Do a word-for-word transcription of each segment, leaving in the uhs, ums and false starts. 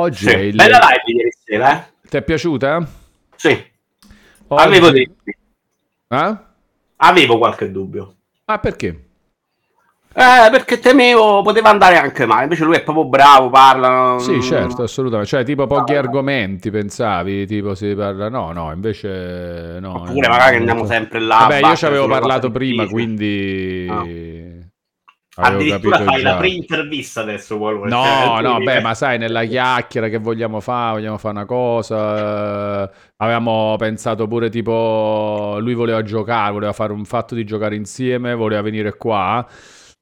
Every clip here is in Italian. Oggi sì. è il... Bella live di ieri sera, eh? Ti è piaciuta? Sì. Oggi... Avevo dei... Eh? Avevo qualche dubbio. Ah, perché? Eh, perché temevo poteva andare anche male, invece lui è proprio bravo, parla... Sì, certo, assolutamente, cioè tipo pochi ah, argomenti pensavi, tipo si parla... No, no, invece no. Oppure eh, magari andiamo sempre là... Vabbè, io ci avevo parlato prima, difficile. Quindi... Ah. Addirittura fai già. La pre-intervista adesso, qualunque. No, cioè, no, beh, ma sai, nella chiacchiera che vogliamo fare, vogliamo fare una cosa... Avevamo pensato pure tipo... Lui voleva giocare, voleva fare un fatto di giocare insieme, voleva venire qua...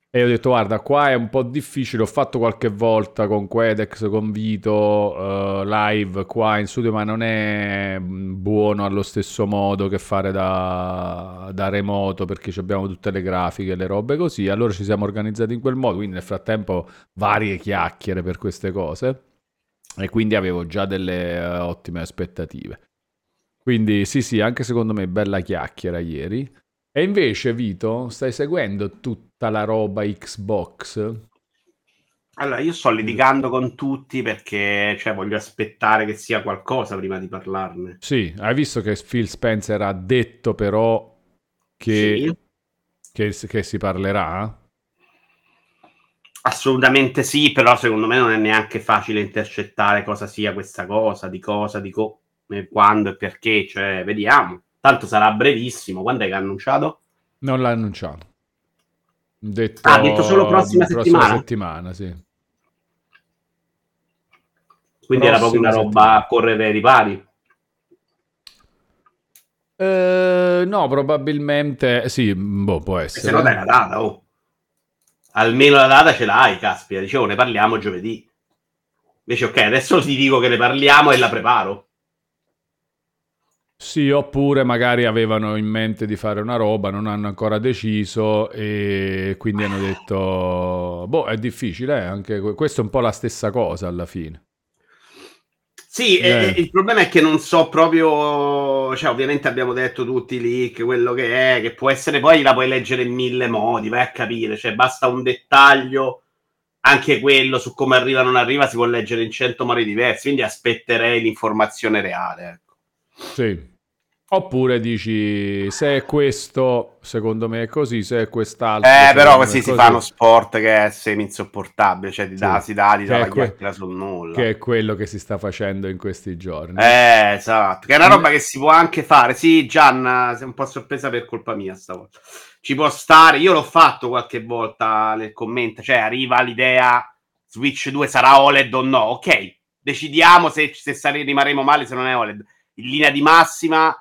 E ho detto guarda qua è un po' difficile, ho fatto qualche volta con Quedex, con Vito, uh, live qua in studio, ma non è buono allo stesso modo che fare da, da remoto, perché abbiamo tutte le grafiche, le robe così, allora ci siamo organizzati in quel modo, quindi nel frattempo varie chiacchiere per queste cose e quindi avevo già delle uh, ottime aspettative. Quindi sì sì, anche secondo me bella chiacchiera ieri. E invece, Vito, stai seguendo tutta la roba Xbox? Allora, io sto litigando con tutti perché cioè, voglio aspettare che sia qualcosa prima di parlarne. Sì, hai visto che Phil Spencer ha detto però che, sì. che, che si parlerà? Assolutamente sì, però secondo me non è neanche facile intercettare cosa sia questa cosa, di cosa, di come, quando e perché, cioè vediamo. Tanto sarà brevissimo. Quando è che ha annunciato? Non l'ha annunciato. Detto, ah, detto solo prossima, prossima settimana. settimana sì. Quindi prossima era proprio una settimana. Roba a correre ai ripari. Eh, no, probabilmente sì, boh, può essere. E se no dai la data, oh. Almeno la data ce l'hai, caspita. Dicevo, ne parliamo giovedì. Invece ok, adesso ti dico che ne parliamo e la preparo. Sì, oppure magari avevano in mente di fare una roba, non hanno ancora deciso e quindi hanno detto boh, è difficile, eh? Anche questo è un po' la stessa cosa alla fine. Sì, eh. e, il problema è che non so proprio, cioè ovviamente abbiamo detto tutti lì che quello che è, che può essere poi la puoi leggere in mille modi, vai a capire, cioè basta un dettaglio, anche quello su come arriva o non arriva si può leggere in cento modi diversi, quindi aspetterei l'informazione reale. Sì, oppure dici se è questo secondo me è così, se è quest'altro eh però così si fa uno sport che è semi insopportabile, cioè ti dà, sì. si dà, ti dà la que- chiacchiera sul nulla, che è quello che si sta facendo in questi giorni, eh esatto, che è una roba mm. che si può anche fare. Sì, Gianna, sei un po' sorpresa per colpa mia stavolta, ci può stare, io l'ho fatto qualche volta nel commento, cioè arriva l'idea Switch due sarà O L E D o no, ok decidiamo se, se sare- rimarremo male se non è O L E D. In linea di massima,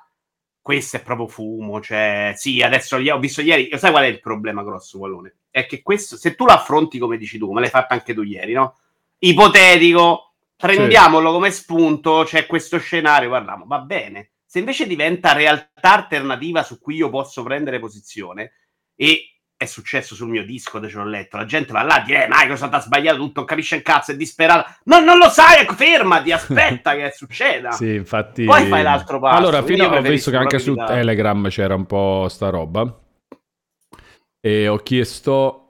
questo è proprio fumo. Cioè, sì, adesso ho visto ieri. Sai qual è il problema grosso, Ualone? È che questo, se tu lo affronti come dici tu, come l'hai fatto anche tu ieri, no? Ipotetico, prendiamolo sì. come spunto, c'è cioè questo scenario, guardiamo, va bene. Se invece diventa realtà alternativa su cui io posso prendere posizione, e è successo sul mio Discord, ce l'ho letto, la gente va là, di eh, Microsoft ha sbagliato tutto, non capisce un cazzo, è disperata. No, non lo sai, fermati, aspetta che succeda. Sì, infatti... Poi fai l'altro passo. Allora, fino a ho visto che anche su Telegram c'era un po' sta roba. E ho chiesto...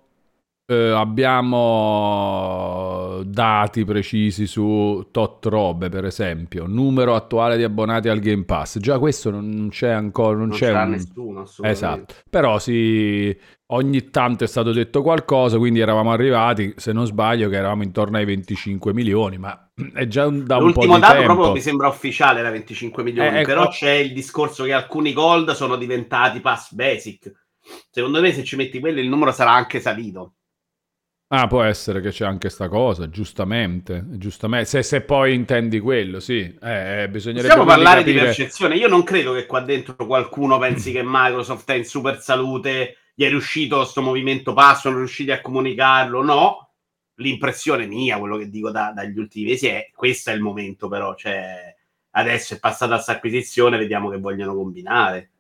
Eh, abbiamo dati precisi su tot robe, per esempio numero attuale di abbonati al Game Pass, già questo non c'è ancora, non, non c'è un... nessuno assolutamente. Esatto, però sì, ogni tanto è stato detto qualcosa, quindi eravamo arrivati, se non sbaglio, che eravamo intorno ai venticinque milioni, ma è già un, da un po' di tempo. L'ultimo dato proprio mi sembra ufficiale era venticinque milioni, eh, però c'è il discorso che alcuni gold sono diventati pass basic, secondo me se ci metti quello il numero sarà anche salito. Ah, può essere che c'è anche sta cosa, giustamente, giustamente. Se, se poi intendi quello, sì, eh, bisognerebbe... Possiamo parlare capire... di percezione, io non credo che qua dentro qualcuno pensi che Microsoft è in super salute, gli è riuscito sto movimento passo, sono riusciti a comunicarlo, no, l'impressione mia, quello che dico da, dagli ultimi mesi è, questo è il momento però, cioè adesso è passata questa acquisizione, vediamo che vogliono combinare.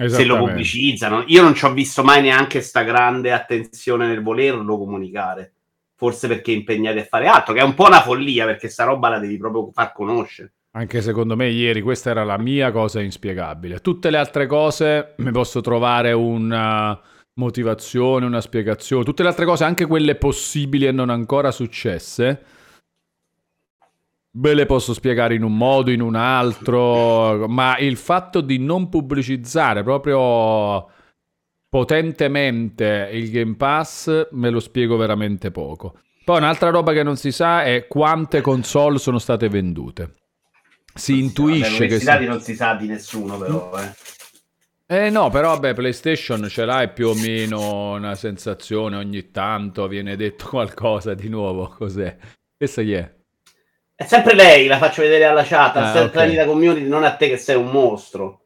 Se lo pubblicizzano, io non ci ho visto mai neanche sta grande attenzione nel volerlo comunicare, forse perché impegnati a fare altro, che è un po' una follia perché sta roba la devi proprio far conoscere. Anche secondo me ieri questa era la mia cosa inspiegabile, tutte le altre cose mi posso trovare una motivazione, una spiegazione, tutte le altre cose, anche quelle possibili e non ancora successe, Ve le posso spiegare in un modo, in un altro, ma il fatto di non pubblicizzare proprio potentemente il Game Pass me lo spiego veramente poco. Poi un'altra roba che non si sa è quante console sono state vendute. Si non intuisce si sa, che si... non si sa di nessuno però, eh. Eh no, però beh, PlayStation ce l'hai più o meno una sensazione, ogni tanto viene detto qualcosa di nuovo, cos'è? Questa chi è? È sempre lei, la faccio vedere alla chat, ah, sempre okay. La community, non a te che sei un mostro.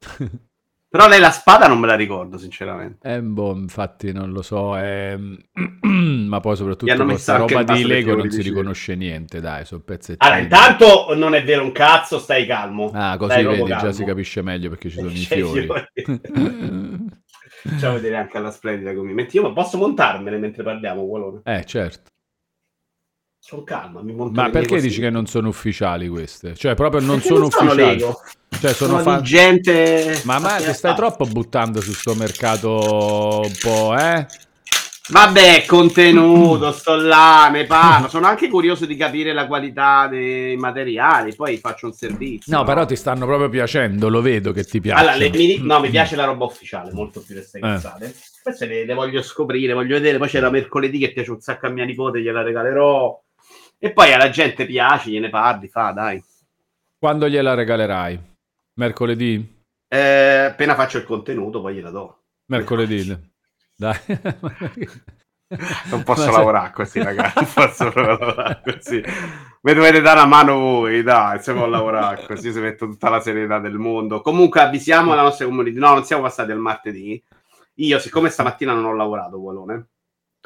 Però lei la spada non me la ricordo, sinceramente. Eh, boh, infatti non lo so, è... ma poi soprattutto questa roba di Lego non si riconosce niente, dai, sono pezzettini. Allora, intanto non è vero un cazzo, stai calmo. Ah, così dai, vedi, già si capisce meglio perché ci sono i fiori. Facciamo vedere anche alla splendida community. Io ma posso montarmele mentre parliamo, Ualone? Eh, certo. Con calma, mi monto. Ma perché dici che non sono ufficiali queste? Cioè proprio non perché sono non ufficiali. Sono, cioè, sono, sono fan... di gente. Ma ma ti stai troppo buttando su sto mercato un po', eh? Vabbè, contenuto, sto là, ne parlo. Sono anche curioso di capire la qualità dei materiali, poi faccio un servizio. No, no? Però ti stanno proprio piacendo, lo vedo che ti piace. Allora, le mini... no, mi piace la roba ufficiale, molto più le stai cazzate. Eh. Queste le, le voglio scoprire, voglio vedere. Poi c'è la mercoledì che piace un sacco a mia nipote, gliela regalerò. E poi alla gente piace, gliene parli, fa, dai. Quando gliela regalerai? Mercoledì? Eh, appena faccio il contenuto, poi gliela do. Mercoledì? Dai. Non posso Ma lavorare se... così, ragazzi. Non posso lavorare così. Mi dovete dare la mano voi, dai. Se vuoi lavorare così, si mette tutta la serenità del mondo. Comunque avvisiamo la nostra community. No, non siamo passati al martedì. Io, siccome stamattina non ho lavorato, Ualone...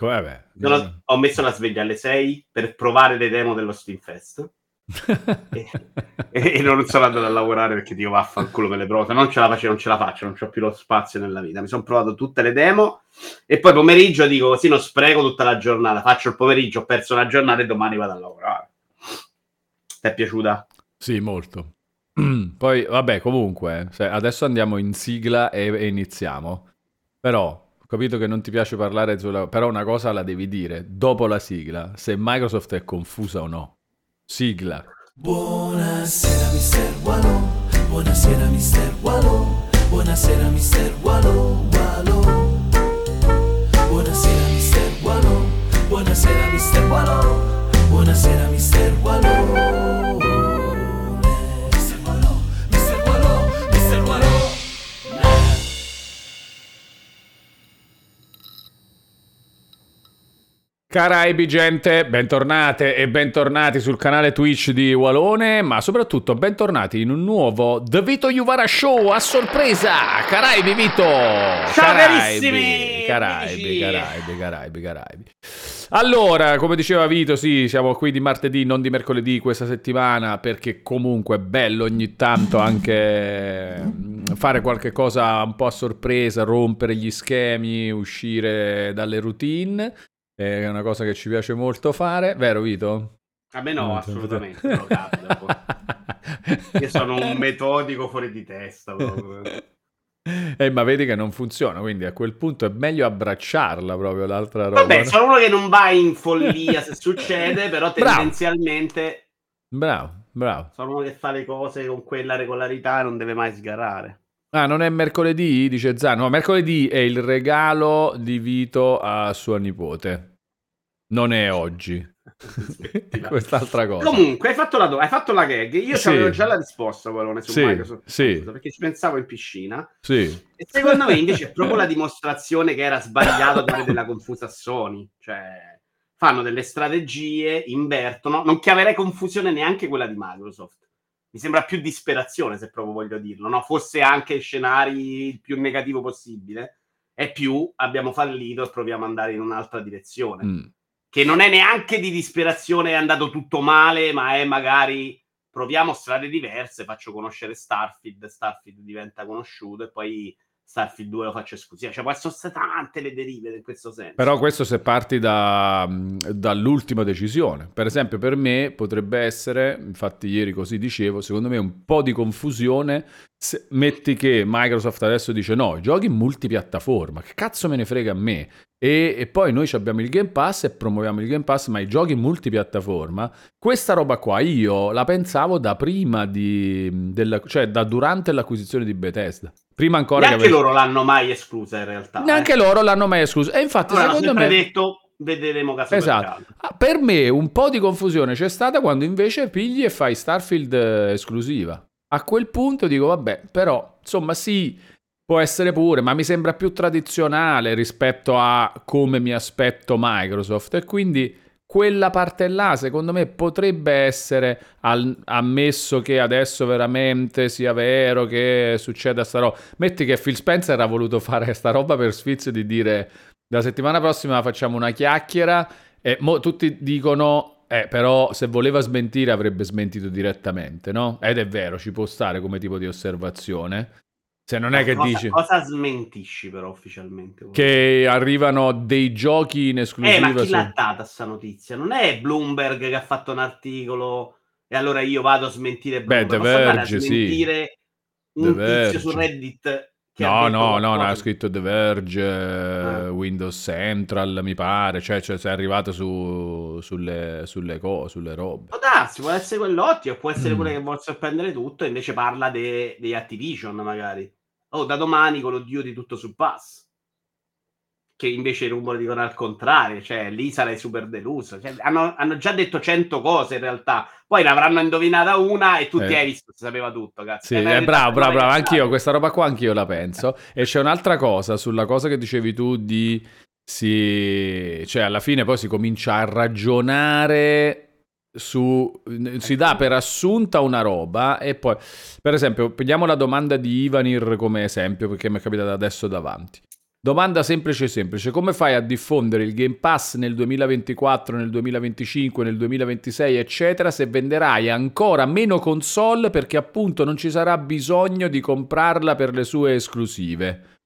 Eh beh, ho, ho messo la sveglia alle sei per provare le demo dello Steam Fest e, e non sono andato a lavorare perché dico vaffanculo, me le provo, non ce la faccio, non ce la faccio, non c'ho più lo spazio nella vita. Mi sono provato tutte le demo e poi pomeriggio dico così non spreco tutta la giornata, faccio il pomeriggio, ho perso la giornata e domani vado a lavorare. Ti è piaciuta? Sì, molto. Poi vabbè, comunque adesso andiamo in sigla e, e iniziamo, però capito che non ti piace parlare sulla... però una cosa la devi dire dopo la sigla, se Microsoft è confusa o no. Sigla. Buonasera mister Ualone, buonasera mister Ualone, buonasera mister Ualone, Ualone. Buonasera mister Ualone, buonasera mister Ualone, buonasera mister Ualone. Mister Ualone, mister Ualone, mister Ualone. Caraibi gente, bentornate e bentornati sul canale Twitch di Ualone, ma soprattutto bentornati in un nuovo The Vito Iuvara Show a sorpresa. Caraibi Vito! Ciao carissimi! Caraibi, Caraibi, Caraibi, Caraibi. Allora, come diceva Vito, sì, siamo qui di martedì, non di mercoledì questa settimana, perché comunque è bello ogni tanto anche fare qualche cosa un po' a sorpresa, rompere gli schemi, uscire dalle routine. È una cosa che ci piace molto fare, vero Vito? A me no, no assolutamente. Lo capo. Io sono un metodico fuori di testa. Proprio. Eh, ma vedi che non funziona, quindi a quel punto è meglio abbracciarla proprio l'altra roba. Vabbè, sono uno che non va in follia se succede, però tendenzialmente... Bravo, bravo. Sono uno che fa le cose con quella regolarità e non deve mai sgarrare. Ah, non è mercoledì? Dice Zan. No, mercoledì è il regalo di Vito a sua nipote. Non è oggi. Quest'altra cosa. Comunque, hai fatto la, do- hai fatto la gag. Io sì. Avevo già la risposta, Ualone, su sì, Microsoft. Sì. Perché ci pensavo in piscina. Sì. E secondo me invece è proprio la dimostrazione che era sbagliato dare della confusa Sony. Cioè... fanno delle strategie, invertono. Non chiamerei confusione neanche quella di Microsoft. Mi sembra più disperazione, se proprio voglio dirlo, no? Forse anche scenari il più negativo possibile, è più abbiamo fallito e proviamo ad andare in un'altra direzione, mm. che non è neanche di disperazione è andato tutto male, ma è magari proviamo strade diverse, faccio conoscere Starfield, Starfield diventa conosciuto e poi Starfield due lo faccio esclusiva, cioè sono state tante le derive in questo senso. Però questo se parti da, dall'ultima decisione, per esempio per me potrebbe essere, infatti ieri così dicevo, secondo me un po' di confusione, se, metti che Microsoft adesso dice no, giochi multipiattaforma, che cazzo me ne frega a me E, e poi noi abbiamo il Game Pass e promuoviamo il Game Pass, ma i giochi multipiattaforma, questa roba qua io la pensavo da prima di, della, cioè da durante l'acquisizione di Bethesda, prima ancora neanche che avesse... loro l'hanno mai esclusa in realtà, neanche eh. loro l'hanno mai esclusa, e infatti allora, secondo me detto, vedremo caso esatto. per, per me un po' di confusione c'è stata quando invece pigli e fai Starfield esclusiva. A quel punto dico vabbè, però insomma sì, può essere pure, ma mi sembra più tradizionale rispetto a come mi aspetto Microsoft, e quindi quella parte là secondo me potrebbe essere, al, ammesso che adesso veramente sia vero che succeda sta roba. Metti che Phil Spencer ha voluto fare sta roba per sfizio di dire la settimana prossima facciamo una chiacchiera e mo tutti dicono... Eh, però se voleva smentire avrebbe smentito direttamente, no? Ed è vero, ci può stare come tipo di osservazione. Se non è che cosa, dici... Cosa smentisci però ufficialmente? Che arrivano dei giochi in esclusiva... Eh, ma chi su... l'ha data sta notizia? Non è Bloomberg che ha fatto un articolo e allora io vado a smentire Bloomberg? Beh, The Verge, sì. smentire un tizio su Reddit... No, no, no, no, ha scritto The Verge, ah. Windows Central, mi pare, cioè, cioè è arrivato su, sulle, sulle cose, sulle robe. Può darsi, può essere quell'ottimo, può essere mm. quello che vuole sorprendere tutto, e invece parla dei de Activision magari. Oh, da domani con l'oddio di tutto su Pass. Che invece i rumori dicono al contrario, cioè lì sarei super deluso. Cioè, hanno, hanno già detto cento cose in realtà, poi ne avranno indovinata una e tutti eh. hai visto, si sapeva tutto, cazzo. Sì, eh, bravo, bravo, bravo, bravo. Anch'io questa roba qua, anch'io la penso. E c'è un'altra cosa, sulla cosa che dicevi tu di... Si... Cioè alla fine poi si comincia a ragionare... su si dà per assunta una roba, e poi per esempio prendiamo la domanda di Ivanir come esempio, perché mi è capitata adesso davanti. Domanda semplice semplice, come fai a diffondere il Game Pass nel duemilaventiquattro, nel duemilaventicinque, nel duemilaventisei eccetera, se venderai ancora meno console perché appunto non ci sarà bisogno di comprarla per le sue esclusive?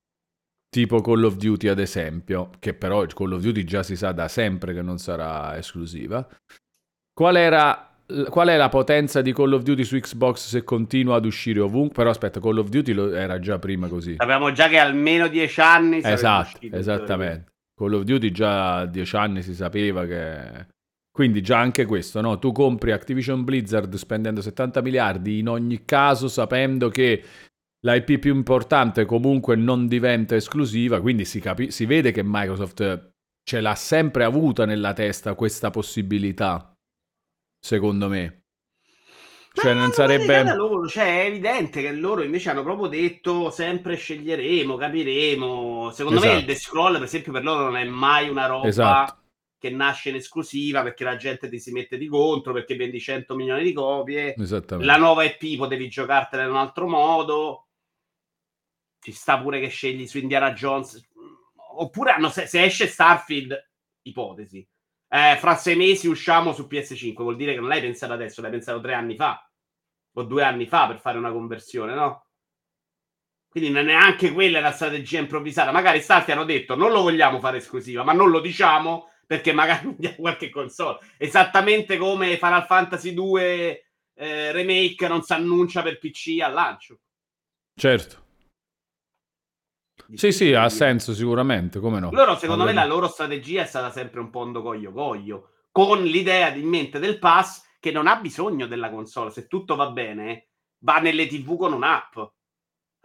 Tipo Call of Duty ad esempio, che però il Call of Duty già si sa da sempre che non sarà esclusiva. Qual era... Qual è la potenza di Call of Duty su Xbox se continua ad uscire ovunque? Però aspetta, Call of Duty lo era già prima così. Sapevamo già che almeno dieci anni... Esatto, esattamente. Call of Duty già dieci anni si sapeva che... Quindi già anche questo, no? Tu compri Activision Blizzard spendendo settanta miliardi in ogni caso, sapendo che l'I P più importante comunque non diventa esclusiva, quindi si, capi- si vede che Microsoft ce l'ha sempre avuta nella testa questa possibilità. Secondo me, cioè, ma non sarebbe loro, cioè è evidente che loro invece hanno proprio detto sempre sceglieremo, capiremo. Secondo esatto. me il The Scroll per esempio per loro non è mai una roba esatto. che nasce in esclusiva perché la gente ti si mette di contro, perché vendi cento milioni di copie, la nuova E P potevi giocartela in un altro modo, ci sta pure che scegli su Indiana Jones, oppure hanno, se, se esce Starfield, ipotesi, Eh, fra sei mesi usciamo su P S cinque, vuol dire che non l'hai pensato adesso, l'hai pensato tre anni fa o due anni fa per fare una conversione, no? Quindi non è neanche quella la strategia improvvisata. Magari Starfield hanno detto non lo vogliamo fare esclusiva, ma non lo diciamo perché magari andiamo qualche console, esattamente come Final Fantasy due eh, Remake non si annuncia per P C al lancio. Certo. Sì, sì, ha senso sicuramente, come no. Loro, secondo allora... me, la loro strategia è stata sempre un po' coglio-coglio, con l'idea in mente del pass che non ha bisogno della console, se tutto va bene, va nelle tivù con un'app.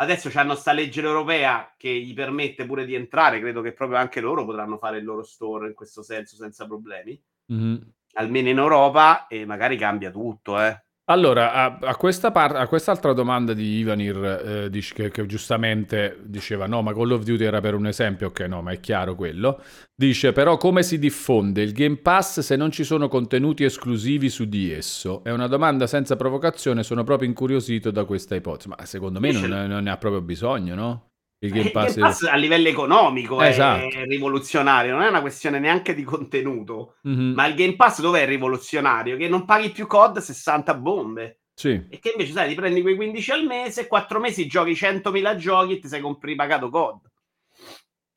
Adesso c'hanno sta legge europea che gli permette pure di entrare, credo che proprio anche loro potranno fare il loro store in questo senso senza problemi, mm-hmm. almeno in Europa, e magari cambia tutto, eh. Allora, a, a, questa par- a quest'altra domanda di Ivanir, eh, dice che, che giustamente diceva no, ma Call of Duty era per un esempio, ok, no, ma è chiaro quello. Dice però come si diffonde il Game Pass se non ci sono contenuti esclusivi su di esso? È una domanda senza provocazione, sono proprio incuriosito da questa ipotesi. Ma secondo me non, non ne ha proprio bisogno, no? Il Game Pass, Game Pass è... a livello economico esatto. è rivoluzionario, non è una questione neanche di contenuto, mm-hmm. ma il Game Pass dov'è il rivoluzionario? Che non paghi più C O D sessanta bombe sì. e che invece sai ti prendi quei quindici al mese, quattro mesi giochi centomila giochi e ti sei compri pagato C O D.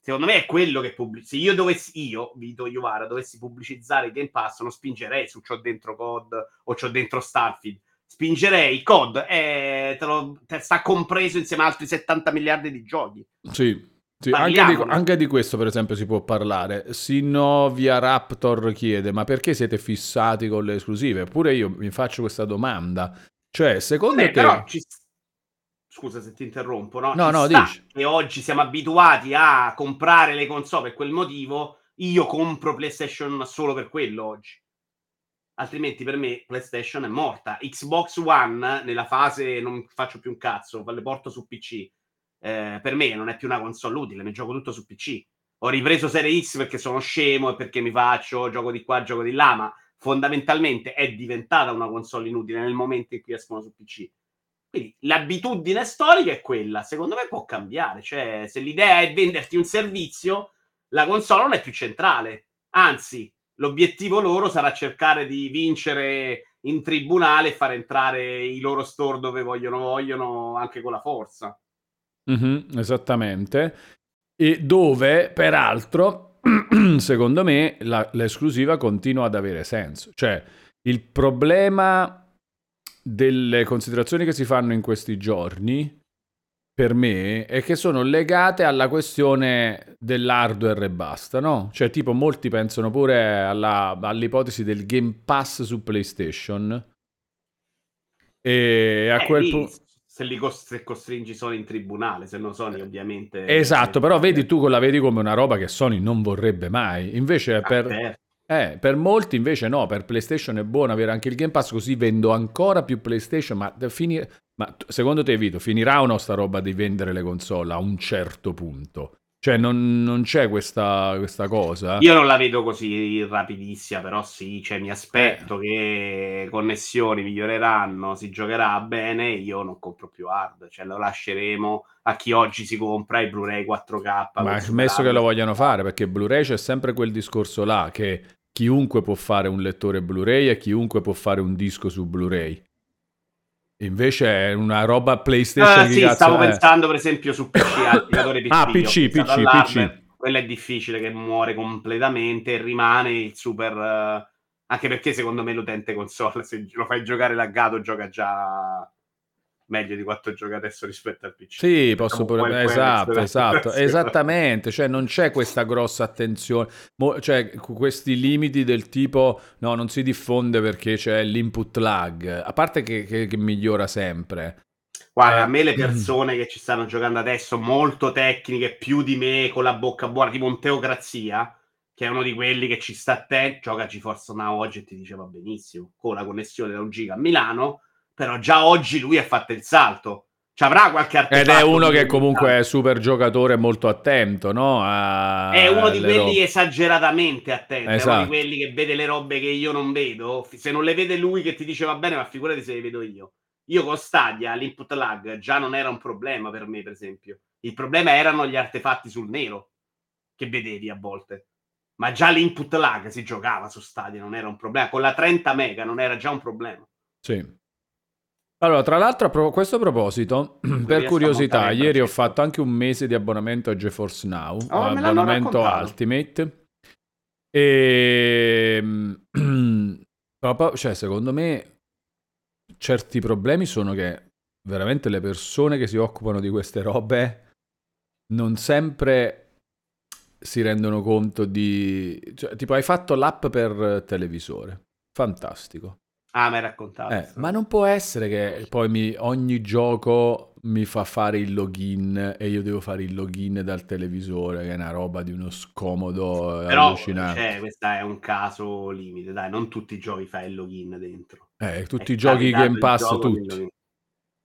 Secondo me è quello che pubblic- se io dovessi, io Vito Iuvara dovessi pubblicizzare il Game Pass non spingerei su c'ho dentro C O D o c'ho dentro Starfield, spingerei C O D, eh, te lo, te sta compreso insieme ad altri settanta miliardi di giochi. Sì, Sì, anche, di, anche di questo per esempio si può parlare. Sinovia Raptor chiede: ma perché siete fissati con le esclusive? Eppure io mi faccio questa domanda, cioè secondo Beh, te però ci... scusa se ti interrompo, no, no, no dici. E oggi siamo abituati a comprare le console per quel motivo. Io compro PlayStation solo per quello oggi, altrimenti per me PlayStation è morta. Xbox One nella fase non faccio più un cazzo, le porto su P C. Eh, per me non è più una console utile, mi gioco tutto su P C. Ho ripreso Serie X perché sono scemo e perché mi faccio gioco di qua, gioco di là, ma fondamentalmente è diventata una console inutile nel momento in cui escono su P C. Quindi l'abitudine storica è quella, secondo me può cambiare, cioè se l'idea è venderti un servizio, la console non è più centrale, anzi l'obiettivo loro sarà cercare di vincere in tribunale e far entrare i loro store dove vogliono vogliono anche con la forza. Mm-hmm, esattamente, e dove peraltro secondo me la, l'esclusiva continua ad avere senso. Cioè il problema delle considerazioni che si fanno in questi giorni per me è che sono legate alla questione dell'hardware e basta, no? Cioè tipo molti pensano pure alla, all'ipotesi del Game Pass su PlayStation e a eh, quel punto se li costringi Sony in tribunale, se no Sony ovviamente... Esatto, però vedi, tu la vedi come una roba che Sony non vorrebbe mai, invece per, eh, per molti invece no, per PlayStation è buono avere anche il Game Pass, così vendo ancora più PlayStation, ma, fini... ma secondo te Vito, finirà o no sta roba di vendere le console a un certo punto? Cioè non, non c'è questa, questa cosa? Io non la vedo così rapidissima, però sì, cioè mi aspetto eh. che connessioni miglioreranno, si giocherà bene, io non compro più hard, cioè lo lasceremo a chi oggi si compra i Blu-ray quattro K. Ma è smesso che lo vogliano fare, perché Blu-ray c'è sempre quel discorso là, che chiunque può fare un lettore Blu-ray e chiunque può fare un disco su Blu-ray. Invece è una roba PlayStation. Ah, sì, cazzo, stavo eh. pensando per esempio su P C, al giocatore P C. Ah, P C, P C, P C. Quello è difficile, che muore completamente e rimane il super... Eh, anche perché secondo me l'utente console, se lo fai giocare laggato, gioca già meglio di quanto gioca adesso rispetto al P C. Sì, posso pure... Esatto, esatto. Esattamente, cioè non c'è questa grossa attenzione. Mo, cioè, questi limiti del tipo, no, non si diffonde perché c'è l'input lag. A parte che, che, che migliora sempre. Guarda, eh. a me le persone che ci stanno giocando adesso, molto tecniche, più di me, con la bocca buona, tipo un Teocrazia, che è uno di quelli che ci sta a te, gioca GeForce Now oggi e ti diceva benissimo, con la connessione da un giga a Milano, però già oggi lui ha fatto il salto. Ci avrà qualche artefatto. Ed è uno che comunque è super giocatore, molto attento, no? A... È uno di quelli rob... esageratamente attento, esatto. È uno di quelli che vede le robe che io non vedo. Se non le vede lui che ti dice va bene, ma figurati se le vedo io. Io con Stadia l'input lag già non era un problema per me, per esempio. Il problema erano gli artefatti sul nero che vedevi a volte. Ma già l'input lag si giocava su Stadia, non era un problema. Con la trenta mega non era già un problema. Sì. Allora, tra l'altro, a questo proposito, per curiosità, ieri ho fatto anche un mese di abbonamento a GeForce Now, oh, abbonamento Ultimate, e cioè, secondo me certi problemi sono che veramente le persone che si occupano di queste robe non sempre si rendono conto di... Cioè, tipo, hai fatto l'app per televisore, fantastico. Ah, mi hai raccontato. Eh, ma non può essere che poi mi, ogni gioco mi fa fare il login e io devo fare il login dal televisore, che è una roba di uno scomodo però, allucinante. Cioè, questo è un caso limite, dai, non tutti i giochi fai il login dentro. Eh, tutti è i giochi Game Pass, tutti.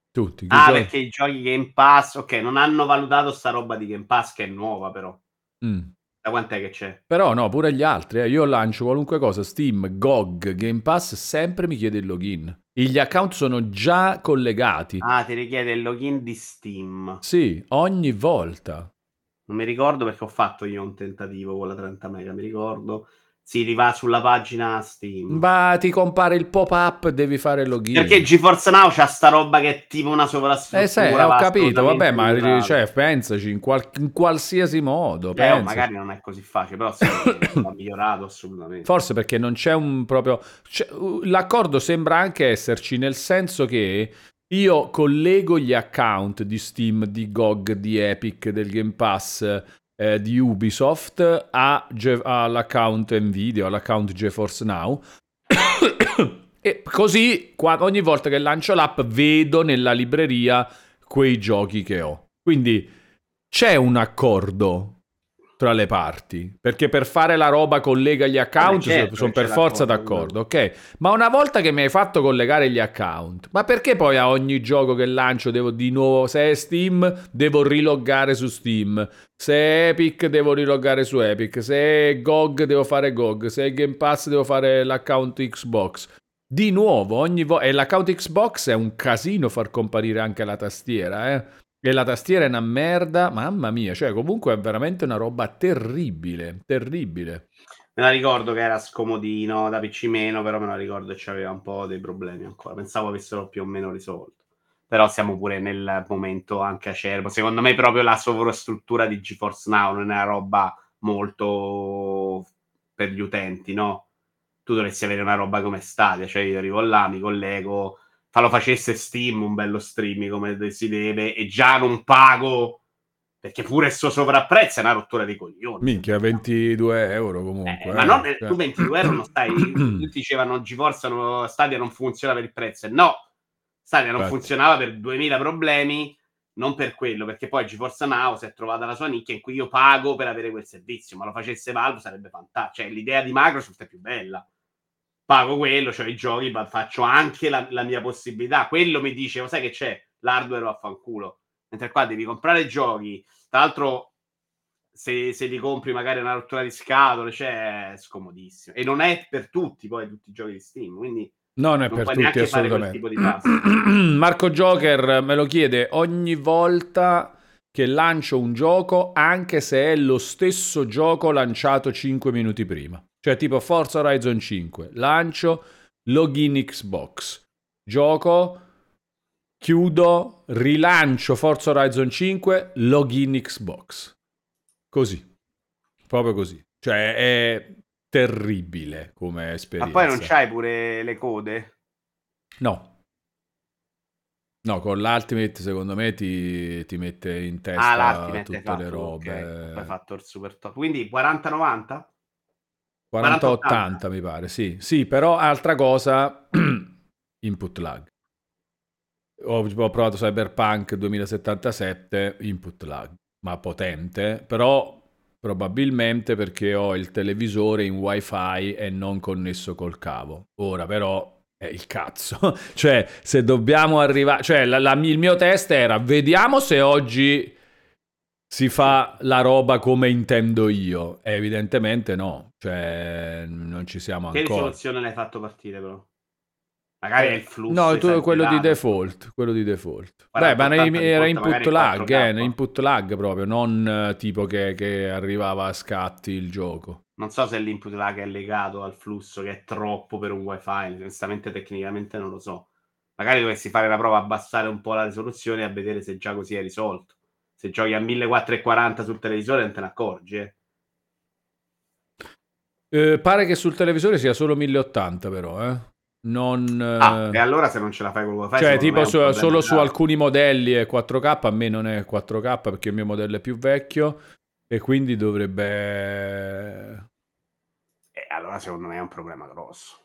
Tutti. Ah, giochi... perché i giochi Game Pass, ok, non hanno valutato sta roba di Game Pass che è nuova però. Mm. Da quant'è che c'è? Però no, pure gli altri. Eh. Io lancio qualunque cosa, Steam, G O G, Game Pass, sempre mi chiede il login. Gli account sono già collegati. Ah, ti richiede il login di Steam. Sì, ogni volta. Non mi ricordo perché ho fatto io un tentativo con la trenta mega, mi ricordo. Si arriva sulla pagina Steam. Ma ti compare il pop-up, devi fare il login. Perché GeForce Now c'ha sta roba che è tipo una sovrastruttura. Eh sì, ho capito, vabbè, ma cioè, pensaci in, qual- in qualsiasi modo. Eh, oh, magari non è così facile, però sì, ha migliorato assolutamente. Forse perché non c'è un proprio... C'è... L'accordo sembra anche esserci, nel senso che Io collego gli account di Steam, di G O G, di Epic, del Game Pass, eh, di Ubisoft a Ge- all'account Nvidia, all'account GeForce Now. E così qua, ogni volta che lancio l'app vedo nella libreria quei giochi che ho. Quindi c'è un accordo tra le parti, perché per fare la roba collega gli account, certo, sono per forza d'accordo, ok? Ma una volta che mi hai fatto collegare gli account, ma perché poi a ogni gioco che lancio devo di nuovo, se è Steam devo riloggare su Steam, se è Epic devo riloggare su Epic, se è G O G devo fare G O G, se è Game Pass devo fare l'account Xbox di nuovo ogni volta? E l'account Xbox è un casino far comparire anche la tastiera, eh? E la tastiera è una merda, mamma mia, cioè comunque è veramente una roba terribile, terribile. Me la ricordo che era scomodino, da P C meno, però me la ricordo che c'aveva un po' dei problemi ancora, pensavo avessero più o meno risolto. Però siamo pure nel momento anche acerbo, secondo me proprio la sovrastruttura di GeForce Now non è una roba molto per gli utenti, no? Tu dovresti avere una roba come Stadia, cioè io arrivo là, mi collego... Lo facesse Steam un bello streaming come si deve, e già non pago perché pure il suo sovrapprezzo è una rottura di coglioni. Minchia, ventidue euro comunque. Eh, eh, ma non, cioè... tu ventidue euro non stai. Tutti dicevano GeForce no, Stadia non funziona per il prezzo. No, Stadia non Beh. funzionava per duemila problemi, non per quello, perché poi GeForce Now si è trovata la sua nicchia in cui io pago per avere quel servizio. Ma lo facesse Valve sarebbe fantastico. Cioè, l'idea di Microsoft è più bella. Pago quello, cioè i giochi, ma faccio anche la, la mia possibilità. Quello mi dice, oh, sai che c'è? L'hardware vaffanculo. Mentre qua devi comprare giochi. Tra l'altro, se, se li compri magari una rottura di scatole, cioè, è scomodissimo. E non è per tutti, poi, tutti i giochi di Steam, quindi... No, non è non per tutti, assolutamente. Tipo di Marco Joker me lo chiede, ogni volta che lancio un gioco, anche se è lo stesso gioco lanciato cinque minuti prima. Cioè tipo Forza Horizon cinque, lancio, login Xbox, gioco, chiudo, rilancio Forza Horizon cinque, login Xbox. Così, proprio così. Cioè è terribile come esperienza. Ma poi non c'hai pure le code? No. No, con l'Ultimate secondo me ti, ti mette in testa ah, tutte fatto, le robe. Okay. Poi hai fatto il super top. Quindi quaranta novanta? quaranta ottanta mi pare, sì, sì, però altra cosa, input lag. Ho, ho provato Cyberpunk duemilasettantasette, input lag, ma potente, però probabilmente perché ho il televisore in wifi e non connesso col cavo. Ora però è il cazzo, cioè se dobbiamo arrivare, cioè la, la, il mio test era vediamo se oggi... si fa la roba come intendo io. Eh, evidentemente no, cioè non ci siamo ancora. Che risoluzione l'hai fatto partire però? Magari è il flusso. No, tu, quello di default, quello di default. Beh, ma era input lag, eh, input lag proprio, non tipo che, che arrivava a scatti il gioco. Non so se l'input lag è legato al flusso che è troppo per un wifi, onestamente tecnicamente non lo so. Magari dovessi fare la prova, abbassare un po' la risoluzione e a vedere se già così è risolto. Se giochi a millequattrocentoquaranta sul televisore non te ne accorgi, eh? Eh, pare che sul televisore sia solo mille ottanta però, eh? Non, eh... Ah, e allora se non ce la fai con wifi... Cioè tipo su, solo su alcuni modelli è quattro K, a me non è quattro K perché il mio modello è più vecchio e quindi dovrebbe... Eh, allora secondo me è un problema grosso.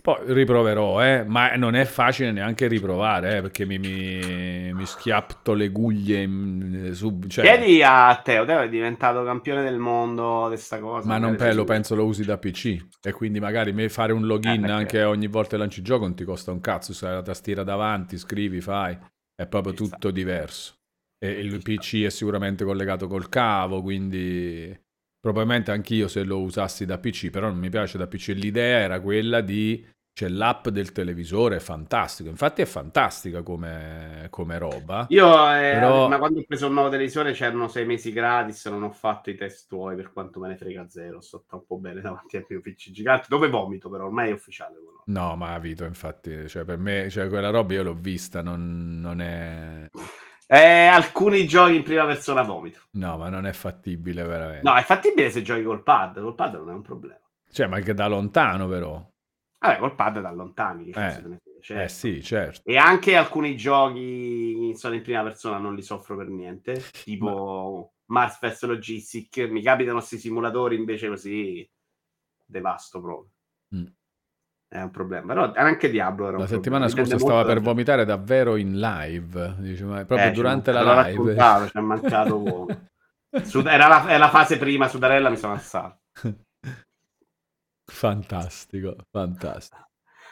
Poi riproverò, eh, ma non è facile neanche riprovare, eh, perché mi, mi, mi schiapto le guglie sub, cioè... Chiedi a Teo, Teo è diventato campione del mondo di sta cosa. Ma non pe- lo penso lo usi da P C e quindi magari fare un login eh, anche ogni volta che lanci il gioco non ti costa un cazzo, se hai la tastiera davanti, scrivi, fai, è proprio ci tutto sta. diverso. E il ci P C sta. è sicuramente collegato col cavo, quindi... Probabilmente anch'io se lo usassi da P C, però non mi piace da P C. L'idea era quella di... C'è l'app del televisore, è fantastico. Infatti è fantastica come, come roba. Io, eh, però... ma quando ho preso un nuovo televisore c'erano sei mesi gratis, non ho fatto i test tuoi, per quanto me ne frega zero. Sto troppo bene davanti al mio P C gigante. Dove vomito, però, ormai è ufficiale. No, no ma Vito, infatti, cioè per me cioè, quella roba io l'ho vista, non, non è... Eh, alcuni giochi in prima persona vomito. No, ma non è fattibile veramente. No, è fattibile se giochi col pad. Col pad non è un problema. Cioè, ma anche da lontano però. Vabbè, col pad da lontani. Eh. certo. Eh sì, certo. E anche alcuni giochi in prima persona non li soffro per niente, tipo Ma... Mars versus. Logistic. Mi capitano questi simulatori invece così, devasto proprio. Mm. È un problema, però anche Diablo era un la settimana problema. Scorsa stava per vomitare davvero in live, diciamo, proprio eh, durante la live ci è mancato uomo. Sud- era la, era la fase prima Sudarella, mi sono alzato. Fantastico, fantastico.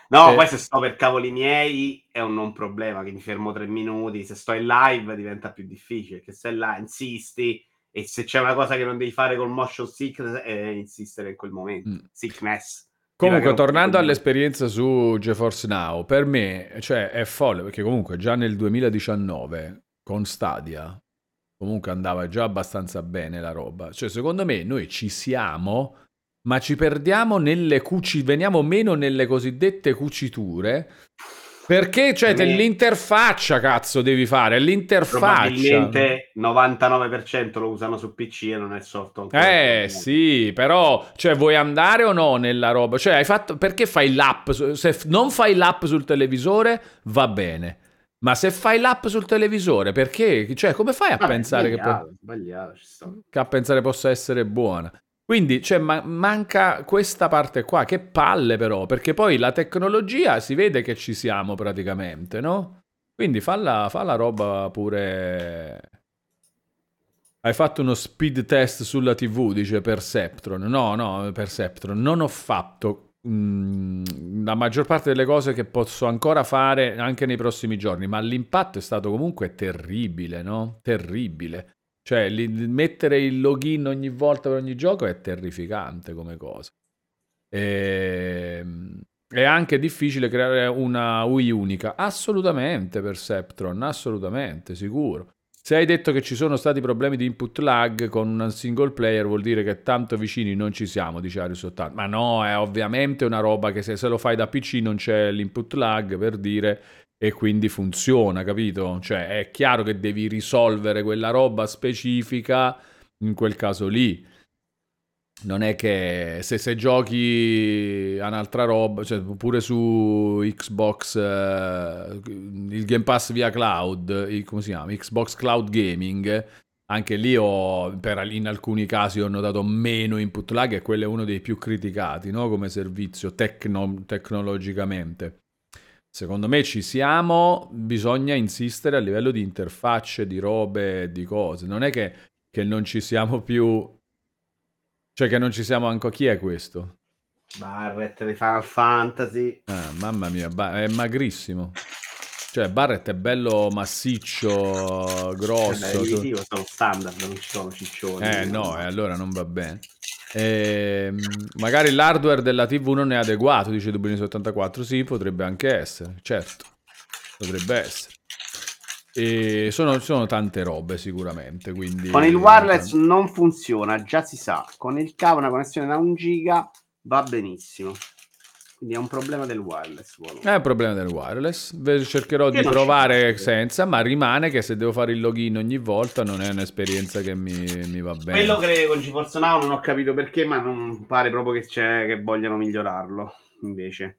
No, eh, poi se sto per cavoli miei è un non problema, che mi fermo tre minuti. Se sto in live diventa più difficile, perché se là insisti, e se c'è una cosa che non devi fare col motion sickness è insistere in quel momento. Mm. Sickness. Comunque, tornando all'esperienza su GeForce Now, per me, cioè, è folle, perché comunque già nel duemiladiciannove con Stadia comunque andava già abbastanza bene la roba. Cioè, secondo me, noi ci siamo, ma ci perdiamo nelle cuci, veniamo meno nelle cosiddette cuciture, perché, cioè, per me... l'interfaccia, cazzo, devi fare, l'interfaccia. Probabilmente novantanove per cento lo usano su P C e non è software. Eh, sì, però, cioè, vuoi andare o no nella roba? Cioè, hai fatto... Perché fai l'app? Se non fai l'app sul televisore, va bene. Ma se fai l'app sul televisore, perché? Cioè, come fai a ah, pensare che... Po- che a pensare possa essere buona? Quindi, cioè, ma- manca questa parte qua, che palle però, perché poi la tecnologia si vede che ci siamo praticamente, no? Quindi falla, falla roba pure... Hai fatto uno speed test sulla tivù, dice Perceptron. No, no, Perceptron, non ho fatto mh, la maggior parte delle cose che posso ancora fare anche nei prossimi giorni, ma l'impatto è stato comunque terribile, no? Terribile. Cioè, li, mettere il login ogni volta per ogni gioco è terrificante come cosa. E, è anche difficile creare una U I unica. Assolutamente, Perceptron, assolutamente, sicuro. Se hai detto che ci sono stati problemi di input lag con un single player, vuol dire che tanto vicini non ci siamo, dice Arius ottanta. Ma no, è ovviamente una roba che se, se lo fai da P C non c'è l'input lag, per dire... E quindi funziona, capito? Cioè, è chiaro che devi risolvere quella roba specifica in quel caso lì. Non è che se, se giochi a un'altra roba, cioè pure su Xbox, eh, il Game Pass via cloud, il, come si chiama? Xbox Cloud Gaming, anche lì ho, per, in alcuni casi ho notato meno input lag, e quello è uno dei più criticati, no? Come servizio tecno, tecnologicamente. Secondo me ci siamo, bisogna insistere a livello di interfacce, di robe, di cose. Non è che, che non ci siamo più... Cioè che non ci siamo anche... Chi è questo? Barrett di Final Fantasy. Ah, mamma mia, è magrissimo. Cioè Barrett è bello massiccio, grosso. Beh, io sono standard, non ci sono ciccioni. Eh no, e allora non va bene. Eh, magari l'hardware della tivù non è adeguato, dice Dublino ottantaquattro. Sì, potrebbe anche essere, certo, potrebbe essere. E sono, sono tante robe sicuramente, quindi... Con il wireless non funziona, già si sa. Con il cavo, una connessione da un giga va benissimo. Quindi è un problema del wireless. È un problema del wireless. Cercherò di provare senza, ma rimane che se devo fare il login ogni volta non è un'esperienza che mi, mi va bene. Quello che con GeForce Now non ho capito perché, ma non pare proprio che c'è, che vogliano migliorarlo, invece.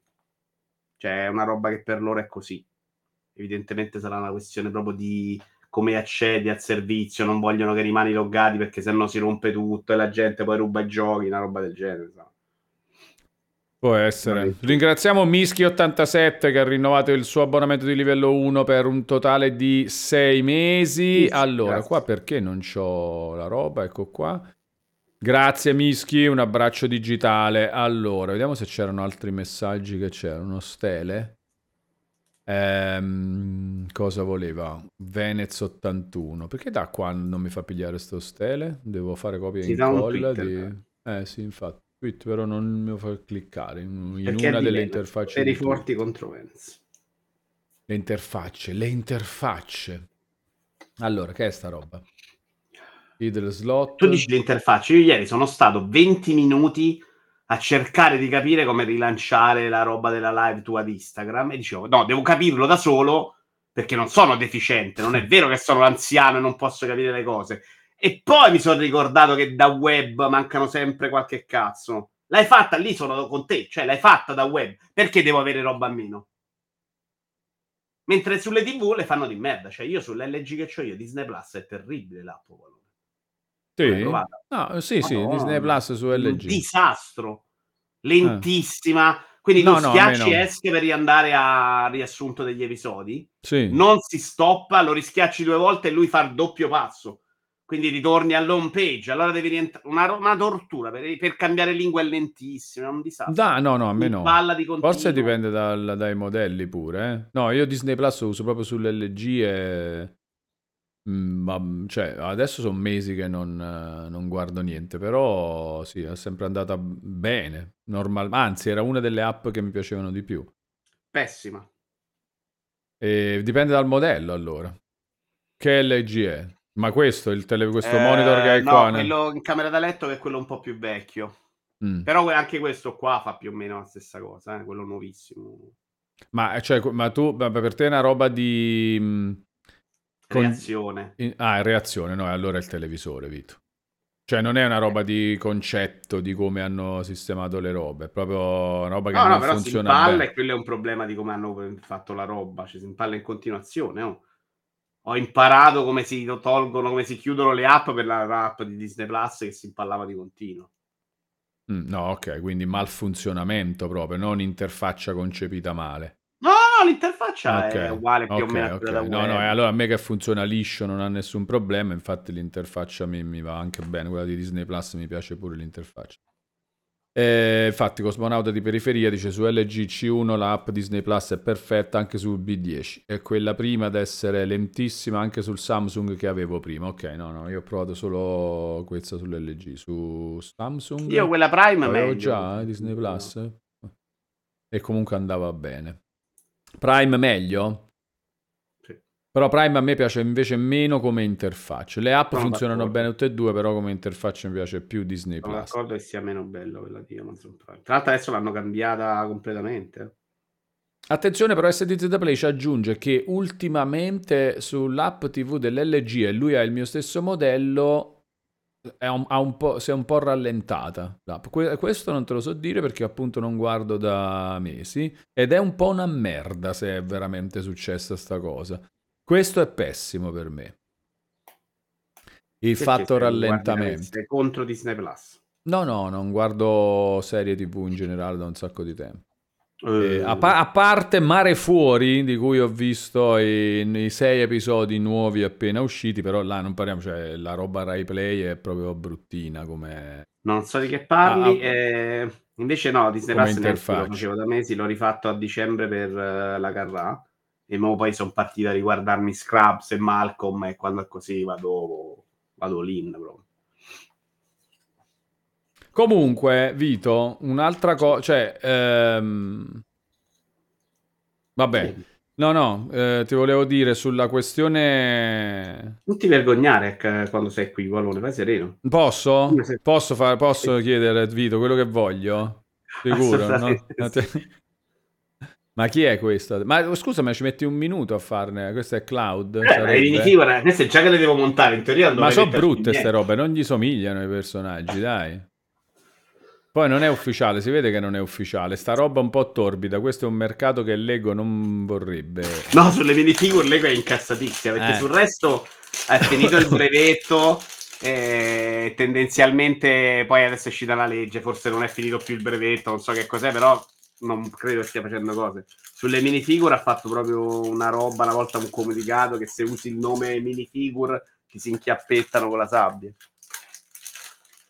Cioè è una roba che per loro è così. Evidentemente sarà una questione proprio di come accedi al servizio, non vogliono che rimani loggati perché sennò si rompe tutto e la gente poi ruba i giochi, una roba del genere, insomma. Può essere. Ringraziamo Mischi ottantasette che ha rinnovato il suo abbonamento di livello uno per un totale di sei mesi. Allora, grazie. Qua perché non c'ho la roba? Ecco qua. Grazie Mischi, un abbraccio digitale. Allora, vediamo se c'erano altri messaggi che c'erano. Stele. Ehm, cosa voleva? Venez ottantuno. Perché da qua non mi fa pigliare sto Stele? Devo fare copia e incolla. Di... Eh sì, infatti. Però non mi fa cliccare in perché una delle interfacce per i forti controversi. Le interfacce, le interfacce. Allora, che è sta roba? Idle slot. Tu dici le interfacce. Io ieri sono stato venti minuti a cercare di capire come rilanciare la roba della live tua di Instagram e dicevo no, devo capirlo da solo perché non sono deficiente, non è vero che sono l'anziano e non posso capire le cose. E poi mi sono ricordato che da web mancano sempre qualche cazzo. L'hai fatta lì, sono con te, cioè l'hai fatta da web. Perché devo avere roba a meno? Mentre sulle tivù le fanno di merda. Cioè, io sull'L G che c'ho io, Disney Plus è terribile l'app. Sì, no, sì, sì, no, Disney Plus su L G. Un disastro. Lentissima. Eh. Quindi no, tu schiacci no, esche per riandare a riassunto degli episodi. Sì. Non si stoppa, lo rischiacci due volte e lui fa il doppio passo. Quindi ritorni all'home page, allora devi rientrare. Una, una tortura per, per cambiare lingua è lentissima, è un disastro. Da, no, no, a me no. Di Forse dipende dal, dai modelli pure. Eh? No, io Disney Plus lo uso proprio sull'L G e... Mm, ma, cioè, adesso sono mesi che non, non guardo niente, però sì, è sempre andata bene. Normal... Anzi, era una delle app che mi piacevano di più. Pessima. E dipende dal modello, allora. Che L G è? Ma questo, il tele, questo eh, monitor che hai no, qua? No, quello in camera da letto che è quello un po' più vecchio. Mm. Però anche questo qua fa più o meno la stessa cosa, eh? Quello nuovissimo. Ma, cioè, ma tu, per te è una roba di... Mh, con... Reazione. In... Ah, reazione, no, allora è il televisore, Vito. Cioè non è una roba di concetto di come hanno sistemato le robe, è proprio una roba che no, non no, funziona bene. No, però si impalla e quello è un problema di come hanno fatto la roba, cioè si impalla in continuazione, no? Ho imparato come si tolgono, come si chiudono le app per la app di Disney Plus che si impallava di continuo. Mm, no, ok, quindi malfunzionamento proprio, non interfaccia concepita male. No, no, l'interfaccia okay. è uguale più okay, o meno. Okay. Da no, no, allora a me che funziona liscio non ha nessun problema, infatti l'interfaccia mi, mi va anche bene, quella di Disney Plus mi piace pure l'interfaccia. E, infatti Cosmonauta di periferia dice su L G C uno la app Disney Plus è perfetta anche sul B dieci, è quella prima ad essere lentissima anche sul Samsung che avevo prima. Ok, no no, io ho provato solo questa sull'L G, su Samsung io quella Prime avevo già eh, Disney Plus no. E comunque andava bene. Prime meglio? Sì. Però Prime a me piace invece meno come interfaccia. Le app sono funzionano d'accordo. Bene tutte e due, però come interfaccia mi piace più Disney Plus. Sono d'accordo che sia meno bello quella di Amazon Prime. Tra l'altro adesso l'hanno cambiata completamente. Attenzione però, S D Z da Play ci aggiunge che ultimamente sull'app tivù dell'L G, e lui ha il mio stesso modello, è un, ha un po', si è un po' rallentata l'app. Que- questo non te lo so dire perché appunto non guardo da mesi ed è un po' una merda se è veramente successa sta cosa. Questo è pessimo per me, il perché fatto rallentamento. Sei contro Disney Plus? No no, non guardo serie tivù in generale da un sacco di tempo. Eh, a, pa- a parte Mare Fuori, di cui ho visto i, i sei episodi nuovi appena usciti, però là non parliamo, cioè la roba Rai Play è proprio bruttina come... Non so di che parli, ah, eh, invece no, Disney Plus lo facevo da mesi, l'ho rifatto a dicembre per uh, la Carrà, e mo poi sono partito a riguardarmi Scrubs e Malcolm, e quando è così vado, vado lì proprio. Comunque, Vito, un'altra cosa... Cioè, ehm... vabbè. No, no, eh, ti volevo dire sulla questione... Non ti vergognare quando sei qui, Ualone, vai sereno. Posso? Posso, far... Posso chiedere, Vito, quello che voglio? Sicuro, no? Ma chi è questa? Ma scusa, ma ci metti un minuto a farne? Questa è Cloud. Eh, sarebbe... Queste già che le devo montare, in teoria... Ma sono brutte queste robe, non gli somigliano i personaggi, dai. Poi non è ufficiale, si vede che non è ufficiale. Sta roba un po' torbida, questo è un mercato che Lego non vorrebbe. No, sulle minifigure Lego è incazzatissima, perché eh. sul resto è finito il brevetto, e tendenzialmente poi adesso è uscita la legge, forse non è finito più il brevetto, non so che cos'è, però non credo che stia facendo cose. Sulle minifigure ha fatto proprio una roba, una volta un comunicato, che se usi il nome minifigure ti si inchiappettano con la sabbia.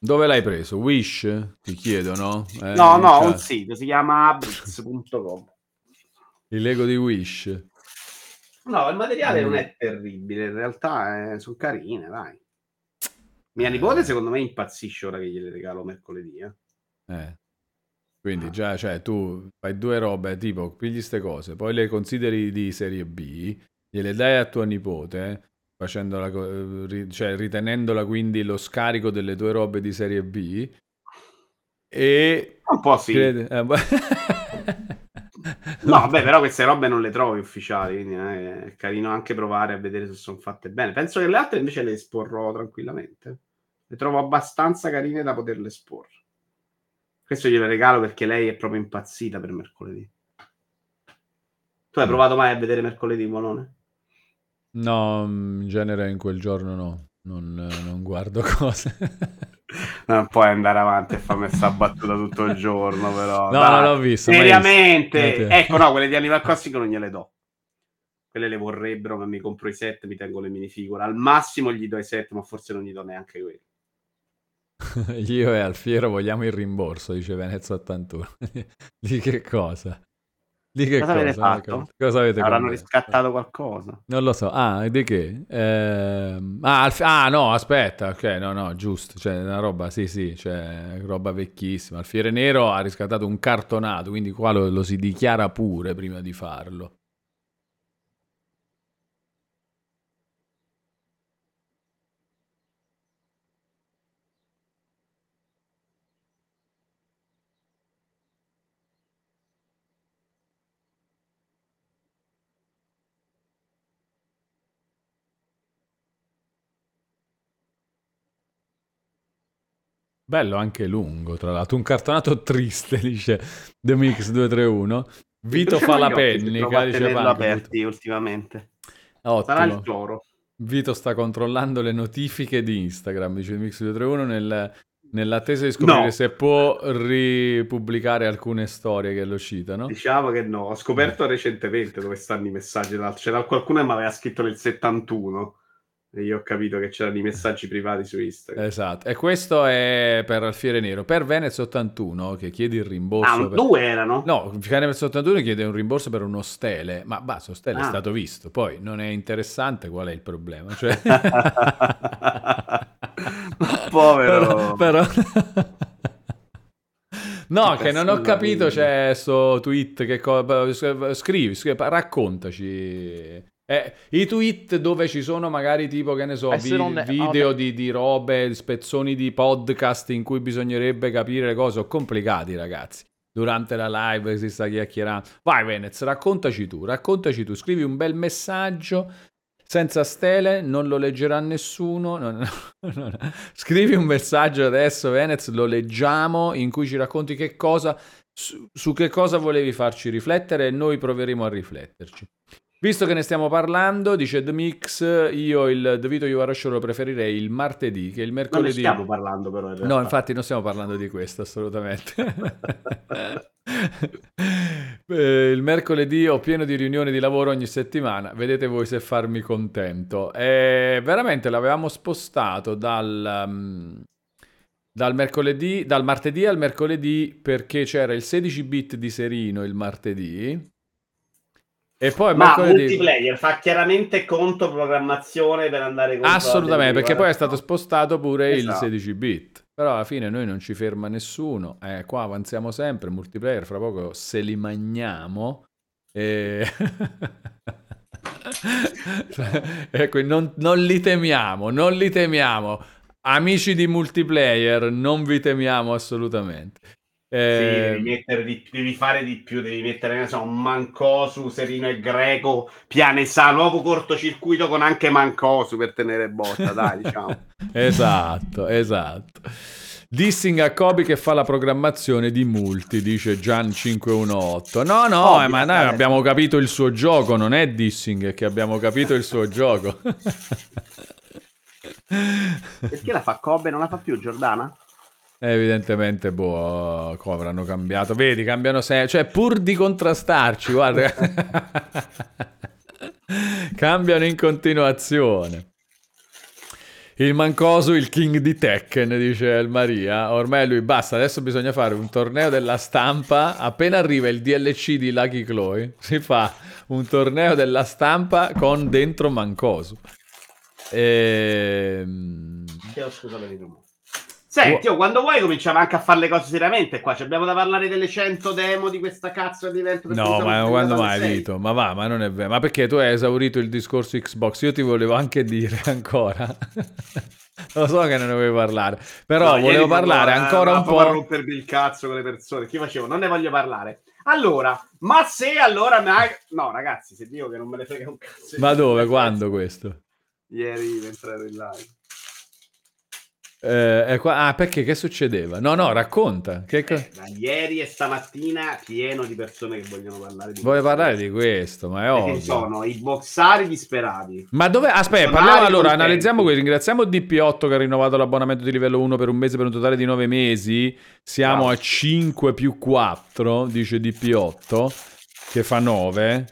Dove l'hai preso? Wish? Ti chiedono? Eh, no, no, un sito, si chiama abix punto com. Il Lego di Wish? No, il materiale mm. non è terribile, in realtà eh, sono carine, dai. Mia eh. nipote secondo me impazzisce ora che gliele regalo mercoledì. Eh. eh. Quindi ah. già, cioè, tu fai due robe, tipo, pigli ste cose, poi le consideri di serie B, gliele dai a tua nipote... Facendola, cioè ritenendola quindi lo scarico delle tue robe di serie B, e un po' sì crede... eh, ma... no vabbè, però queste robe non le trovi ufficiali, quindi è carino anche provare a vedere se sono fatte bene. Penso che le altre invece le esporrò tranquillamente, le trovo abbastanza carine da poterle esporre. Questo glielo regalo perché lei è proprio impazzita per mercoledì. Tu hai provato mai a vedere mercoledì, Ualone? No, in genere in quel giorno no, non, non guardo cose. Non puoi andare avanti e farmi sta battuta tutto il giorno, però. No, dai, non l'ho visto. Seriamente, visto. Ecco, no, quelle di Animal Crossing non gliele do. Quelle le vorrebbero, ma mi compro i set, mi tengo le minifigure. Al massimo gli do i set, ma forse non gli do neanche quelli. Io e Alfiero vogliamo il rimborso, dice Venezia ottantuno. Di che cosa? Di che cosa, cosa avete fatto? Cosa avete Avranno comprato? Riscattato qualcosa? Non lo so. Ah, di che? Eh... Ah, Alf... ah, no, aspetta. Ok, no, no, giusto. Cioè, una roba, sì, sì, cioè, roba vecchissima. Alfiere Nero ha riscattato un cartonato, quindi qua lo, lo si dichiara pure prima di farlo. Bello anche lungo, tra l'altro. Un cartonato triste, dice The Mix due tre uno. Vito fa la pennica, dice aperti ultimamente. Ottimo. Sarà il cloro. Vito sta controllando le notifiche di Instagram, dice The Mix due tre uno, nel, nell'attesa di scoprire no. se può ripubblicare alcune storie che lo citano. Diciamo che no, ho scoperto recentemente dove stanno i messaggi. C'era qualcuno che mi aveva scritto nel settantuno. Io ho capito che c'erano i messaggi privati su Instagram. Esatto, e questo è per Alfiere Nero. Per Venez ottantuno che chiede il rimborso. Ah, per... due erano? No, Venez ottantuno chiede un rimborso per uno stele. Ma basta, stele ah. è stato visto. Poi non è interessante, qual è il problema? Cioè... Povero. Però... però... No, che non ho capito, c'è cioè, sto tweet che co... scrivi, scrivi, raccontaci. Eh, i tweet dove ci sono magari tipo che ne so vi- ne- video ne- di, di robe, spezzoni di podcast in cui bisognerebbe capire le cose, sono complicati ragazzi, durante la live si sta chiacchierando. Vai Venez, raccontaci tu, raccontaci tu, scrivi un bel messaggio senza stele, non lo leggerà nessuno, no, no, no, no. Scrivi un messaggio adesso Venez, lo leggiamo, in cui ci racconti che cosa, su, su che cosa volevi farci riflettere e noi proveremo a rifletterci. Visto che ne stiamo parlando, dice The Mix, io il Vito Iuvara lo preferirei il martedì, che il mercoledì... Non ne stiamo parlando però in realtà. No, infatti non stiamo parlando di questo, assolutamente. Il mercoledì ho pieno di riunioni di lavoro ogni settimana, vedete voi se farmi contento. E veramente l'avevamo spostato dal... Um... Dal mercoledì, dal martedì al mercoledì, perché c'era il sedici bit di Serino il martedì... E poi ma mercoledì... multiplayer fa chiaramente contro programmazione per andare contro assolutamente perché guarda. Poi è stato spostato pure esatto. il sedici bit, però alla fine noi non ci ferma nessuno, eh, qua avanziamo sempre, multiplayer fra poco se li mangiamo e... ecco, non, non li temiamo, non li temiamo amici di multiplayer, non vi temiamo assolutamente. Eh... Sì, devi, mettere di, devi fare di più, devi mettere non so, Mancosu, Serino e Greco, Pianesà, nuovo cortocircuito con anche Mancosu per tenere botta, dai, diciamo. Esatto, esatto. Dissing a Kobe che fa la programmazione di multi, dice Gian cinque uno otto. No, no, Kobe, eh, ma noi abbiamo capito il suo gioco, non è dissing, è che abbiamo capito il suo gioco. Perché la fa Kobe, non la fa più Giordana? Evidentemente, boh, come avranno cambiato. Vedi, cambiano sempre, cioè pur di contrastarci, guarda. Cambiano in continuazione. Il Mancosu, il king di Tekken, dice il Maria. Ormai lui basta, adesso bisogna fare un torneo della stampa. Appena arriva il D L C di Lucky Chloe, si fa un torneo della stampa con dentro Mancosu. E... Chiedo scusa per il rumore. Senti, io quando vuoi cominciamo anche a fare le cose seriamente qua, cioè, abbiamo da parlare delle cento demo di questa cazzo di evento. No, ma quando mai, Vito? Ma va, ma non è vero. Ma perché tu hai esaurito il discorso Xbox? Io ti volevo anche dire ancora. Lo so che non ne volevo parlare, però no, volevo parlare no, ancora no, un po'. Non rompermi il cazzo con le persone, che facevo? Non ne voglio parlare. Allora, ma se allora... No, ragazzi, se dico che non me ne frega un cazzo. Ma dove? Quando questo? Ieri, mentre ero in live. Eh, qua... Ah, perché che succedeva? No, no, racconta. Che... Eh, da ieri e stamattina pieno di persone che vogliono parlare di Vuoi questo. Vuoi parlare di questo, ma è perché ovvio. Sono i boxari disperati. Ma dove... Aspetta, parliamo allora, analizziamo qui. Ringraziamo D P otto che ha rinnovato l'abbonamento di livello uno per un mese per un totale di nove mesi. Siamo wow. a cinque più quattro, dice D P otto, che fa nove.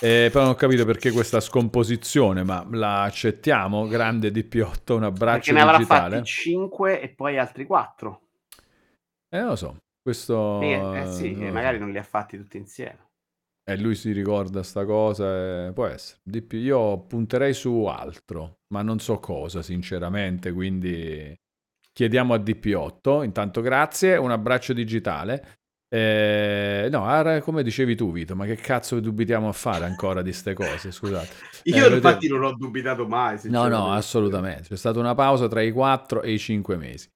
Eh, però non ho capito perché questa scomposizione, ma la accettiamo. Grande D P otto, un abbraccio digitale. Perché ne avrà fatti cinque e poi altri quattro. Eh, non lo so. Questo... Eh, eh sì, che magari non li ha fatti tutti insieme. E eh, lui si ricorda sta cosa, eh, può essere. D P... Io punterei su altro, ma non so cosa, sinceramente, quindi chiediamo a D P otto. Intanto grazie, un abbraccio digitale. Eh, no, come dicevi tu, Vito, ma che cazzo dubitiamo a fare ancora di ste cose? Scusate. Io eh, infatti non ho dubitato mai. No, no, assolutamente. C'è stata una pausa tra i quattro e i cinque mesi.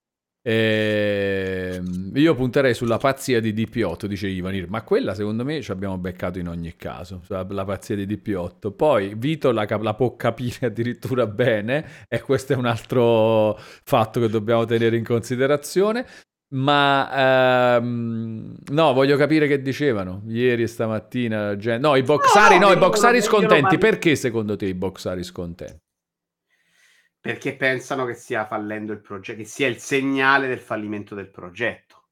Eh, io punterei sulla pazzia di D P otto, dice Ivanir, ma quella secondo me ci abbiamo beccato in ogni caso, la, la pazzia di D P otto. Poi Vito la, la può capire addirittura bene, e questo è un altro fatto che dobbiamo tenere in considerazione. Ma ehm, no, voglio capire che dicevano ieri e stamattina. Gente... No, i boxari, no, no, i boxari scontenti. Perché secondo te i boxari scontenti? Perché pensano che stia fallendo il progetto, che sia il segnale del fallimento del progetto.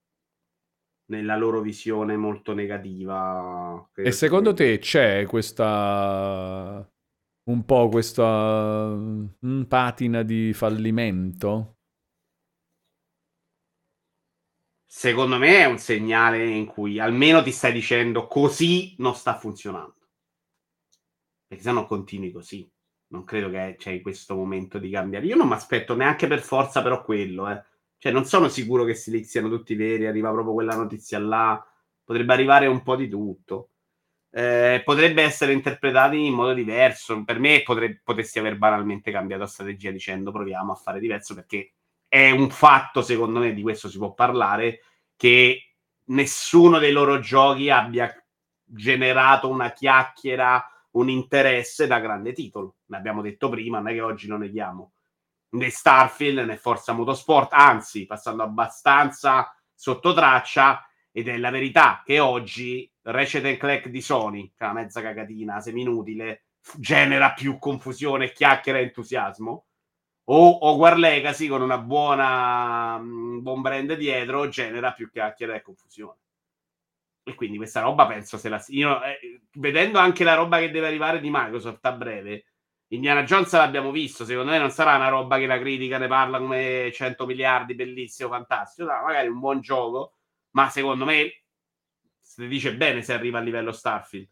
Nella loro visione molto negativa. E secondo che... te c'è questa un po' questa mh, patina di fallimento? Secondo me è un segnale in cui almeno ti stai dicendo così non sta funzionando, perché se no continui così. Non credo che c'è questo momento di cambiare. Io non mi aspetto neanche per forza però quello, eh. Cioè non sono sicuro che si liziano tutti veri, arriva proprio quella notizia là, potrebbe arrivare un po' di tutto, eh, potrebbe essere interpretato in modo diverso. Per me potre- potessi aver banalmente cambiato la strategia dicendo proviamo a fare diverso, perché è un fatto, secondo me, di questo si può parlare, che nessuno dei loro giochi abbia generato una chiacchiera, un interesse da grande titolo. Ne abbiamo detto prima, non è che oggi lo neghiamo. Né Starfield, né Forza Motorsport, anzi, passando abbastanza sotto traccia, ed è la verità che oggi Ratchet and Clank di Sony, che è una mezza cagatina, seminutile, genera più confusione, chiacchiera e entusiasmo. O Hogwarts Legacy con una buona un buon brand dietro genera più chiacchiere e confusione, e quindi questa roba penso se la io, eh, vedendo anche la roba che deve arrivare di Microsoft a breve, Indiana Jones l'abbiamo visto, secondo me non sarà una roba che la critica ne parla come cento miliardi, bellissimo, fantastico, no, magari un buon gioco, ma secondo me si dice bene se arriva a livello Starfield,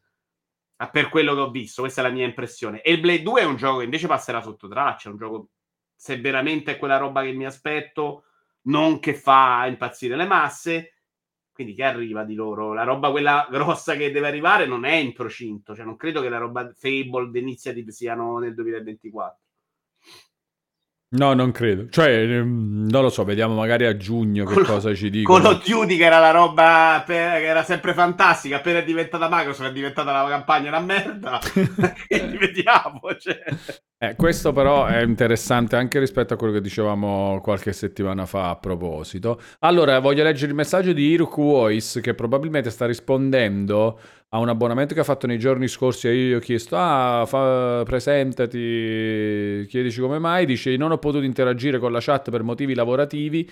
per quello che ho visto, questa è la mia impressione. E il Blade due è un gioco che invece passerà sotto traccia, è un gioco, se veramente è quella roba che mi aspetto, non che fa impazzire le masse, quindi che arriva di loro? La roba quella grossa che deve arrivare non è in procinto, cioè non credo che la roba Fable, The Initiative siano nel duemilaventiquattro. No, non credo, cioè non lo so, vediamo magari a giugno che Col- cosa ci dicono. Call of Duty, che era la roba per, che era sempre fantastica, appena è diventata Microsoft è diventata la campagna una merda. Quindi vediamo, cioè. Eh, questo però è interessante anche rispetto a quello che dicevamo qualche settimana fa a proposito. Allora, voglio leggere il messaggio di Iruk Voice, che probabilmente sta rispondendo a un abbonamento che ha fatto nei giorni scorsi, e io gli ho chiesto, ah, fa, presentati, chiedici come mai. Dice, non ho potuto interagire con la chat per motivi lavorativi.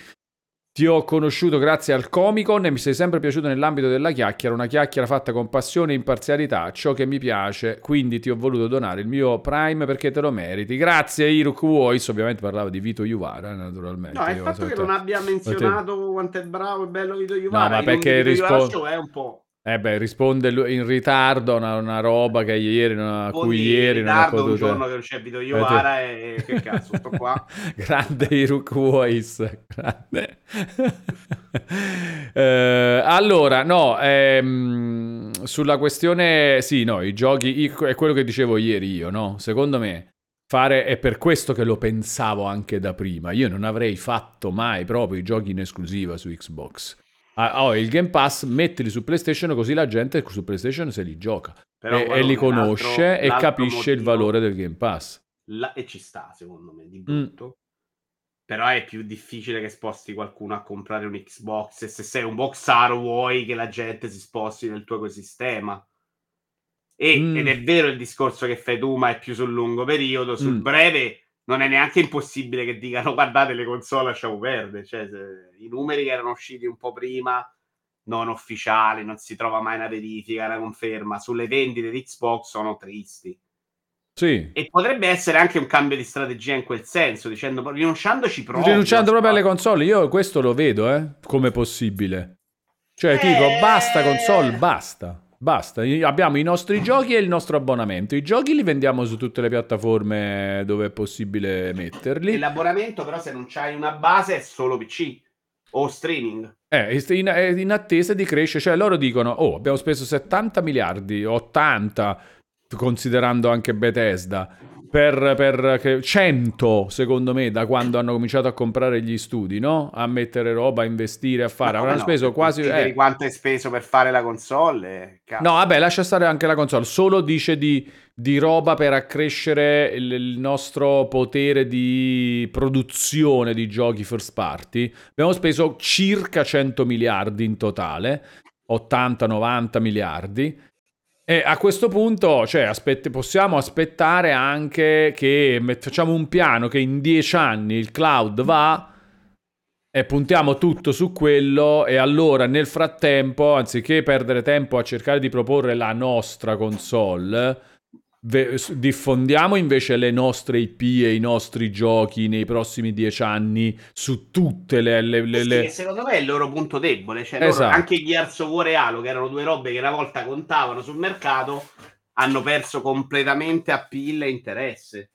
Ti ho conosciuto grazie al Comic Con e mi sei sempre piaciuto nell'ambito della chiacchiera, una chiacchiera fatta con passione e imparzialità, ciò che mi piace, quindi ti ho voluto donare il mio Prime perché te lo meriti. Grazie Iruk Voice, ovviamente parlava di Vito Iuvara, naturalmente. No, è il fatto che non abbia menzionato quanto è bravo e bello Vito Iuvara, no, ma perché rispondo è un po'... Eh beh, risponde in ritardo a una, una roba che ieri non, a cui ieri ritardo, non ho potuto... un giorno che non c'è Vito Iuvara e, e che cazzo, sto qua. Grande Iruk Voice, grande. eh, allora, no, ehm, sulla questione, sì, no, i giochi, è quello che dicevo ieri io, no? Secondo me fare, è per questo che lo pensavo anche da prima, io non avrei fatto mai proprio i giochi in esclusiva su Xbox. Ah, oh, il Game Pass mettili su PlayStation, così la gente su PlayStation se li gioca però e, e li conosce l'altro, e l'altro capisce motivo, il valore del Game Pass la, e ci sta secondo me di brutto mm. però è più difficile che sposti qualcuno a comprare un Xbox, e se sei un boxaro vuoi che la gente si sposti nel tuo ecosistema. E, mm. Ed è vero il discorso che fai tu, ma è più sul lungo periodo, sul mm. breve non è neanche impossibile che dicano guardate le console lasciamo perdere, cioè, i numeri che erano usciti un po' prima non ufficiali, non si trova mai una verifica, una conferma sulle vendite di Xbox, sono tristi. Sì. E potrebbe essere anche un cambio di strategia in quel senso, dicendo rinunciandoci proprio rinunciando proprio alle console. Io questo lo vedo eh, come possibile, cioè eh... dico basta console, basta basta, abbiamo i nostri giochi e il nostro abbonamento, i giochi li vendiamo su tutte le piattaforme dove è possibile metterli, e l'abbonamento però se non c'hai una base è solo P C o streaming, eh, in, in attesa di crescere, cioè loro dicono oh abbiamo speso settanta miliardi, ottanta considerando anche Bethesda, per, per cento secondo me da quando hanno cominciato a comprare gli studi, no? A mettere roba, a investire, a fare, avranno no, speso quasi eh. quanto è speso per fare la console, cazzo. No vabbè lascia stare anche la console, solo dice di, di roba per accrescere il, il nostro potere di produzione di giochi first party, abbiamo speso circa cento miliardi in totale, ottanta novanta miliardi. E a questo punto cioè, aspett- possiamo aspettare anche che met- facciamo un piano che in dieci anni il cloud va e puntiamo tutto su quello, e allora nel frattempo, anziché perdere tempo a cercare di proporre la nostra console, ve- diffondiamo invece le nostre I P e i nostri giochi nei prossimi dieci anni su tutte le... le, le, le... Sì, secondo me è il loro punto debole, cioè loro, esatto. Anche gli Gears of War e Halo, che erano due robe che una volta contavano sul mercato, hanno perso completamente appeal e interesse,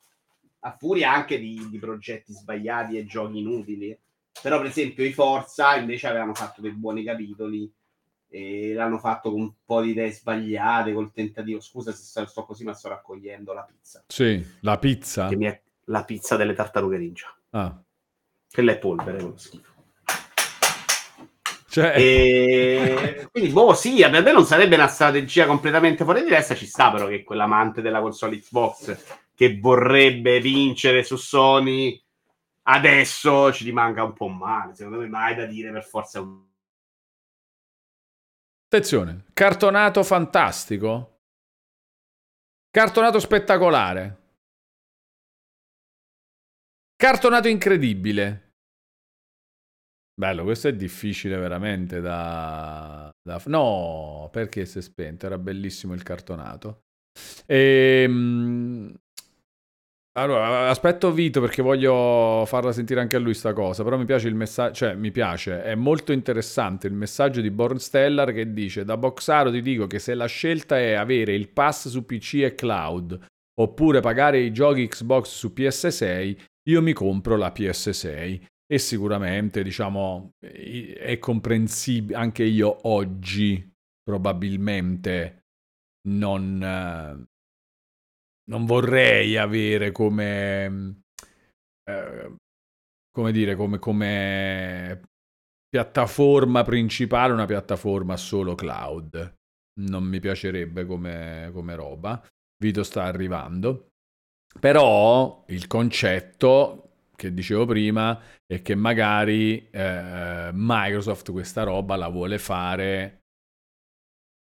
a furia anche di, di progetti sbagliati e giochi inutili. Però per esempio i Forza invece avevano fatto dei buoni capitoli, e l'hanno fatto con un po' di idee sbagliate, col tentativo, scusa se sto così ma sto raccogliendo la pizza. Sì, la pizza? Che mi è... la pizza delle tartarughe ninja. Ah. Quella è polvere, quello schifo. Cioè... E... Quindi boh sì, per me non sarebbe una strategia completamente fuori di testa, ci sta però che quell'amante della console Xbox che vorrebbe vincere su Sony adesso ci rimanga un po' male, secondo me mai da dire per forza un... Attenzione, cartonato fantastico, cartonato spettacolare, cartonato incredibile. Bello, questo è difficile veramente da... da... No, perché si è spento, era bellissimo il cartonato. Ehm... Allora, aspetto Vito perché voglio farla sentire anche a lui sta cosa, però mi piace il messaggio, cioè mi piace, è molto interessante il messaggio di Bornstellar che dice: da boxaro ti dico che se la scelta è avere il pass su P C e cloud oppure pagare i giochi Xbox su P S sei, io mi compro la P S sei, e sicuramente diciamo è comprensibile, anche io oggi probabilmente non... non vorrei avere come eh, come dire come, come piattaforma principale una piattaforma solo cloud, non mi piacerebbe come, come roba. Vito sta arrivando, però il concetto che dicevo prima è che magari eh, Microsoft questa roba la vuole fare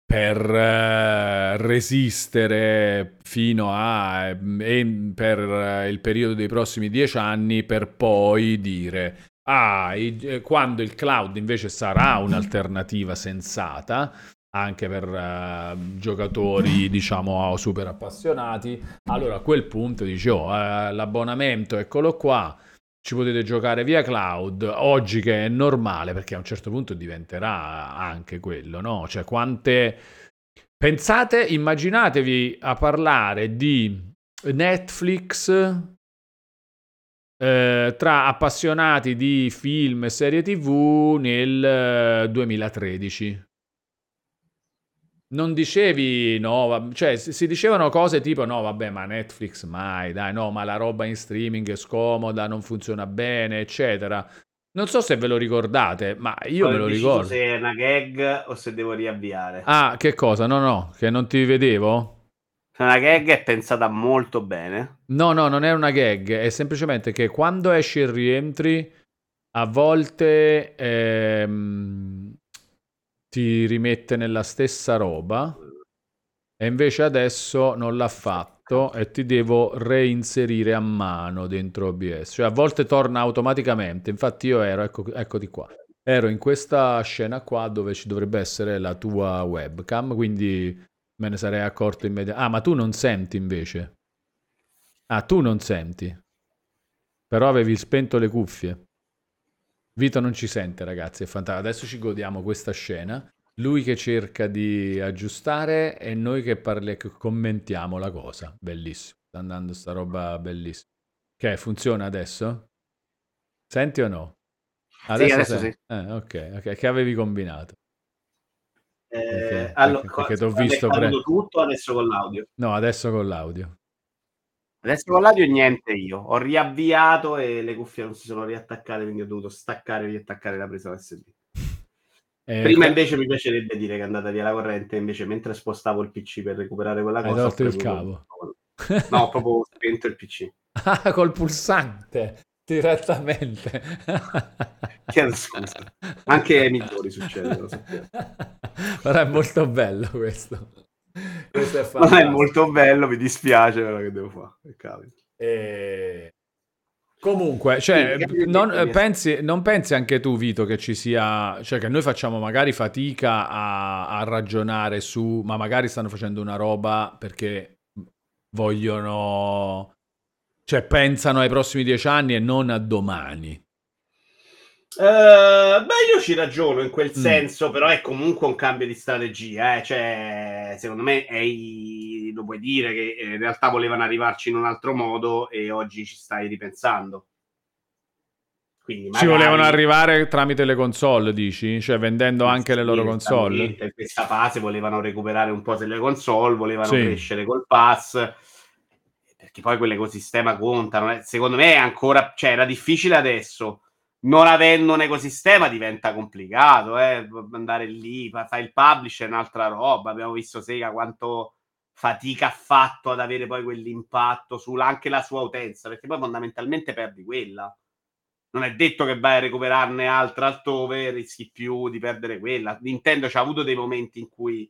per eh, resistere fino a eh, per eh, il periodo dei prossimi dieci anni, per poi dire ah, i, eh, quando il cloud invece sarà un'alternativa sensata anche per eh, giocatori diciamo super appassionati, allora a quel punto dice oh, eh, l'abbonamento eccolo qua, ci potete giocare via cloud oggi, che è normale, perché a un certo punto diventerà anche quello, no? Cioè quante... Pensate, immaginatevi a parlare di Netflix eh, tra appassionati di film e serie tivù nel duemilatredici. Non dicevi no, cioè si dicevano cose tipo no vabbè ma Netflix mai, dai no ma la roba in streaming è scomoda, non funziona bene eccetera. Non so se ve lo ricordate, ma io me lo ricordo. Se è una gag o se devo riavviare. Ah, che cosa? No no, che non ti vedevo? È una gag, è pensata molto bene. No, no, non è una gag, è semplicemente che quando esci e rientri a volte ehm, ti rimette nella stessa roba, e invece adesso non l'ha fatto e ti devo reinserire a mano dentro O B S, cioè a volte torna automaticamente. Infatti io ero, ecco, eccoti qua, ero in questa scena qua dove ci dovrebbe essere la tua webcam, quindi me ne sarei accorto immediatamente. Ah, ma tu non senti invece? Ah, tu non senti, però avevi spento le cuffie. Vito non ci sente, ragazzi, è fantastico. Adesso ci godiamo questa scena, lui che cerca di aggiustare e noi che parli- commentiamo la cosa. Bellissimo, sta andando sta roba bellissima. Ok, funziona adesso? Senti o no? Adesso sì, adesso sì. Eh, ok, ok, che avevi combinato? Eh, perché, allora, perché ti ho visto pre... tutto adesso con l'audio. No, adesso con l'audio. Adesso con l'audio niente, io ho riavviato e le cuffie non si sono riattaccate, quindi ho dovuto staccare e riattaccare la presa U S B. Eh, Prima invece mi piacerebbe dire che è andata via la corrente, invece mentre spostavo il P C per recuperare quella cosa... Hai tolto il cavo? Un... No, proprio spento il P C. Ah, col pulsante, direttamente. Chiedo scusa. Anche ai migliori succede, lo sappiamo. Però è molto bello questo. Questo è fantastico. Non è molto bello, mi dispiace, però che devo fare? E... Comunque, cioè, non, pensi, non pensi anche tu, Vito, che ci sia, cioè che noi facciamo magari fatica a, a ragionare su, ma magari stanno facendo una roba perché vogliono, cioè pensano ai prossimi dieci anni e non a domani. Uh, beh, io ci ragiono in quel senso, mm. però è comunque un cambio di strategia, eh? Cioè, secondo me è, lo puoi dire che in realtà volevano arrivarci in un altro modo e oggi ci stai ripensando. Quindi magari... Ci volevano arrivare tramite le console, dici? Cioè vendendo sì, anche le loro console? In questa fase volevano recuperare un po' delle console, volevano sì. crescere col pass, perché poi quell'ecosistema conta. Secondo me è ancora, cioè era difficile adesso. Non avendo un ecosistema diventa complicato, eh? Andare lì, fare il publish è un'altra roba. Abbiamo visto Sega quanto fatica ha fatto ad avere poi quell'impatto sulla anche la sua utenza, perché poi fondamentalmente perdi quella. Non è detto che vai a recuperarne altra altrove, rischi più di perdere quella. Nintendo ci ha avuto dei momenti in cui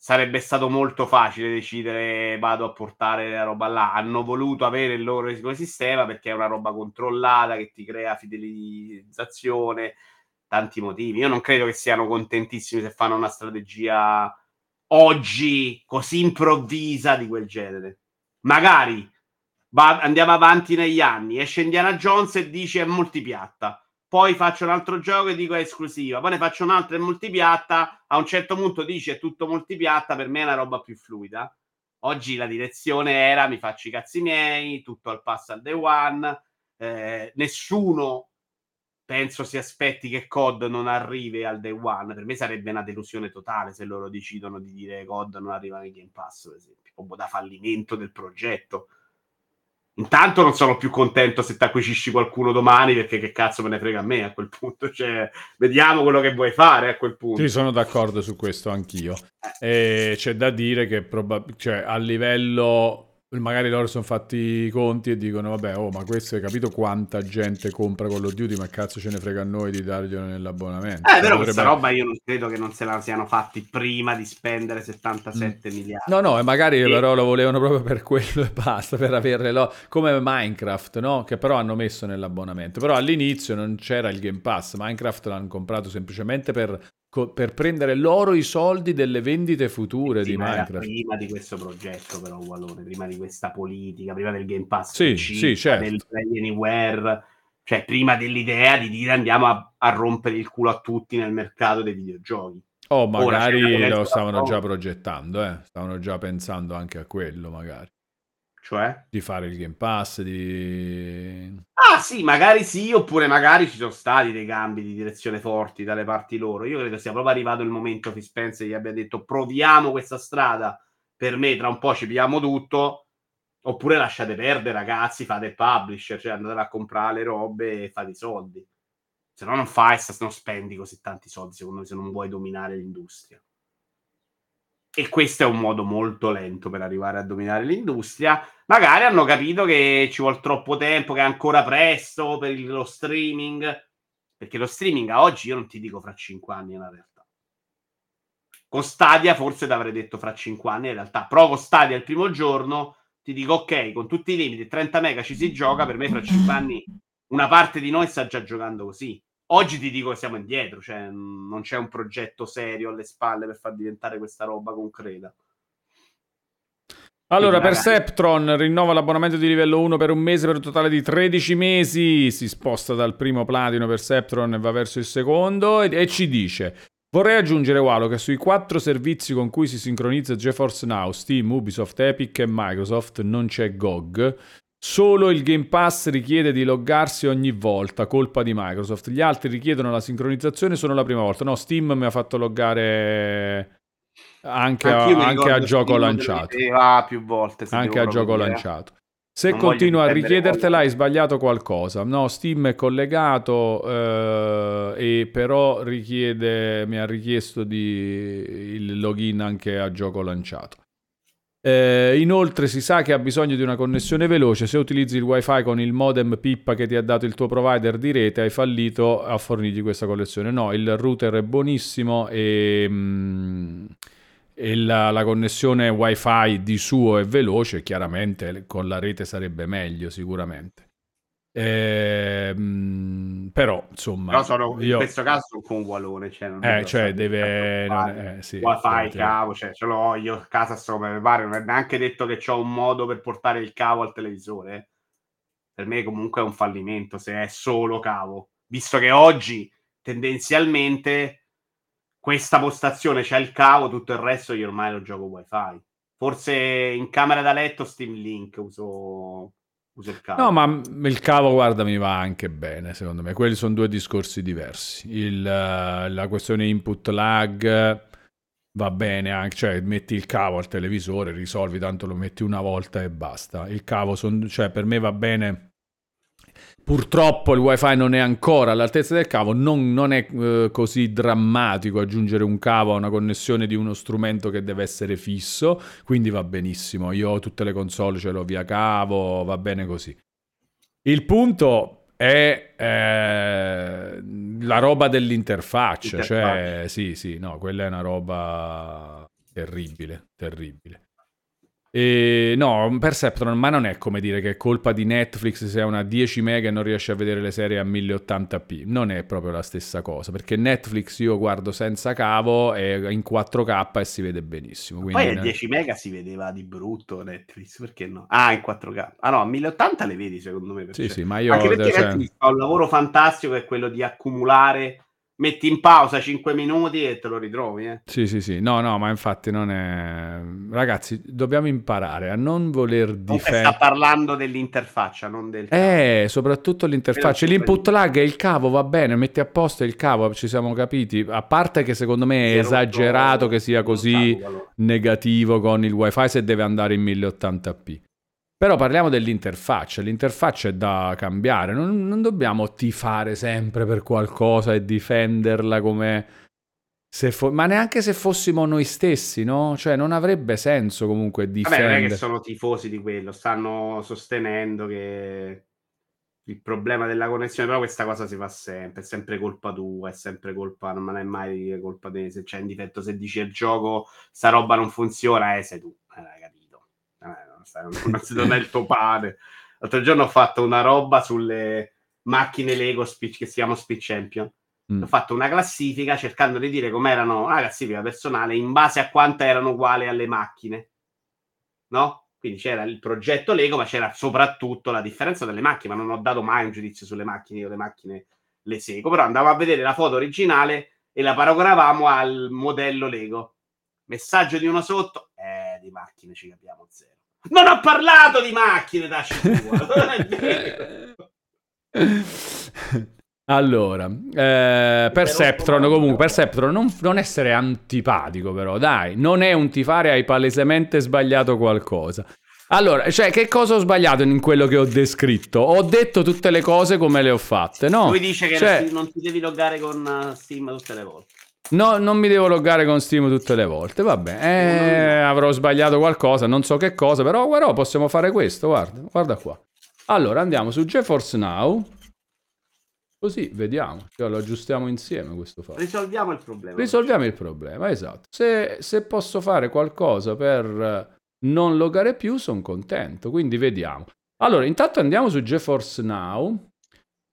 sarebbe stato molto facile decidere vado a portare la roba là, hanno voluto avere il loro ecosistema perché è una roba controllata che ti crea fidelizzazione, tanti motivi. Io non credo che siano contentissimi se fanno una strategia oggi così improvvisa di quel genere. Magari va, andiamo avanti negli anni, esce Indiana Jones e dice è multipiatta, poi faccio un altro gioco e dico è esclusiva, poi ne faccio un'altra è multipiatta, a un certo punto dice è tutto multipiatta, per me è una roba più fluida. Oggi la direzione era mi faccio i cazzi miei, tutto al pass al day one, eh, nessuno penso si aspetti che C O D non arrivi al day one, per me sarebbe una delusione totale se loro decidono di dire C O D non arriva nel Game Pass, per esempio, proprio da fallimento del progetto. Intanto non sono più contento se ti acquisisci qualcuno domani, perché che cazzo me ne frega a me a quel punto, cioè vediamo quello che vuoi fare a quel punto. Sì, sono d'accordo su questo anch'io. E c'è da dire che probab- cioè, a livello magari loro sono fatti i conti e dicono vabbè, oh ma questo hai capito quanta gente compra Call of Duty, ma cazzo ce ne frega a noi di darglielo nell'abbonamento. Eh, però dovrebbe... questa roba io non credo che non se la siano fatti prima di spendere settantasette mm. miliardi. No, no, e magari e... però lo volevano proprio per quello e basta, per averle lo... come Minecraft, no? Che però hanno messo nell'abbonamento, però all'inizio non c'era il Game Pass, Minecraft l'hanno comprato semplicemente per Co- per prendere loro i soldi delle vendite future sì, di Minecraft. Prima di questo progetto però, Ualone, prima di questa politica, prima del Game Pass, sì, P C, sì, certo. del Play Anywhere, cioè prima dell'idea di dire andiamo a, a rompere il culo a tutti nel mercato dei videogiochi. Oh, magari lo stavano già progettando, eh? Stavano già pensando anche a quello magari. Cioè? Di fare il Game Pass, di... Ah sì, magari sì, oppure magari ci sono stati dei cambi di direzione forti dalle parti loro. Io credo sia proprio arrivato il momento che Spencer gli abbia detto proviamo questa strada, per me tra un po' ci pigliamo tutto, oppure lasciate perdere ragazzi, fate il publisher, cioè andate a comprare le robe e fate i soldi. Se no non fai, se non spendi così tanti soldi, secondo me, se non vuoi dominare l'industria. e questo è un modo molto lento per arrivare a dominare l'industria. Magari hanno capito che ci vuole troppo tempo, che è ancora presto per il, lo streaming, perché lo streaming a oggi, io non ti dico fra cinque anni, è una realtà. Con Stadia forse ti avrei detto fra cinque anni, in realtà provo Stadia il primo giorno, ti dico ok, con tutti i limiti, trenta mega ci si gioca, per me fra cinque anni una parte di noi sta già giocando così. Oggi ti dico che siamo indietro, cioè non c'è un progetto serio alle spalle per far diventare questa roba concreta. Allora, Perceptron rinnova l'abbonamento di livello uno per un mese per un totale di tredici mesi, si sposta dal primo platino Perceptron e va verso il secondo e, e ci dice: vorrei aggiungere, Walo, che sui quattro servizi con cui si sincronizza GeForce Now, Steam, Ubisoft, Epic e Microsoft non c'è G O G, solo il Game Pass richiede di loggarsi ogni volta, colpa di Microsoft, gli altri richiedono la sincronizzazione solo la prima volta. No, Steam mi ha fatto loggare... Anche a, anche a gioco lanciato più volte, anche a gioco dire. lanciato se non continua a richiedertela voglio. Hai sbagliato qualcosa. No, Steam è collegato eh, e però richiede, mi ha richiesto di, il login anche a gioco lanciato. Eh, inoltre si sa che ha bisogno di una connessione veloce. Se utilizzi il wifi con il modem pippa che ti ha dato il tuo provider di rete, hai fallito a fornirgli questa connessione. No, il router è buonissimo e, mm, e la, la connessione wifi di suo è veloce, chiaramente con la rete sarebbe meglio sicuramente, eh, mm, però insomma però sono, io... in questo caso con Ualone, cioè, non eh, cioè deve non è, eh, sì, wifi cavo, cioè ce l'ho io a casa, sto come mi pare, non è neanche detto che c'ho un modo per portare il cavo al televisore. Per me comunque è un fallimento se è solo cavo, visto che oggi tendenzialmente questa postazione c'è il cavo, tutto il resto io ormai lo gioco wifi. Forse in camera da letto Steam Link uso, uso il cavo. No, ma il cavo, guarda, mi va anche bene, secondo me. Quelli sono due discorsi diversi. Il, la questione input lag va bene anche, cioè metti il cavo al televisore, risolvi, tanto lo metti una volta e basta. Il cavo, son, cioè per me va bene. Purtroppo il wifi non è ancora all'altezza del cavo, non, non è eh, così drammatico aggiungere un cavo a una connessione di uno strumento che deve essere fisso, quindi va benissimo. Io ho tutte le console, ce l'ho via cavo, va bene così. Il punto è eh, la roba dell'interfaccia, Interfaccia. cioè sì sì, no, quella è una roba terribile, terribile. E no, Perceptron, ma non è come dire che è colpa di Netflix se ha una dieci mega e non riesce a vedere le serie a mille ottanta p. Non è proprio la stessa cosa, perché Netflix io guardo senza cavo e in quattro k e si vede benissimo. Quindi poi a dieci mega si vedeva di brutto Netflix, perché no? Ah, in quattro k. Ah no, a mille ottanta le vedi secondo me. Per sì, certo. Sì, ma io anche perché cioè... Netflix fa un lavoro fantastico, è quello di accumulare, metti in pausa cinque minuti e te lo ritrovi, eh. Sì, sì, sì. No, no, ma infatti non è... Ragazzi, dobbiamo imparare a non voler difendere... Sta parlando dell'interfaccia, non del cavo. Eh, soprattutto l'interfaccia. L'input lag e il cavo, va bene, metti a posto il cavo, ci siamo capiti. A parte che secondo me è esagerato che sia così negativo con il wifi se deve andare in mille ottanta p. Però parliamo dell'interfaccia, l'interfaccia è da cambiare, non, non dobbiamo tifare sempre per qualcosa e difenderla come se fo- ma neanche se fossimo noi stessi, no? Cioè non avrebbe senso comunque difendere. Vabbè, non è che sono tifosi di quello, stanno sostenendo che il problema della connessione, però questa cosa si fa sempre, è sempre colpa tua, è sempre colpa, non è mai colpa te, se c'è un difetto, se dici al gioco sta roba non funziona, eh, sei tu, eh, ragazzi. Non è il tuo padre. L'altro giorno ho fatto una roba sulle macchine Lego Speech, che si chiama Speech Champion. Mm. Ho fatto una classifica cercando di dire com'erano, una classifica personale in base a quanta erano uguali alle macchine, no? Quindi c'era il progetto Lego, ma c'era soprattutto la differenza delle macchine. Ma non ho dato mai un giudizio sulle macchine, io le macchine le seguo, però andavo a vedere la foto originale e la paragonavamo al modello Lego. Messaggio di uno sotto: eh, di macchine ci capiamo zero. Non ho parlato di macchine, da allora eh, Perceptron comunque Perceptron non, non essere antipatico, però dai, non è un tifare, hai palesemente sbagliato qualcosa. Allora, cioè, che cosa ho sbagliato in quello che ho descritto? Ho detto tutte le cose come le ho fatte, no? Lui dice che cioè... non ti devi loggare con Steam tutte le volte. No, non mi devo loggare con Steam tutte le volte. Vabbè, eh, avrò sbagliato qualcosa, non so che cosa, però guarda, possiamo fare questo, guarda, guarda qua. Allora andiamo su GeForce Now. Così vediamo, cioè, lo aggiustiamo insieme questo fatto. Risolviamo il problema. Risolviamo il problema, esatto. Se, se posso fare qualcosa per non loggare più, sono contento, quindi vediamo. Allora, intanto andiamo su GeForce Now.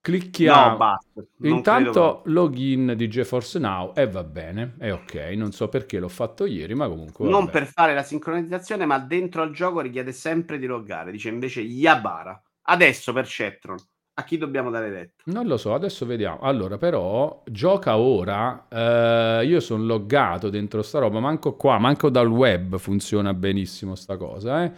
Clicchiamo, no, basta. Intanto login di GeForce Now e eh, va bene, è ok, non so perché l'ho fatto ieri, ma comunque... Non per fare la sincronizzazione, ma dentro al gioco richiede sempre di loggare, dice invece Iuvara. Adesso per Cetron, a chi dobbiamo dare retta? Non lo so, adesso vediamo. Allora però, gioca ora, eh, io sono loggato dentro sta roba, manco qua, manco dal web funziona benissimo sta cosa, eh.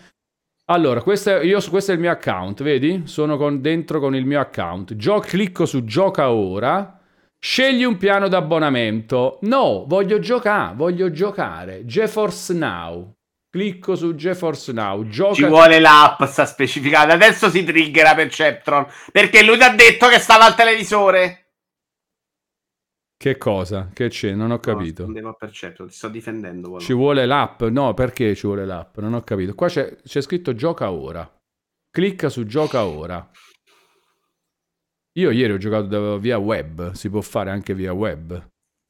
Allora, questo è, io, questo è il mio account, vedi? Sono con, dentro con il mio account. Gio, clicco su gioca ora, scegli un piano d'abbonamento. No, voglio giocare, voglio giocare. GeForce Now. Clicco su GeForce Now. Gioca... Ci vuole l'app, sta specificata. Adesso si triggera per Cetron, perché lui ti ha detto che stava al televisore. Che cosa? Che c'è? Non ho capito. No, per certo, ti sto difendendo. Volo. Ci vuole l'app? No, perché ci vuole l'app? Non ho capito. Qua c'è, c'è scritto gioca ora. Clicca su gioca ora. Io ieri ho giocato via web. Si può fare anche via web.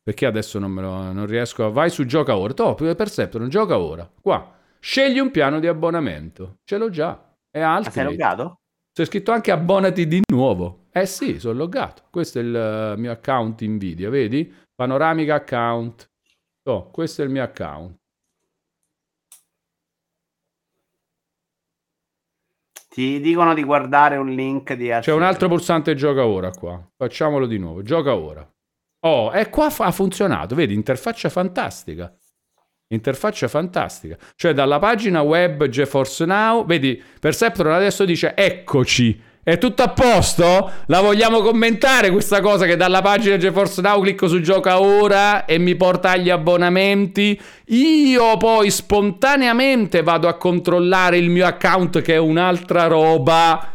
Perché adesso non, me lo, non riesco a... Vai su gioca ora. Top, perfetto, non gioca ora. Qua. Scegli un piano di abbonamento. Ce l'ho già. È alto. Ma sei loggato? C'è scritto anche abbonati di nuovo. Eh sì, sono loggato. Questo è il mio account Nvidia, vedi? Panoramica account. Oh, questo è il mio account. Ti dicono di guardare un link di... C'è un altro pulsante gioca ora qua. Facciamolo di nuovo. Gioca ora. Oh, e qua ha funzionato. Vedi, interfaccia fantastica. Interfaccia fantastica. Cioè dalla pagina web GeForce Now, vedi, Perceptron adesso dice eccoci. È tutto a posto? La vogliamo commentare questa cosa che dalla pagina GeForce Now clicco su gioca ora e mi porta agli abbonamenti? Io poi spontaneamente vado a controllare il mio account che è un'altra roba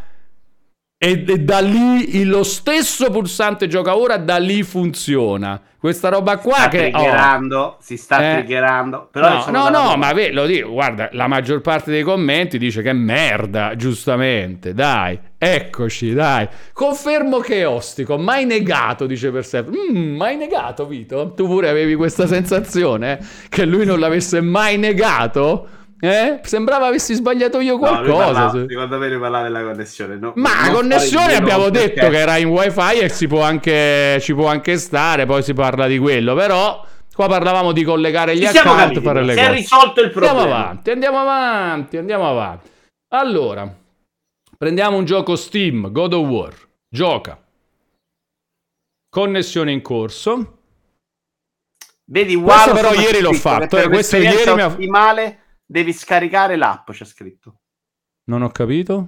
e, e da lì lo stesso pulsante gioca ora, da lì funziona. Questa roba qua sta che... Oh. Si sta eh? triggerando. Però no, no, no ma ve, lo dico, guarda, la maggior parte dei commenti dice che merda, giustamente, dai, eccoci, dai. Confermo che è ostico, mai negato, dice per sé. Mm, mai negato, Vito? Tu pure avevi questa sensazione eh? Che lui non l'avesse mai negato? Eh? Sembrava avessi sbagliato io qualcosa. No, secondo me parlava della connessione. No, ma la connessione abbiamo detto perché... che era in wifi e si può anche, ci può anche stare. Poi si parla di quello. Però qua parlavamo di collegare gli account, fare le cose. Si è risolto il problema. Andiamo avanti, andiamo avanti, andiamo avanti. Allora, prendiamo un gioco Steam, God of War. Gioca. Connessione in corso. Vedi, wow, questo però ieri l'ho fatto. Eh, questo ieri mi ha fatto. Devi scaricare l'app, c'è scritto. Non ho capito.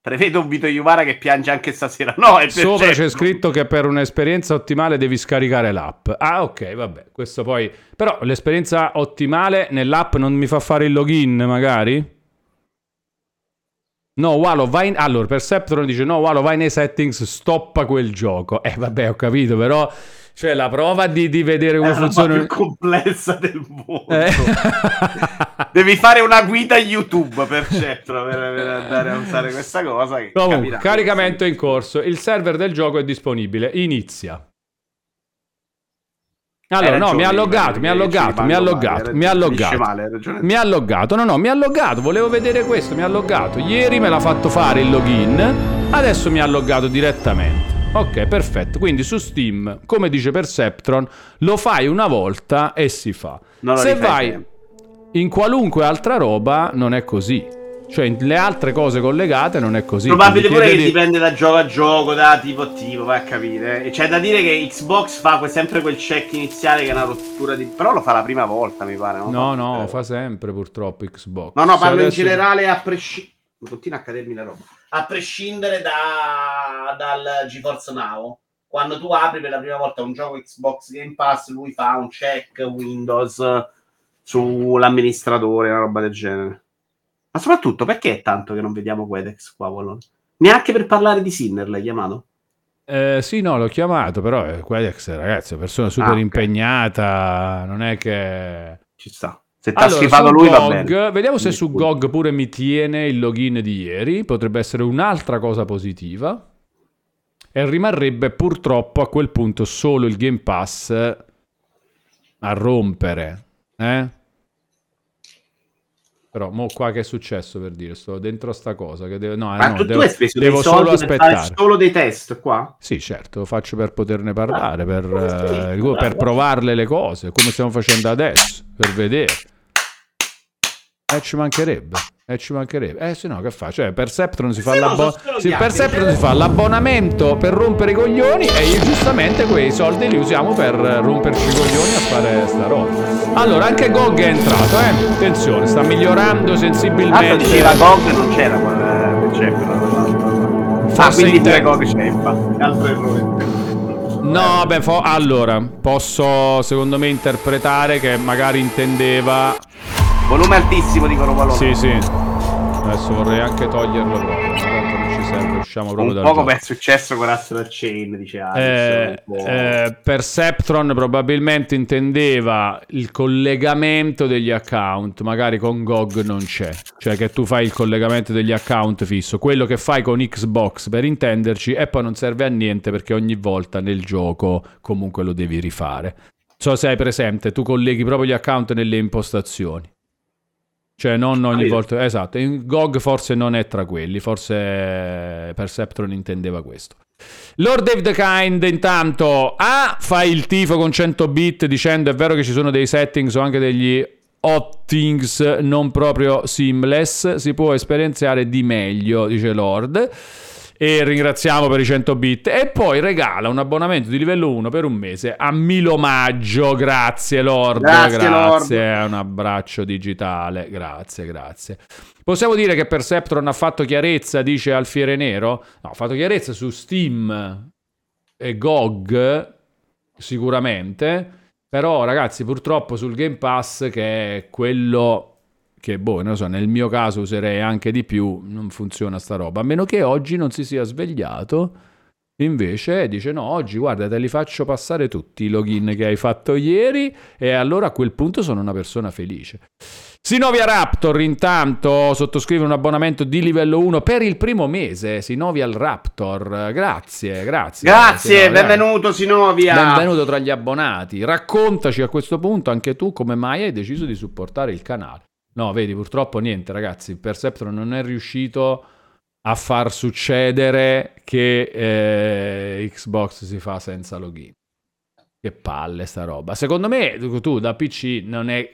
Prevedo un Vito Iuvara che piange anche stasera. No, è sopra certo. C'è scritto che per un'esperienza ottimale devi scaricare l'app. Ah, ok, vabbè. Questo poi... Però l'esperienza ottimale nell'app non mi fa fare il login, magari? No, Walo, vai in... Allora, Perceptron dice no, Walo, vai nei settings, stoppa quel gioco. Eh, vabbè, ho capito, però... Cioè, la prova di, di vedere come funziona... È la più complessa del mondo. Eh. Devi fare una guida YouTube per certo, per, per andare a usare questa cosa. Che comunque, caricamento in corso. Il server del gioco è disponibile. Inizia. Allora, no, mi ha loggato, mi ha loggato, mi ha loggato, mi ha loggato. Mi ha loggato, no, no, mi ha loggato. Volevo vedere questo, mi ha loggato. Ieri me l'ha fatto fare il login. Adesso mi ha loggato direttamente. Ok, perfetto. Quindi su Steam, come dice Perceptron, lo fai una volta e si fa. Se vai in qualunque altra roba non è così. Cioè le altre cose collegate non è così. Probabile pure che dipende da gioco a gioco, da tipo a tipo, vai a capire. E c'è da dire che Xbox fa sempre quel check iniziale che è una rottura di... Però lo fa la prima volta, mi pare. Non no, no, fa sempre purtroppo Xbox. No, no, parlo adesso... in generale a prescindere... Continua a cadermi la roba. A prescindere da, dal GeForce Now, quando tu apri per la prima volta un gioco Xbox Game Pass, lui fa un check Windows sull'amministratore, una roba del genere. Ma soprattutto, perché è tanto che non vediamo Quedex qua, Wallone? Neanche per parlare di Sinner l'hai chiamato? Eh, sì, no, l'ho chiamato, però eh, Quedex, ragazzi, è una persona super ah, okay. impegnata, non è che... Ci sta. Se t'ha schivato allora, lui G O G, va bene. Vediamo se su G O G pure mi tiene il login di ieri, potrebbe essere un'altra cosa positiva. E rimarrebbe purtroppo a quel punto solo il Game Pass a rompere, eh? Però mo qua che è successo, per dire, sto dentro a sta cosa che devo, no, ma no, tu devo, hai speso devo solo aspettare, fare solo dei test qua? Sì, certo, lo faccio per poterne parlare, ah, per, eh, per, per provarle le cose, come stiamo facendo adesso, per vedere. Eh, ci mancherebbe. E eh, ci mancherebbe. Eh, se no, che faccio? Cioè, per Septron si fa, no, l'abbon- si, per Septron si fa l'abbonamento per rompere i coglioni. E io, giustamente, quei soldi li usiamo per romperci i coglioni a fare sta roba. Allora, anche G O G è entrato, eh. Attenzione, sta migliorando sensibilmente. Ah, diceva G O G non c'era quando c'è però. Forse ah, quindi c'è G O G c'è, infatti. Altro errore. No, beh, fo- allora, posso secondo me interpretare che magari intendeva. Volume altissimo, dicono Ualone. Sì, sì. Adesso vorrei anche toglierlo proprio. Tanto non ci serve, usciamo proprio un dal gioco. Un poco è successo con Astral Chain, dice eh, eh, per Septron probabilmente intendeva il collegamento degli account. Magari con G O G non c'è. Cioè che tu fai il collegamento degli account fisso. Quello che fai con Xbox, per intenderci, e poi non serve a niente perché ogni volta nel gioco comunque lo devi rifare. So se hai presente, tu colleghi proprio gli account nelle impostazioni. Cioè non ogni ah, volta, esatto, in G O G forse non è tra quelli, forse Perceptron intendeva questo. Lord Dave the Kind intanto A fa il tifo con cento bit dicendo è vero che ci sono dei settings o anche degli optings non proprio seamless, si può esperienziare di meglio, dice Lord. E ringraziamo per i cento bit. E poi regala un abbonamento di livello uno per un mese a Milo Maggio. Grazie Lord, grazie, grazie. Lord. Un abbraccio digitale, grazie, grazie. Possiamo dire che Perceptron ha fatto chiarezza, dice Alfiere Nero? No, ha fatto chiarezza su Steam e G O G sicuramente, però ragazzi purtroppo sul Game Pass, che è quello che boh, non lo so, nel mio caso userei anche di più, non funziona sta roba, a meno che oggi non si sia svegliato invece dice no, oggi guarda te li faccio passare tutti i login che hai fatto ieri, e allora a quel punto sono una persona felice. Sinovia Raptor intanto sottoscrive un abbonamento di livello uno per il primo mese. Sinovia al Raptor, grazie, grazie. Grazie, Sinovia. Benvenuto Sinovia. Benvenuto tra gli abbonati. Raccontaci a questo punto anche tu come mai hai deciso di supportare il canale. No, vedi, purtroppo niente, ragazzi, Perceptron non è riuscito a far succedere che eh, Xbox si fa senza login. Che palle sta roba. Secondo me, tu da P C non è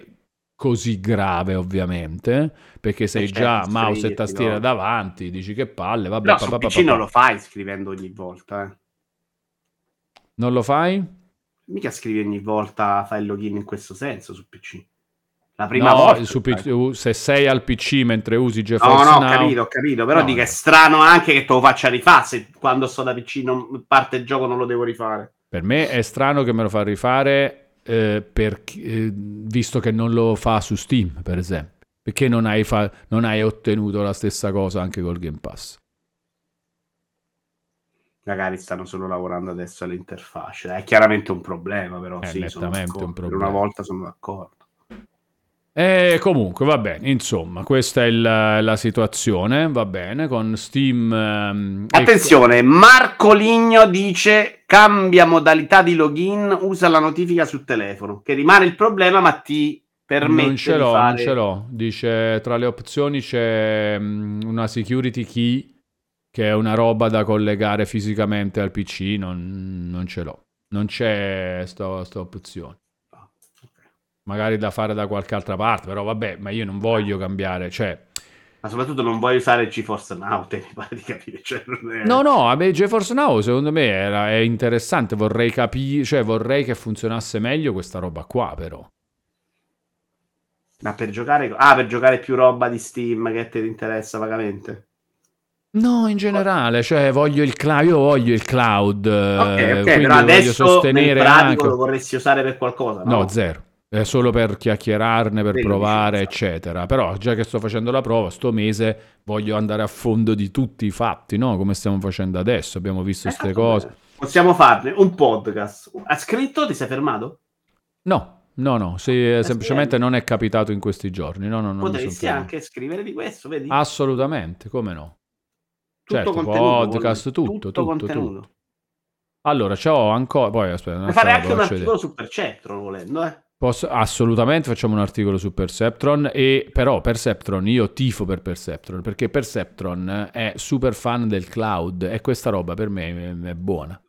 così grave, ovviamente, perché sei certo, già mouse e tastiera no. davanti, dici che palle, vabbè. No, pa, su pa, P C pa, pa, non lo fai scrivendo ogni volta, eh. Non lo fai? Mica scrivi ogni volta, fai il login in questo senso su P C. La prima no, volta su P C, se sei al P C mentre usi GeForce Now. No, no, ho capito, ho capito. Però no. Dico, è strano anche che te lo faccia rifare. Se quando sto da P C non parte il gioco non lo devo rifare. Per me è strano che me lo fa rifare eh, per, eh, visto che non lo fa su Steam, per esempio. Perché non hai, fa- non hai ottenuto la stessa cosa anche col Game Pass? Magari stanno solo lavorando adesso all'interfaccia. È chiaramente un problema, però è sì, nettamente sono un problema. Per una volta sono d'accordo. E comunque va bene, insomma questa è il, la situazione, va bene, con Steam ehm, attenzione, e... Marco Ligno dice cambia modalità di login, usa la notifica sul telefono, che rimane il problema ma ti permette non ce l'ho, di fare... non ce l'ho, dice tra le opzioni c'è una security key che è una roba da collegare fisicamente al P C, non, non ce l'ho, non c'è sto, sto opzione. Magari da fare da qualche altra parte, però vabbè, ma io non voglio cambiare, cioè... Ma soprattutto non voglio usare GeForce Now, te mi pare di capire, cioè... È... No, no, vabbè, GeForce Now secondo me era, è interessante, vorrei capire, cioè vorrei che funzionasse meglio questa roba qua, però. Ma per giocare... Ah, per giocare più roba di Steam che te ti interessa vagamente? No, in generale, cioè voglio il cloud, io voglio il cloud, okay, okay, quindi però adesso voglio sostenere nel pratico anche... lo vorresti usare per qualcosa, no? No, zero. È solo per chiacchierarne, per Bene, provare, eccetera. Però già che sto facendo la prova, sto mese voglio andare a fondo di tutti i fatti, no? Come stiamo facendo adesso, abbiamo visto queste eh, cose. Beh. Possiamo farne un podcast. Ha scritto? Ti sei fermato? No, no, no. Se, semplicemente non è capitato in questi giorni. No, no, non potresti anche scrivere di questo, vedi? Assolutamente, come no? Tutto certo, podcast, tutto, tutto, tutto, contenuto. tutto. Allora, c'ho ancora... Poi, aspetta, fare stavo, anche un articolo vedere. su Perceptron, volendo, eh? Posso... Assolutamente facciamo un articolo su Perceptron, e però Perceptron, io tifo per Perceptron, perché Perceptron è super fan del cloud e questa roba per me è buona.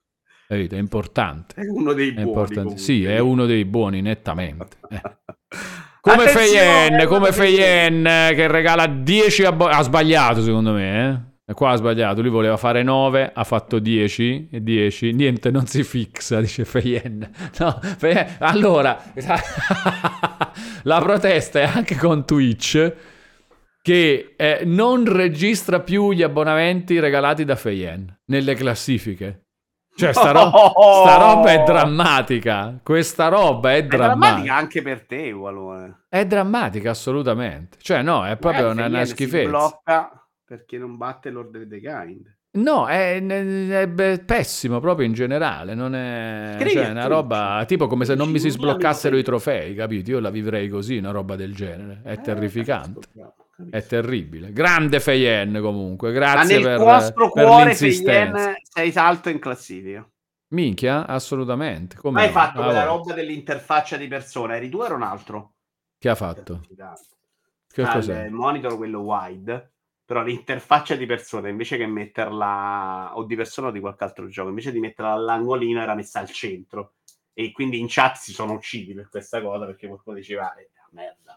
È importante. È uno dei è buoni. Sì, è uno dei buoni, nettamente. Eh. Come Feyen, come Feyen che regala dieci abbonati. Ha sbagliato, secondo me, eh. E qua ha sbagliato, lui voleva fare nove, ha fatto dieci, e dieci, niente, non si fissa, dice Feyen. No, Feyen. Allora, la protesta è anche con Twitch, che eh, non registra più gli abbonamenti regalati da Feyen nelle classifiche. Cioè, sta, ro- sta roba è drammatica. Questa roba è drammatica. È drammatica anche per te, Ualone. È drammatica, assolutamente. Cioè, no, è proprio eh, una, una schifezza. Si blocca perché non batte l'Order of the Kind. No, è, è, è pessimo proprio in generale. Non è, cioè, è una roba tipo come se non mi si sbloccassero i trofei, capito? Io la vivrei così, una roba del genere. È eh, terrificante. È terribile. Grande Feyen, comunque. Grazie per, nostro per cuore, l'insistenza. Feyen, sei salto in classifica. Minchia, assolutamente. Com'è? Ma hai fatto ah, quella vabbè. roba dell'interfaccia di persona? Eri tu o era un altro? Che ha fatto? Che ah, cos'è? Il monitor, quello wide. Però l'interfaccia di persona, invece che metterla o di persona o di qualche altro gioco, invece di metterla all'angolino, era messa al centro. E quindi in chat si sono uccisi per questa cosa, perché qualcuno diceva eh, merda.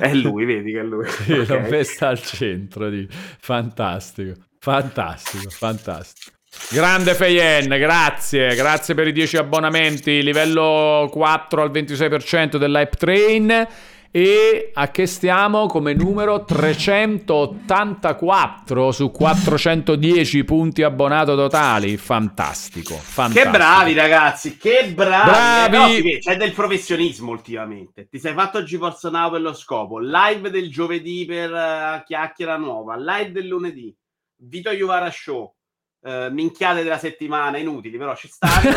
È lui, vedi che è lui. Sì, okay. L'ho messa al centro, di... fantastico, fantastico, fantastico. Grande Feyen, grazie, grazie per i dieci abbonamenti, livello quattro al ventisei per cento dell'Hype Train. E a che stiamo come numero trecentottantaquattro su quattrocentodieci punti abbonato totali. Fantastico, fantastico. Che bravi ragazzi, che bravi, bravi. No, c'è del professionismo ultimamente. Ti sei fatto GeForce Now per lo scopo, live del giovedì per uh, chiacchiera nuova, live del lunedì, Vito Iuvara Show, uh, minchiate della settimana inutili però ci stanno.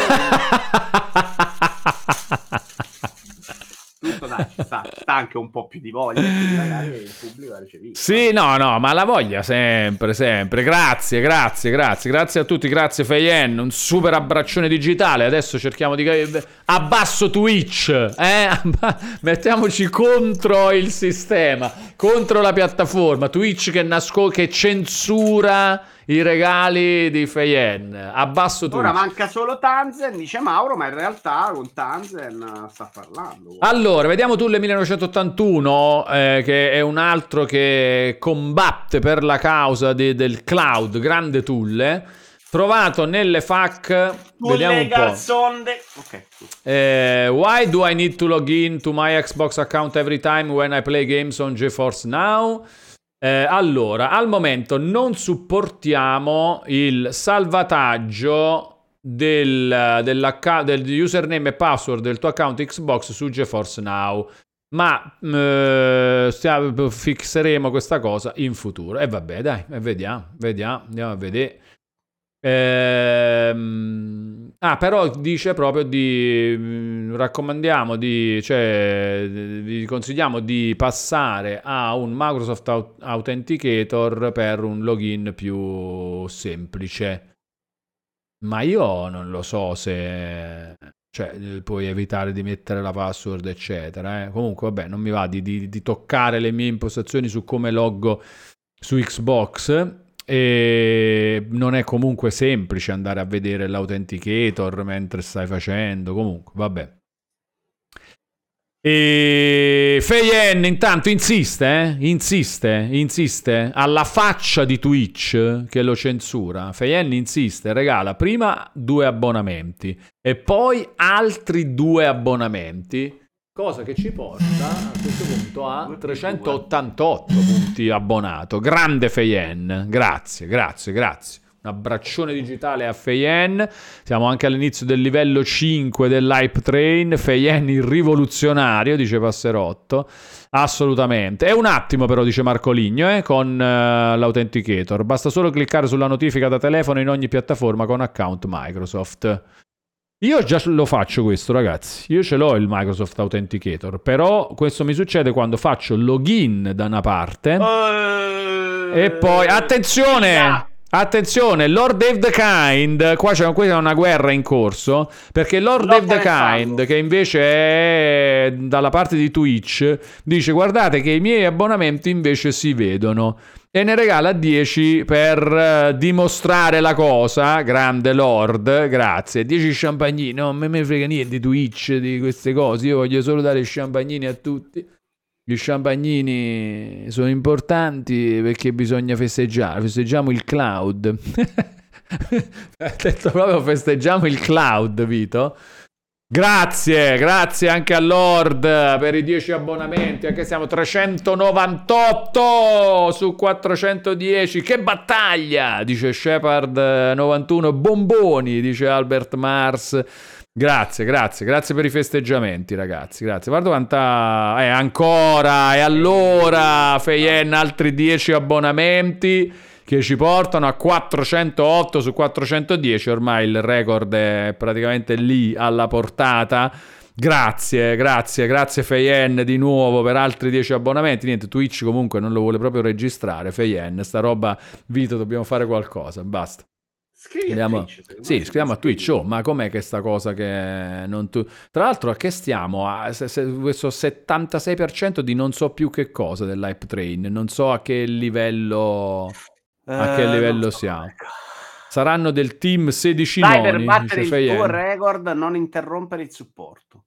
Sta, sta anche un po' più di voglia, il pubblico ha ricevuto. Sì, no, no, ma la voglia sempre, sempre. Grazie, grazie, grazie, grazie a tutti, grazie Feyen, un super abbraccione digitale. Adesso cerchiamo di abbasso Twitch, eh? Mettiamoci contro il sistema, contro la piattaforma Twitch che nasco- che censura i regali di Feyen. Abbasso Twitch. Ora manca solo Tanzen, dice Mauro, ma in realtà con Tanzen sta parlando. Allora, vediamo Tulle millenovecentottantuno, eh, che è un altro che combatte per la causa de- del cloud. Grande Tulle, trovato nelle F A Q. Vediamo un po'. Okay. Eh, why do I need to log in to my Xbox account every time when I play games on GeForce Now? Eh, allora, al momento non supportiamo il salvataggio del, del username e password del tuo account Xbox su GeForce Now, ma eh, stiamo, fixeremo questa cosa in futuro. E eh, vabbè, dai, vediamo, vediamo, andiamo a vedere. Ehm, ah, però dice proprio di raccomandiamo di cioè vi consigliamo di passare a un Microsoft Authenticator per un login più semplice. Ma io non lo so se cioè puoi evitare di mettere la password eccetera, eh. Comunque vabbè, non mi va di, di, di toccare le mie impostazioni su come loggo su Xbox. E non è comunque semplice andare a vedere l'authenticator mentre stai facendo. Comunque vabbè, e Feyen intanto insiste, eh? insiste insiste alla faccia di Twitch che lo censura. Feyen insiste, regala prima due abbonamenti e poi altri due abbonamenti, cosa che ci porta a questo punto a trecentottantotto punti abbonato. Grande Feyen, grazie, grazie, grazie. Un abbraccione digitale a Feyen, siamo anche all'inizio del livello cinque dell'hype train. Feyen il rivoluzionario, dice Passerotto, assolutamente. È un attimo però, dice Marcoligno, eh, con uh, l'Authenticator, basta solo cliccare sulla notifica da telefono in ogni piattaforma con account Microsoft. Io già lo faccio questo, ragazzi, io ce l'ho il Microsoft Authenticator, però questo mi succede quando faccio login da una parte uh... e poi, attenzione, yeah. Attenzione, Lord of the Kind, qua c'è una guerra in corso, perché Lord of the Kind, che invece è dalla parte di Twitch, dice guardate che i miei abbonamenti invece si vedono, e ne regala dieci per dimostrare la cosa. Grande Lord, grazie. dieci champagnini, no, a me me frega niente di Twitch, di queste cose, io voglio solo dare i champagnini a tutti. Gli champagnini sono importanti perché bisogna festeggiare, festeggiamo il cloud. Ha detto proprio festeggiamo il cloud, Vito. Grazie, grazie anche a Lord per i dieci abbonamenti, anche siamo trecentonovantotto su quattrocentodieci, che battaglia, dice Shepard novantuno, bomboni, dice Albert Mars. Grazie, grazie, grazie per i festeggiamenti, ragazzi, grazie. Guarda quanta... Eh, ancora, e allora, Feyen, altri dieci abbonamenti che ci portano a quattrocentotto su quattrocentodieci, ormai il record è praticamente lì, alla portata. Grazie, grazie, grazie Feyen di nuovo per altri dieci abbonamenti. Niente, Twitch comunque non lo vuole proprio registrare, Feyen, sta roba, Vito, dobbiamo fare qualcosa, basta. Scriviamo a Twitch, sì, scriviamo a Twitch. Oh, ma com'è questa cosa che non tu... Tra l'altro a che stiamo? A se, se, questo settantasei per cento di non so più che cosa dell'hype train. Non so a che livello a che eh, livello so, siamo. Ecco. Saranno del team sedici noni. Dai, per battere il Feyen. Tuo record, non interrompere il supporto.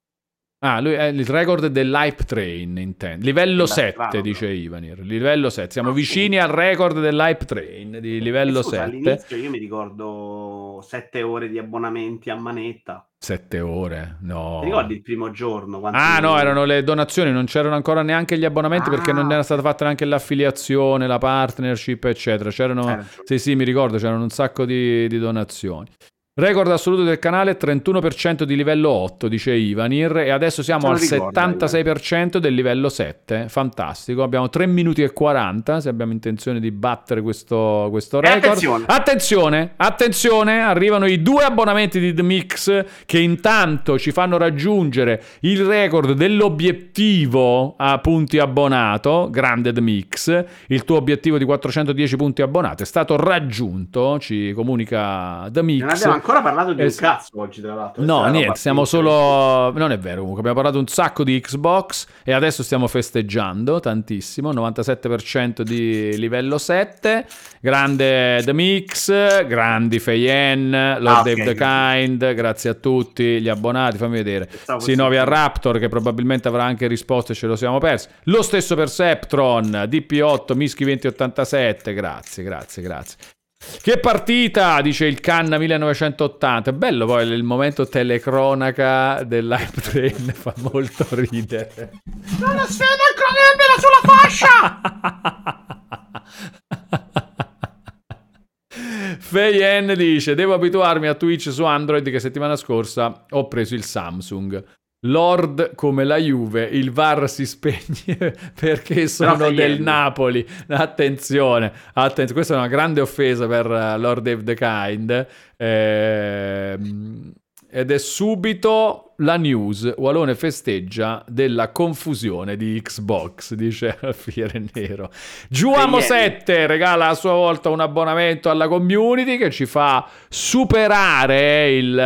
Ah, lui è il record dell'hype train, intendo. Livello sette, dice Ivanir. Livello sette, siamo vicini al record dell'hype train di livello sette. All'inizio io mi ricordo sette ore di abbonamenti a manetta. sette ore? No. Ti ricordi il primo giorno? Ah, no, erano le donazioni, non c'erano ancora neanche gli abbonamenti, ah, perché non era stata fatta neanche l'affiliazione, la partnership, eccetera. C'erano, sì, sì, mi ricordo, c'erano un sacco di, di donazioni. Record assoluto del canale, trentuno per cento di livello otto, dice Ivanir, e adesso siamo al ricorda, settantasei per cento del livello sette, fantastico, abbiamo tre minuti e quaranta se abbiamo intenzione di battere questo, questo record. Attenzione. attenzione, attenzione, arrivano i due abbonamenti di The Mix che intanto ci fanno raggiungere il record dell'obiettivo a punti abbonato, grande The Mix, il tuo obiettivo di quattrocentodieci punti abbonato è stato raggiunto, ci comunica The Mix. Ancora parlato di un es- cazzo oggi, tra l'altro. No, niente, siamo solo... Non è vero, comunque abbiamo parlato un sacco di Xbox e adesso stiamo festeggiando tantissimo, novantasette per cento di livello sette, grande The Mix, grandi Feyen, Lord ah, Dave okay, the Kind, grazie a tutti gli abbonati, fammi vedere. Sinovia Raptor, che probabilmente avrà anche risposte, ce lo siamo persi. Lo stesso per Septron, D P otto, Mischi duemilaottantasette, grazie, grazie, grazie. Che partita, dice il Canna millenovecentottanta. È bello poi il momento telecronaca dell'hype train, fa molto ridere. Non la sfida il cronometro sulla fascia. Feyen dice: devo abituarmi a Twitch su Android, che settimana scorsa ho preso il Samsung. Lord, come la Juve, il V A R si spegne perché sono del Napoli. Attenzione, attenzione, questa è una grande offesa per Lord of the Kind. Eh, ed è subito la news. Ualone festeggia della confusione di Xbox, dice Fiere Nero. Giuamo sette regala a sua volta un abbonamento alla community che ci fa superare il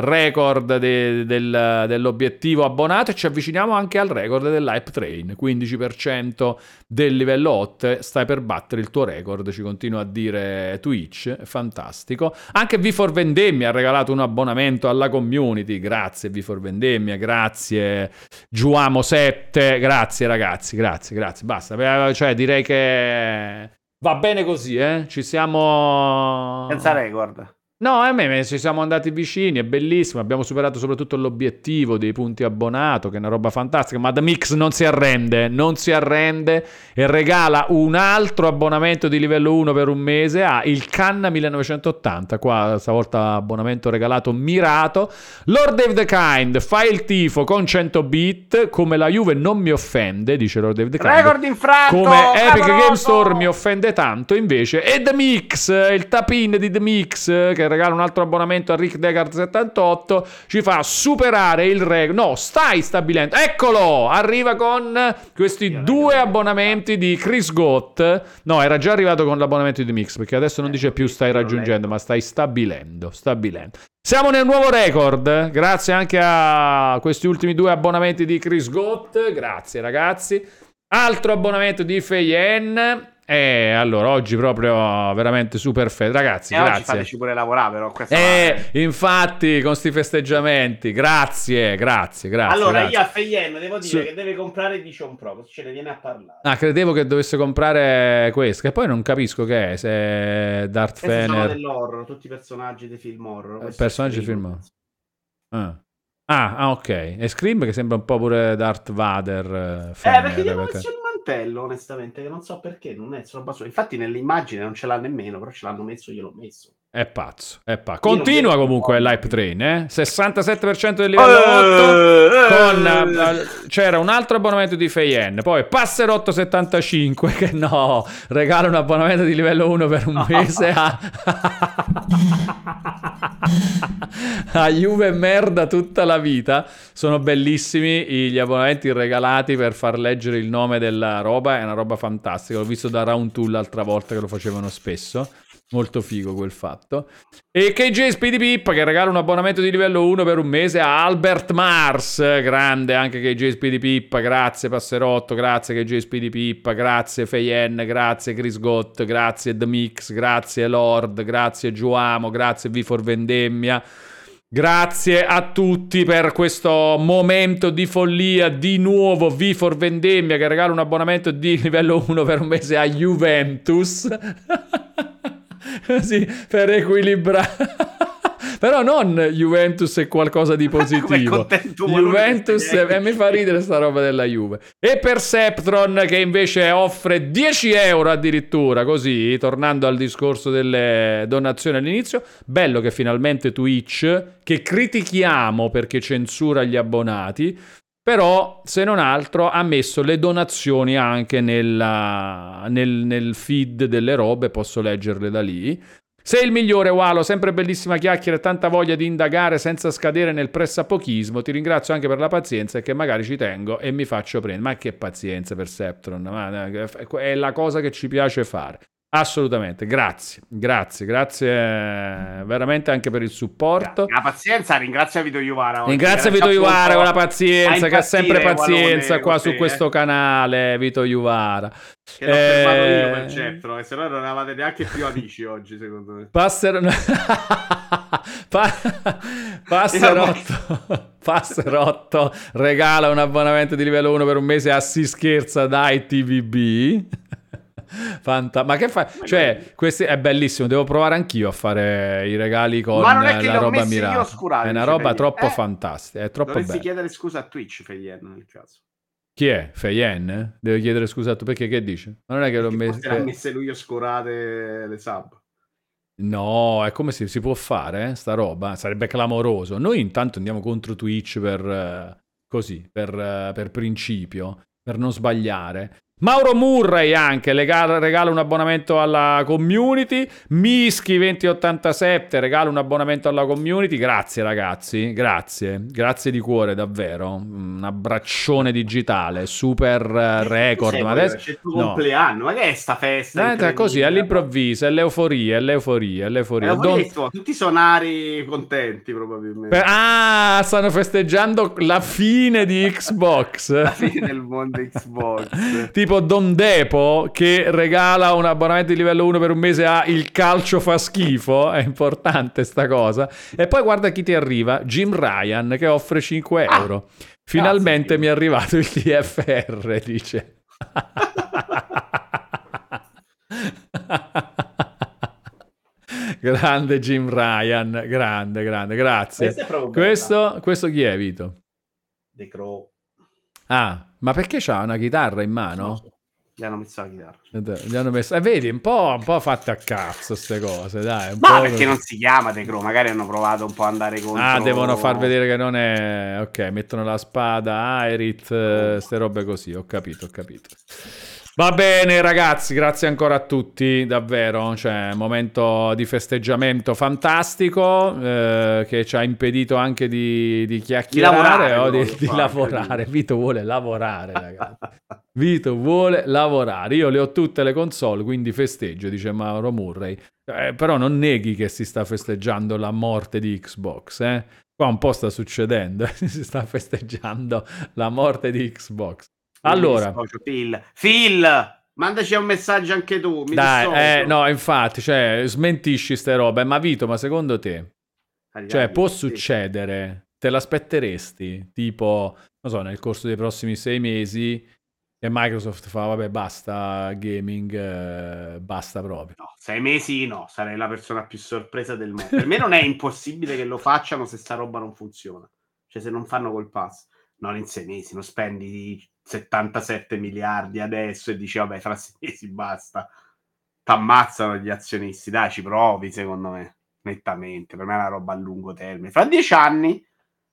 record de- del- dell'obiettivo abbonato e ci avviciniamo anche al record dell'hype train, quindici per cento del livello otto, stai per battere il tuo record, ci continua a dire Twitch, fantastico. Anche V quattro Vendemmia ha regalato un abbonamento alla community, grazie V quattro Vendemmia, grazie Giuamo sette, grazie ragazzi, grazie, grazie, basta, cioè direi che va bene così, eh? Ci siamo senza record. No, a me ci siamo andati vicini, è bellissimo, abbiamo superato soprattutto l'obiettivo dei punti abbonato, che è una roba fantastica, ma Madame X non si arrende, non si arrende e regala un altro abbonamento di livello uno per un mese a il Canna millenovecentottanta, qua stavolta abbonamento regalato mirato. Lord Dave the Kind, fai il tifo con cento bit, come la Juve non mi offende, dice Lord Dave the Kind. Record infratto, come Epic Game Store mi offende tanto invece, e The Mix, il tap-in di The Mix, che regala un altro abbonamento a Rick Deckard settantotto, ci fa superare il record. No, stai stabilendo, eccolo, arriva con questi Io due abbonamenti di Chris Gott. No, era già arrivato con l'abbonamento di The Mix, perché adesso non eh, dice più stai raggiungendo, ma stai stabilendo, stabilendo. Siamo nel nuovo record, grazie anche a questi ultimi due abbonamenti di Chris Gott, grazie ragazzi. Altro abbonamento di Feyen. Eh, allora, oggi proprio veramente super fede, ragazzi, e grazie. Oggi fateci pure lavorare, però. Eh, la... infatti, con sti festeggiamenti, grazie, grazie, grazie. Allora, grazie. Io a Feyen devo dire Su... che deve comprare Vision Pro, ce ne viene a parlare. Ah, credevo che dovesse comprare questo, che poi non capisco che è, se Darth Fener... sono dell'horror, tutti i personaggi dei film horror. Eh, personaggi dei film horror. Ah. Ah, ah, ok. E Scream, che sembra un po' pure Darth Vader. Eh, Fener, perché devo essere... onestamente che non so perché non è solo basso, infatti nell'immagine non ce l'ha nemmeno, però ce l'hanno messo, io l'ho messo, è pazzo, è pazzo. Continua comunque l'hype train, eh? sessantasette percento del livello otto, con, c'era un altro abbonamento di Feyen, poi Passerotto settantacinque che no, regala un abbonamento di livello uno per un mese a a Juve merda tutta la vita. Sono bellissimi gli abbonamenti regalati per far leggere il nome della roba, è una roba fantastica, l'ho visto da Round due l'altra volta che lo facevano spesso. Molto figo quel fatto. E K J Speedy Pippa, che regala un abbonamento di livello uno per un mese a Albert Mars. Grande anche K J Speedy Pippa, grazie Passerotto, grazie K J Speedy Pippa, grazie Feyen, grazie Chris Gott, grazie The Mix, grazie Lord, grazie Giuamo, grazie V for Vendemmia. Grazie a tutti per questo momento di follia. Di nuovo V for Vendemmia, che regala un abbonamento di livello uno per un mese a Juventus. Sì, per equilibrare. Però non Juventus è qualcosa di positivo. Juventus e eh, mi fa ridere sta roba della Juve. E Perceptron, che invece offre dieci euro addirittura, così tornando al discorso delle donazioni all'inizio. Bello che finalmente Twitch, che critichiamo perché censura gli abbonati, però se non altro ha messo le donazioni anche nella, nel, nel feed delle robe, posso leggerle da lì. Sei il migliore, Walo, sempre bellissima chiacchiera e tanta voglia di indagare senza scadere nel pressapochismo, ti ringrazio anche per la pazienza e che magari ci tengo e mi faccio prendere. Ma che pazienza, Perceptron, ma è la cosa che ci piace fare. Assolutamente, grazie, grazie, grazie veramente anche per il supporto. La pazienza, ringrazio Vito Iuvara. Ringrazio Vito Iuvara con la pazienza, che ha sempre pazienza qua su questo canale, Vito Iuvara. Che l'ho fermato eh... io per certo, se no non avete neanche più amici oggi, secondo me. Passer... pa... Passerotto... Passerotto regala un abbonamento di livello uno per un mese a Si Scherza dai T V B. Fanta... ma che fa? Cioè, questi è bellissimo. Devo provare anch'io a fare i regali con ma non è che la roba mirata. È una roba Feyen. Troppo eh, fantastica. È troppo dovresti bella. Chiedere scusa a Twitch, Feyen, nel caso. Chi è? Feyen? Deve chiedere scusa a tu perché che dice? Ma non è che l'ho messo. L'ha messe lui oscurate le sub. No, è come se si può fare eh? Sta roba. Sarebbe clamoroso. Noi intanto andiamo contro Twitch per così, per, per principio, per non sbagliare. Mauro Murray anche regala, regala un abbonamento alla community. Mischi duemilaottantasette regala un abbonamento alla community. Grazie ragazzi, grazie, grazie di cuore davvero. Un abbraccione digitale, super record. Ma adesso c'è il tuo no. compleanno, ma che è sta festa? È così all'improvviso, è l'euforia, è l'euforia, è l'euforia. È l'euforia. Don... tutti sonari contenti probabilmente. Per... ah, stanno festeggiando la fine di Xbox, la fine del mondo Xbox. Tipo Don Depo, che regala un abbonamento di livello uno per un mese a Il Calcio Fa Schifo, è importante sta cosa. E poi guarda chi ti arriva, Jim Ryan, che offre cinque euro. Ah, finalmente mi è arrivato il T F R, dice. Grande Jim Ryan, grande, grande, grazie. Questo, questo chi è, Vito? The Crow. Ah, ma perché c'ha una chitarra in mano? So. Gli hanno messo la chitarra. Gli hanno messo... Eh, vedi, un po', un po' fatte a cazzo queste cose, dai. Un ma po perché così. Non si chiama The Crow? Magari hanno provato un po' a andare contro... Ah, devono far vedere che non è... Ok, mettono la spada, Aerith, oh. Ste robe così, ho capito, ho capito. Va bene ragazzi, grazie ancora a tutti, davvero, cioè momento di festeggiamento fantastico eh, che ci ha impedito anche di, di chiacchierare di lavorare, o di, fare, di lavorare, Vito vuole lavorare ragazzi, Vito vuole lavorare, io le ho tutte le console quindi festeggio, dice Mauro Murray, eh, però non neghi che si sta festeggiando la morte di Xbox, eh? Qua un po' sta succedendo, si sta festeggiando la morte di Xbox. Allora, Phil. Phil, mandaci un messaggio anche tu. Mi dai, eh, no, infatti, cioè, smentisci ste robe. Ma Vito, ma secondo te, Tagliati, cioè, può sì. succedere? Te l'aspetteresti? Tipo, non so, nel corso dei prossimi sei mesi che Microsoft fa, vabbè, basta gaming, eh, basta proprio. No, sei mesi no, sarei la persona più sorpresa del mondo. Per me non è impossibile che lo facciano se sta roba non funziona. Cioè, se non fanno col pass. Non in sei mesi, non spendi settantasette miliardi adesso e dici vabbè tra sei mesi basta, t'ammazzano gli azionisti, dai ci provi secondo me, nettamente, per me è una roba a lungo termine, fra dieci anni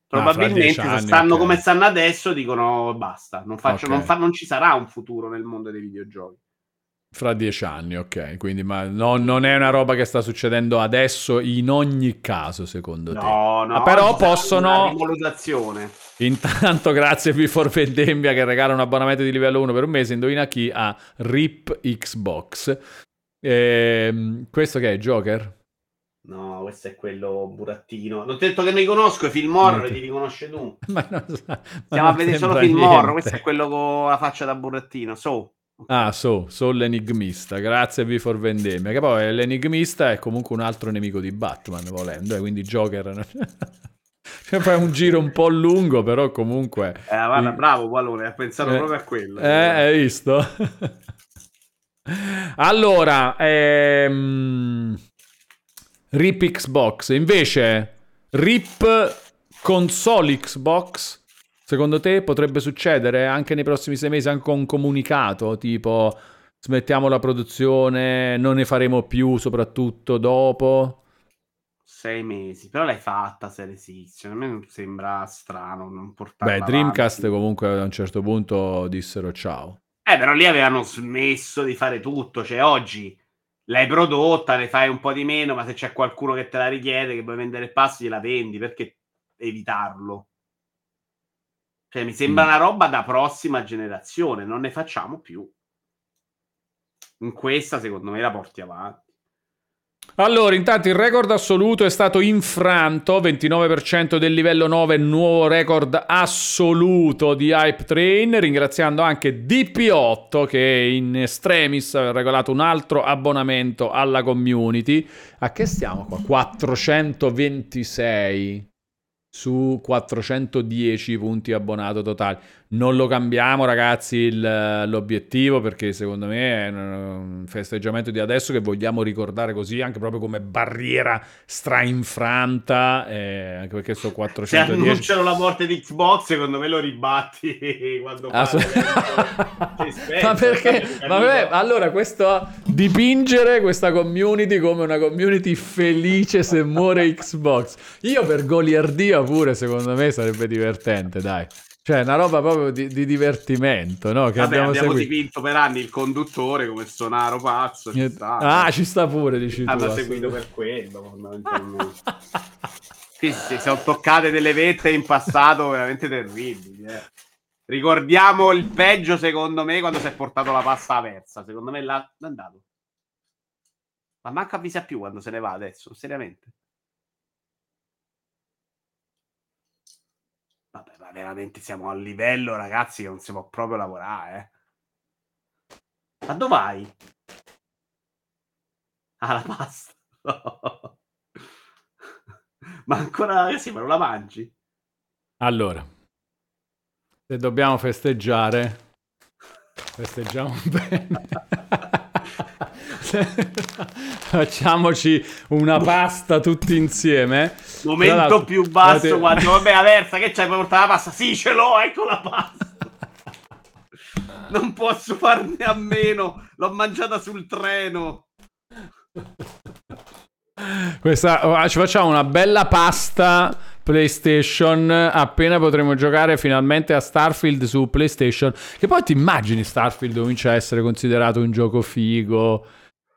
probabilmente no, anni, stanno okay. come stanno adesso dicono basta, non, faccio, okay. non, fa, non ci sarà un futuro nel mondo dei videogiochi. Fra dieci anni, ok, quindi ma no, non è una roba che sta succedendo adesso in ogni caso secondo no, te? No, no. Però possono... Intanto grazie Before Vendemmia che regala un abbonamento di livello uno per un mese, indovina chi ha R I P Xbox. Ehm, questo che è, Joker? No, questo è quello burattino. Non ti ho detto che ne conosco, i film horror ti... li riconosci tu. Ma non so, ma stiamo a vedere solo film horror, questo è quello con la faccia da burattino, so... Ah, so, so l'enigmista, grazie a Before Vendemmia, che poi l'enigmista è comunque un altro nemico di Batman, volendo, e quindi Joker cioè, fai un giro un po' lungo, però comunque... Eh, guarda, bravo Ualone, ha pensato eh, proprio a quello. Eh, hai visto? Allora, ehm... R I P Xbox, invece R I P console Xbox... Secondo te potrebbe succedere anche nei prossimi sei mesi anche un comunicato tipo smettiamo la produzione, non ne faremo più soprattutto dopo? Sei mesi, però l'hai fatta Series X, a me non sembra strano non portarla avanti. Beh, Dreamcast comunque a un certo punto dissero ciao. Eh, però lì avevano smesso di fare tutto, cioè oggi l'hai prodotta, ne fai un po' di meno, ma se c'è qualcuno che te la richiede, che vuoi vendere il pass, gliela vendi, perché evitarlo? Cioè, mi sembra mm. una roba da prossima generazione, non ne facciamo più. In questa, secondo me, la porti avanti. Allora, intanto il record assoluto è stato infranto, ventinove per cento del livello nove, nuovo record assoluto di Hype Train, ringraziando anche D P otto che in extremis ha regalato un altro abbonamento alla community. A che stiamo qua? quattrocentoventisei su quattrocentodieci punti abbonato totali. Non lo cambiamo ragazzi il, l'obiettivo, perché secondo me è un festeggiamento di adesso che vogliamo ricordare così, anche proprio come barriera strainfranta, eh, anche perché sono quattrocentodieci. Se annunciano la morte di Xbox secondo me lo ribatti quando Assolut- spento, ma perché vabbè, allora questo dipingere questa community come una community felice se muore Xbox, io per goliardia pure secondo me sarebbe divertente, dai, cioè una roba proprio di, di divertimento, no? Che vabbè, abbiamo, abbiamo dipinto per anni il conduttore come sonaro pazzo, ci sta, ah eh. ci sta pure, dici ah, tu l'ha seguito per quello sì, sì, sono toccate delle vette in passato veramente terribili, eh. Ricordiamo il peggio secondo me quando si è portato la pasta avversa, secondo me l'ha andato, ma manca avvisa più quando se ne va adesso, seriamente. Vabbè, ma veramente siamo a livello, ragazzi, che non si può proprio lavorare. Eh. Ma dove vai? Ah, la pasta. Ma ancora, ragazzi, ma non la mangi? Allora, se dobbiamo festeggiare, festeggiamo bene. facciamoci una pasta tutti insieme. Momento più basso te... quando vabbè la versa che c'hai per portare la pasta? Sì, ce l'ho, ecco la pasta. Non posso farne a meno, l'ho mangiata sul treno. Questa ci facciamo una bella pasta PlayStation appena potremo giocare finalmente a Starfield su PlayStation. Che poi ti immagini Starfield comincia a essere considerato un gioco figo.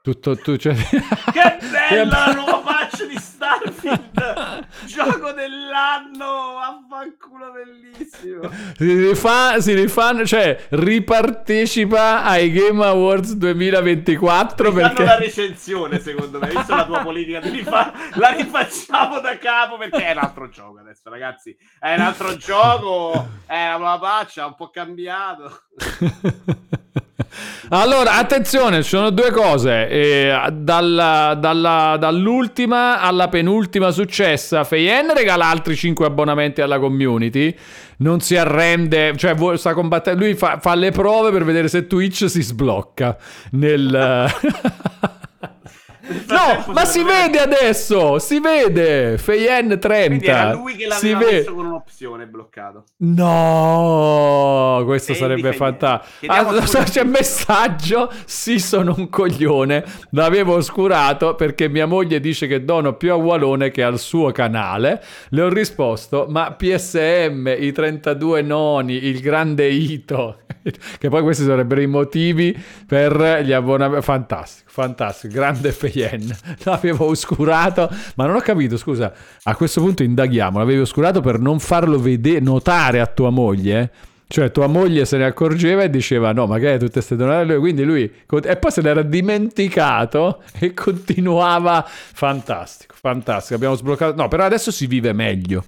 Tutto tu cioè... Che bella la nuova patch di Starfield! Gioco dell'anno! Affanculo, bellissimo! Si rifà, si rifà, cioè ripartecipa ai Game Awards duemilaventiquattro. Mi perché... fanno la recensione, secondo me, visto la tua politica, rifà, la rifacciamo da capo perché è un altro gioco adesso, ragazzi. È un altro gioco, è una nuova patch, ha un po' cambiato. Allora, attenzione, ci sono due cose. Eh, dalla, dalla, dall'ultima alla penultima successa, Feyen regala altri cinque abbonamenti alla community. Non si arrende, cioè sta combattendo. Lui fa, fa le prove per vedere se Twitch si sblocca nel... No, ma si vede adesso, si vede Feyen trenta. Quindi era lui che l'aveva ve- messo con un'opzione bloccato. No, questo e sarebbe fantastico. Ah, c'è messaggio, sì sono un coglione, l'avevo oscurato perché mia moglie dice che dono più a Ualone che al suo canale. Le ho risposto, ma P S M, i trentadue noni, il grande Ito. Che poi questi sarebbero i motivi per gli abbonamenti. Fantastico, fantastico, grande Feyen. L'avevo oscurato, ma non ho capito, scusa, a questo punto indaghiamo. L'avevi oscurato per non farlo vedere, notare a tua moglie? Cioè tua moglie se ne accorgeva e diceva no, magari tutte ste donate, quindi lui... E poi se l'era dimenticato e continuava. Fantastico, fantastico, abbiamo sbloccato. No, però adesso si vive meglio.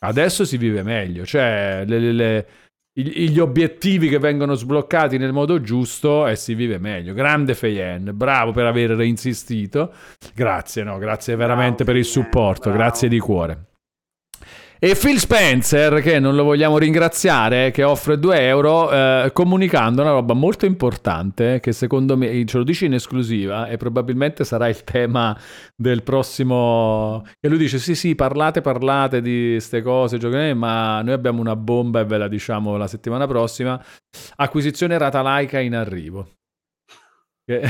Adesso si vive meglio, cioè le... le, le... gli obiettivi che vengono sbloccati nel modo giusto e si vive meglio. Grande Feyen, bravo per aver insistito. Grazie, no, grazie veramente bravo, per il supporto, bravo. Grazie di cuore. E Phil Spencer, che non lo vogliamo ringraziare, che offre due euro eh, comunicando una roba molto importante che secondo me, ce lo dice in esclusiva e probabilmente sarà il tema del prossimo... E lui dice sì sì parlate parlate di ste cose, giochi, ma noi abbiamo una bomba e ve la diciamo la settimana prossima. Acquisizione rata laica in arrivo. Che...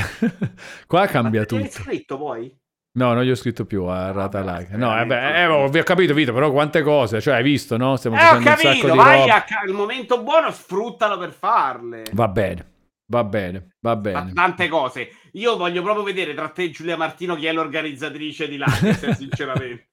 Qua cambia tutto. Ma perché l'hai scritto poi? No, non gli ho scritto più a rata like. No, eh beh, eh, ho capito, Vito, però quante cose, cioè hai visto, no? Stiamo eh, facendo ho capito, un sacco di vai roba. Ca- il momento buono sfruttalo per farle. Va bene, va bene, va bene. Tante cose. Io voglio proprio vedere tra te e Giulia Martino chi è l'organizzatrice di Lattes, sinceramente.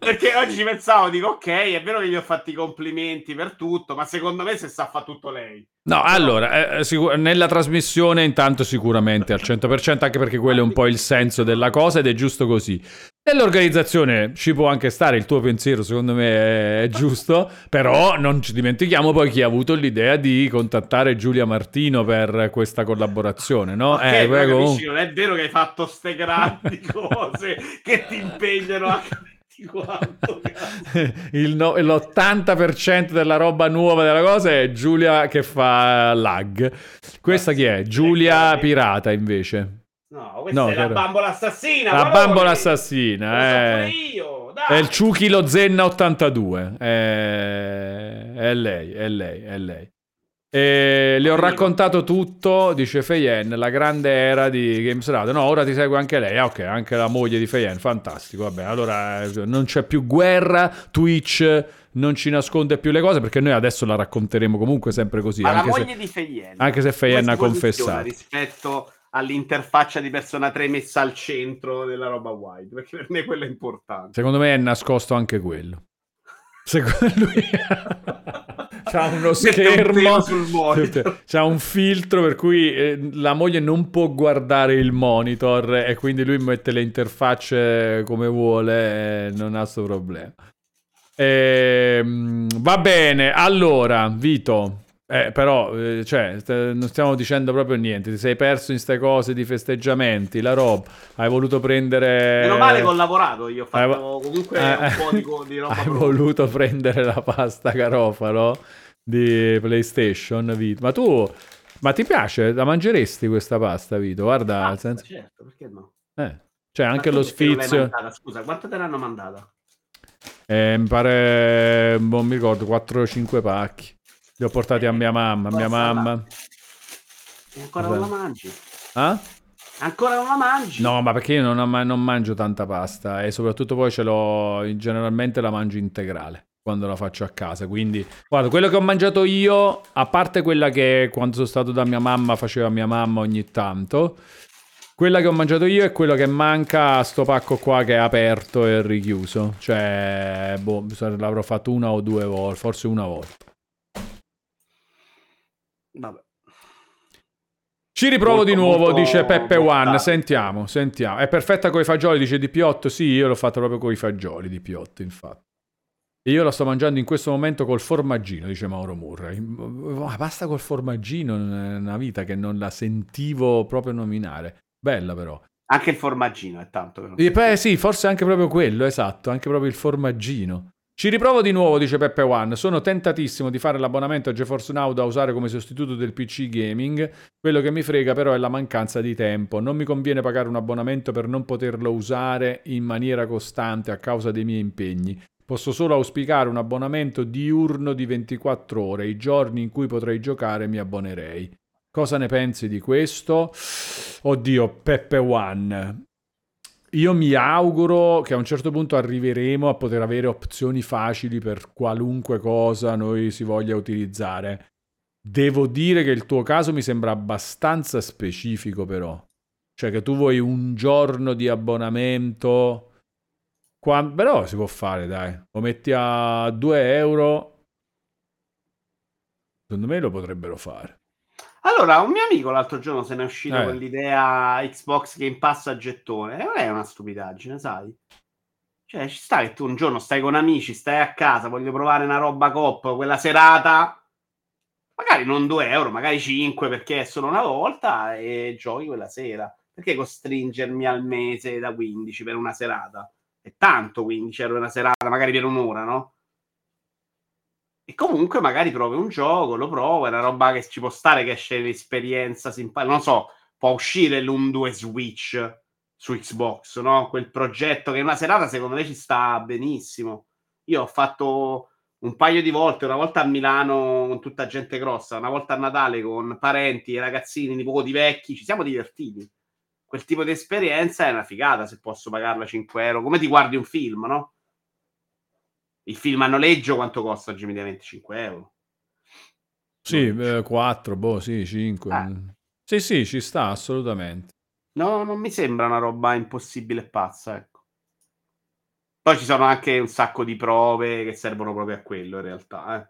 Perché oggi ci pensavo, dico, ok, è vero che gli ho fatti i complimenti per tutto, ma secondo me se sa fa tutto lei. No, allora, eh, sicur- nella trasmissione intanto sicuramente al cento per cento, anche perché quello è un po' il senso della cosa ed è giusto così. Nell'organizzazione ci può anche stare, il tuo pensiero secondo me è giusto, però non ci dimentichiamo poi chi ha avuto l'idea di contattare Giulia Martino per questa collaborazione, no? Okay, eh, prego. Capisci, non è vero che hai fatto ste grandi cose che ti impegnano a... Quanto, il no, l'ottanta per cento della roba nuova della cosa è Giulia che fa lag. Questa chi è? Giulia Pirata invece. No, questa no, è la però... bambola assassina. La bambola assassina, eh. Io, dai. È il Ciuchi lo Zenna ottantadue. È... è lei, è lei, è lei. E le ho raccontato tutto, dice Feyen, la grande era di Games Radio. No, ora ti segue anche lei. Ah, ok, anche la moglie di Feyen, fantastico. Vabbè, allora non c'è più guerra, Twitch non ci nasconde più le cose perché noi adesso la racconteremo comunque sempre così. Ma anche la moglie se, di Feyen, anche se Feyen ha confessato rispetto all'interfaccia di Persona tre messa al centro della roba wide, perché per me quello è importante. Secondo me è nascosto anche quello. Secondo lui c'ha uno schermo, un c'ha un filtro per cui eh, la moglie non può guardare il monitor e quindi lui mette le interfacce come vuole, eh, non ha sto problema. E, va bene, allora Vito, eh, però eh, cioè, st- non stiamo dicendo proprio niente, ti sei perso in ste cose di festeggiamenti, la roba, hai voluto prendere... Meno male che ho lavorato, io ho fatto hai... comunque eh, un po' di, co- di roba. Hai propria. Voluto prendere la pasta Garofalo di PlayStation, Vito, ma tu... Ma ti piace? La mangeresti questa pasta, Vito? Guarda, ah, senza... certo, perché no? Eh, cioè anche lo sfizio. Scusa, quanto te l'hanno mandata? Eh, mi pare, non mi ricordo, quattro o cinque pacchi. Li ho portati a mia mamma, a mia mamma. E ancora non la mangi? Ah? Ancora non la mangi? No, ma perché io non, ho, non mangio tanta pasta e soprattutto poi ce l'ho, generalmente la mangio integrale quando la faccio a casa, quindi guarda, quello che ho mangiato io, a parte quella che quando sono stato da mia mamma faceva mia mamma ogni tanto, quella che ho mangiato io è quello che manca a sto pacco qua che è aperto e richiuso, cioè boh, l'avrò fatto una o due volte, forse una volta. Vabbè. Ci riprovo molto, di nuovo, molto, dice Peppe One. Sentiamo, sentiamo. È perfetta coi fagioli, dice Di Piotto. Sì, io l'ho fatta proprio coi fagioli, Di Piotto, infatti. E io la sto mangiando in questo momento col formaggino, dice Mauro Murray. Ma basta col formaggino, è una vita che non la sentivo proprio nominare. Bella però. Anche il formaggino è tanto. Che non e, beh, sì, forse anche proprio quello, esatto, anche proprio il formaggino. Ci riprovo di nuovo, dice Peppe One. Sono tentatissimo di fare l'abbonamento a GeForce Now da usare come sostituto del P C gaming. Quello che mi frega però è la mancanza di tempo. Non mi conviene pagare un abbonamento per non poterlo usare in maniera costante a causa dei miei impegni. Posso solo auspicare un abbonamento diurno di ventiquattro ore. I giorni in cui potrei giocare mi abbonerei. Cosa ne pensi di questo? Oddio, Peppe One... Io mi auguro che a un certo punto arriveremo a poter avere opzioni facili per qualunque cosa noi si voglia utilizzare. Devo dire che il tuo caso mi sembra abbastanza specifico però. Cioè che tu vuoi un giorno di abbonamento, qua... però si può fare dai, lo metti a due euro, secondo me lo potrebbero fare. Allora, un mio amico l'altro giorno se ne è uscito eh. con l'idea Xbox Game Pass a gettone. E non è una stupidaggine, sai? Cioè, ci sta che tu un giorno stai con amici, stai a casa, voglio provare una roba coppa quella serata, magari non due euro, magari cinque, perché è solo una volta e giochi quella sera. Perché costringermi al mese da quindici per una serata? È tanto quindici euro una serata, magari per un'ora, no? E comunque magari provi un gioco, lo provo, è una roba che ci può stare, che esce l'esperienza simpatica. Non so, può uscire l'uno due Switch su Xbox, no? Quel progetto che in una serata secondo me ci sta benissimo. Io ho fatto un paio di volte, una volta a Milano con tutta gente grossa, una volta a Natale con parenti, ragazzini, nipoti vecchi, ci siamo divertiti. Quel tipo di esperienza è una figata se posso pagarla cinque euro. Come ti guardi un film, no? Il film a noleggio quanto costa oggi? venticinque euro? Sì, eh, quattro, boh, sì, cinque. Ah. Sì, sì, ci sta, assolutamente. No, non mi sembra una roba impossibile e pazza, ecco. Poi ci sono anche un sacco di prove che servono proprio a quello, in realtà. Eh.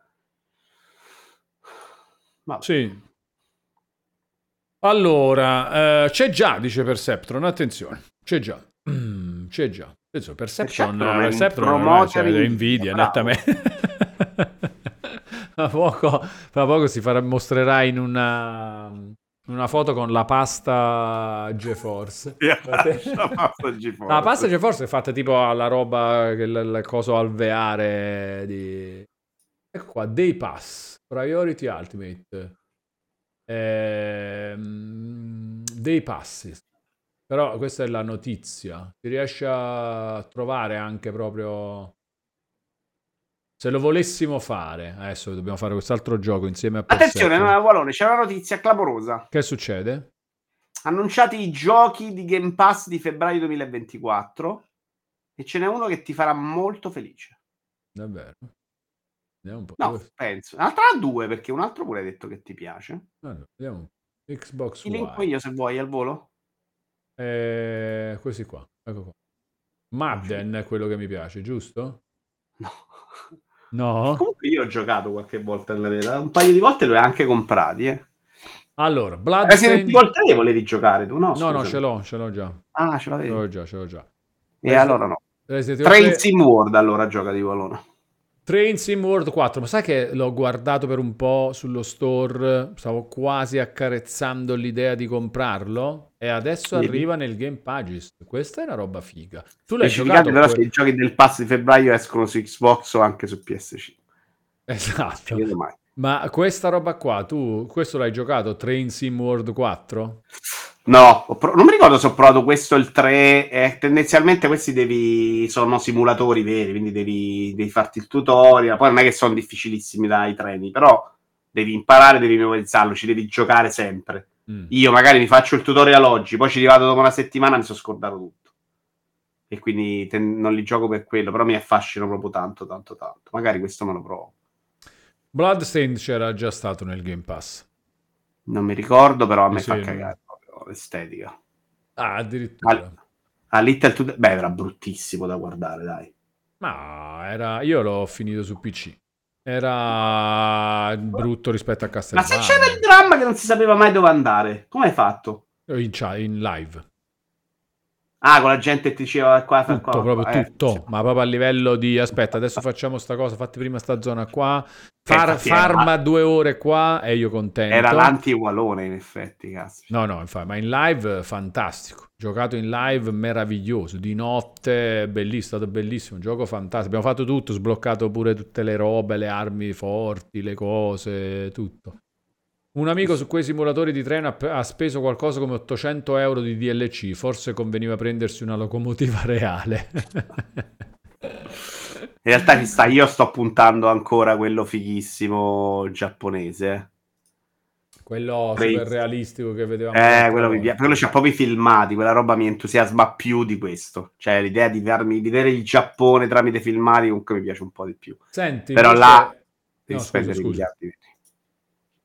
Vabbè. Sì. Allora, eh, c'è già, dice Perceptron, attenzione, c'è già, mm, c'è già. Penso, Perceptron, Perceptron promoter cioè, Nvidia, nettamente. Fra poco, fra poco si farà, mostrerà in una, una foto con la pasta GeForce. Yeah, la pasta GeForce. La pasta GeForce è fatta tipo alla roba, che il coso alveare di... Ecco qua, Day Pass, Priority Ultimate. Ehm, Day Passes. Però questa è la notizia, si riesce a trovare anche proprio, se lo volessimo fare, adesso dobbiamo fare quest'altro gioco insieme a Persona. Attenzione, no, Ualone, c'è una notizia clamorosa. Che succede? Annunciati i giochi di Game Pass di febbraio duemilaventiquattro e ce n'è uno che ti farà molto felice. Davvero? Vediamo un po'. No, dove... penso. Un'altra due, perché un altro pure ha detto che ti piace. Allora, vediamo un po'. Xbox One. Ti linko io se vuoi al volo. Eh, questi qua, ecco qua. Madden è quello che mi piace, giusto? No, no. Comunque io ho giocato qualche volta alla vera, un paio di volte l'ho anche comprati. Eh. Allora, Bloodstained... eh, volte le volevi giocare tu? No, no, no, ce l'ho, ce l'ho già. Ah, ce l'avevi? Ce l'ho già, ce l'ho già. E eh, allora no. Train Sim World allora gioca di Ualone. Train Sim World quattro, ma sai che l'ho guardato per un po' sullo store, stavo quasi accarezzando l'idea di comprarlo e adesso Vedi. Arriva nel Game Pass. Questa è una roba figa. Tu l'hai giocato però quel... se i giochi del pass di febbraio escono su Xbox o anche su P S cinque. Esatto. Ma questa roba qua, tu questo l'hai giocato, Train Sim World quattro? No, pro- non mi ricordo se ho provato questo il tre, eh, tendenzialmente questi devi sono simulatori veri, quindi devi, devi farti il tutorial, poi non è che sono difficilissimi dai treni, però devi imparare, devi memorizzarlo, ci devi giocare sempre. Mm. Io magari mi faccio il tutorial oggi, poi ci rivado dopo una settimana e mi sono scordato tutto, e quindi te- non li gioco per quello, però mi affascino proprio tanto, tanto, tanto. Magari questo me lo provo. Bloodstained c'era già stato nel Game Pass. Non mi ricordo, però a me sì, fa cagare estetica. Ah, addirittura. A, a Little to... Beh, era bruttissimo da guardare, dai. Ma era... Io l'ho finito su P C. Era brutto rispetto a Castlevania. Ma se c'era il dramma che non si sapeva mai dove andare, come hai fatto? In, in live. Ah, con la gente che ti diceva qua, tutto, qua, proprio qua. tutto, eh, sì. Ma proprio a livello di aspetta, adesso facciamo sta cosa, fatti prima sta zona qua, far, eh, farma era... due ore qua e io contento. Era l'anti-Ualone in effetti, cazzo. No, no, infatti, ma in live fantastico, giocato in live meraviglioso, di notte, bellissimo, è stato bellissimo, un gioco fantastico, abbiamo fatto tutto, sbloccato pure tutte le robe, le armi forti, le cose, tutto. Un amico su quei simulatori di treno ha speso qualcosa come ottocento euro di D L C, forse conveniva prendersi una locomotiva reale. In realtà ci sta, io sto puntando ancora quello fighissimo giapponese. Quello Pre- super realistico che vedevamo. Eh, quello, mi piace, quello c'ha proprio i filmati, quella roba mi entusiasma più di questo. Cioè l'idea di vermi, vedere il Giappone tramite filmati comunque mi piace un po' di più. Senti, però invece... là devi no, spendere scusa, scusa.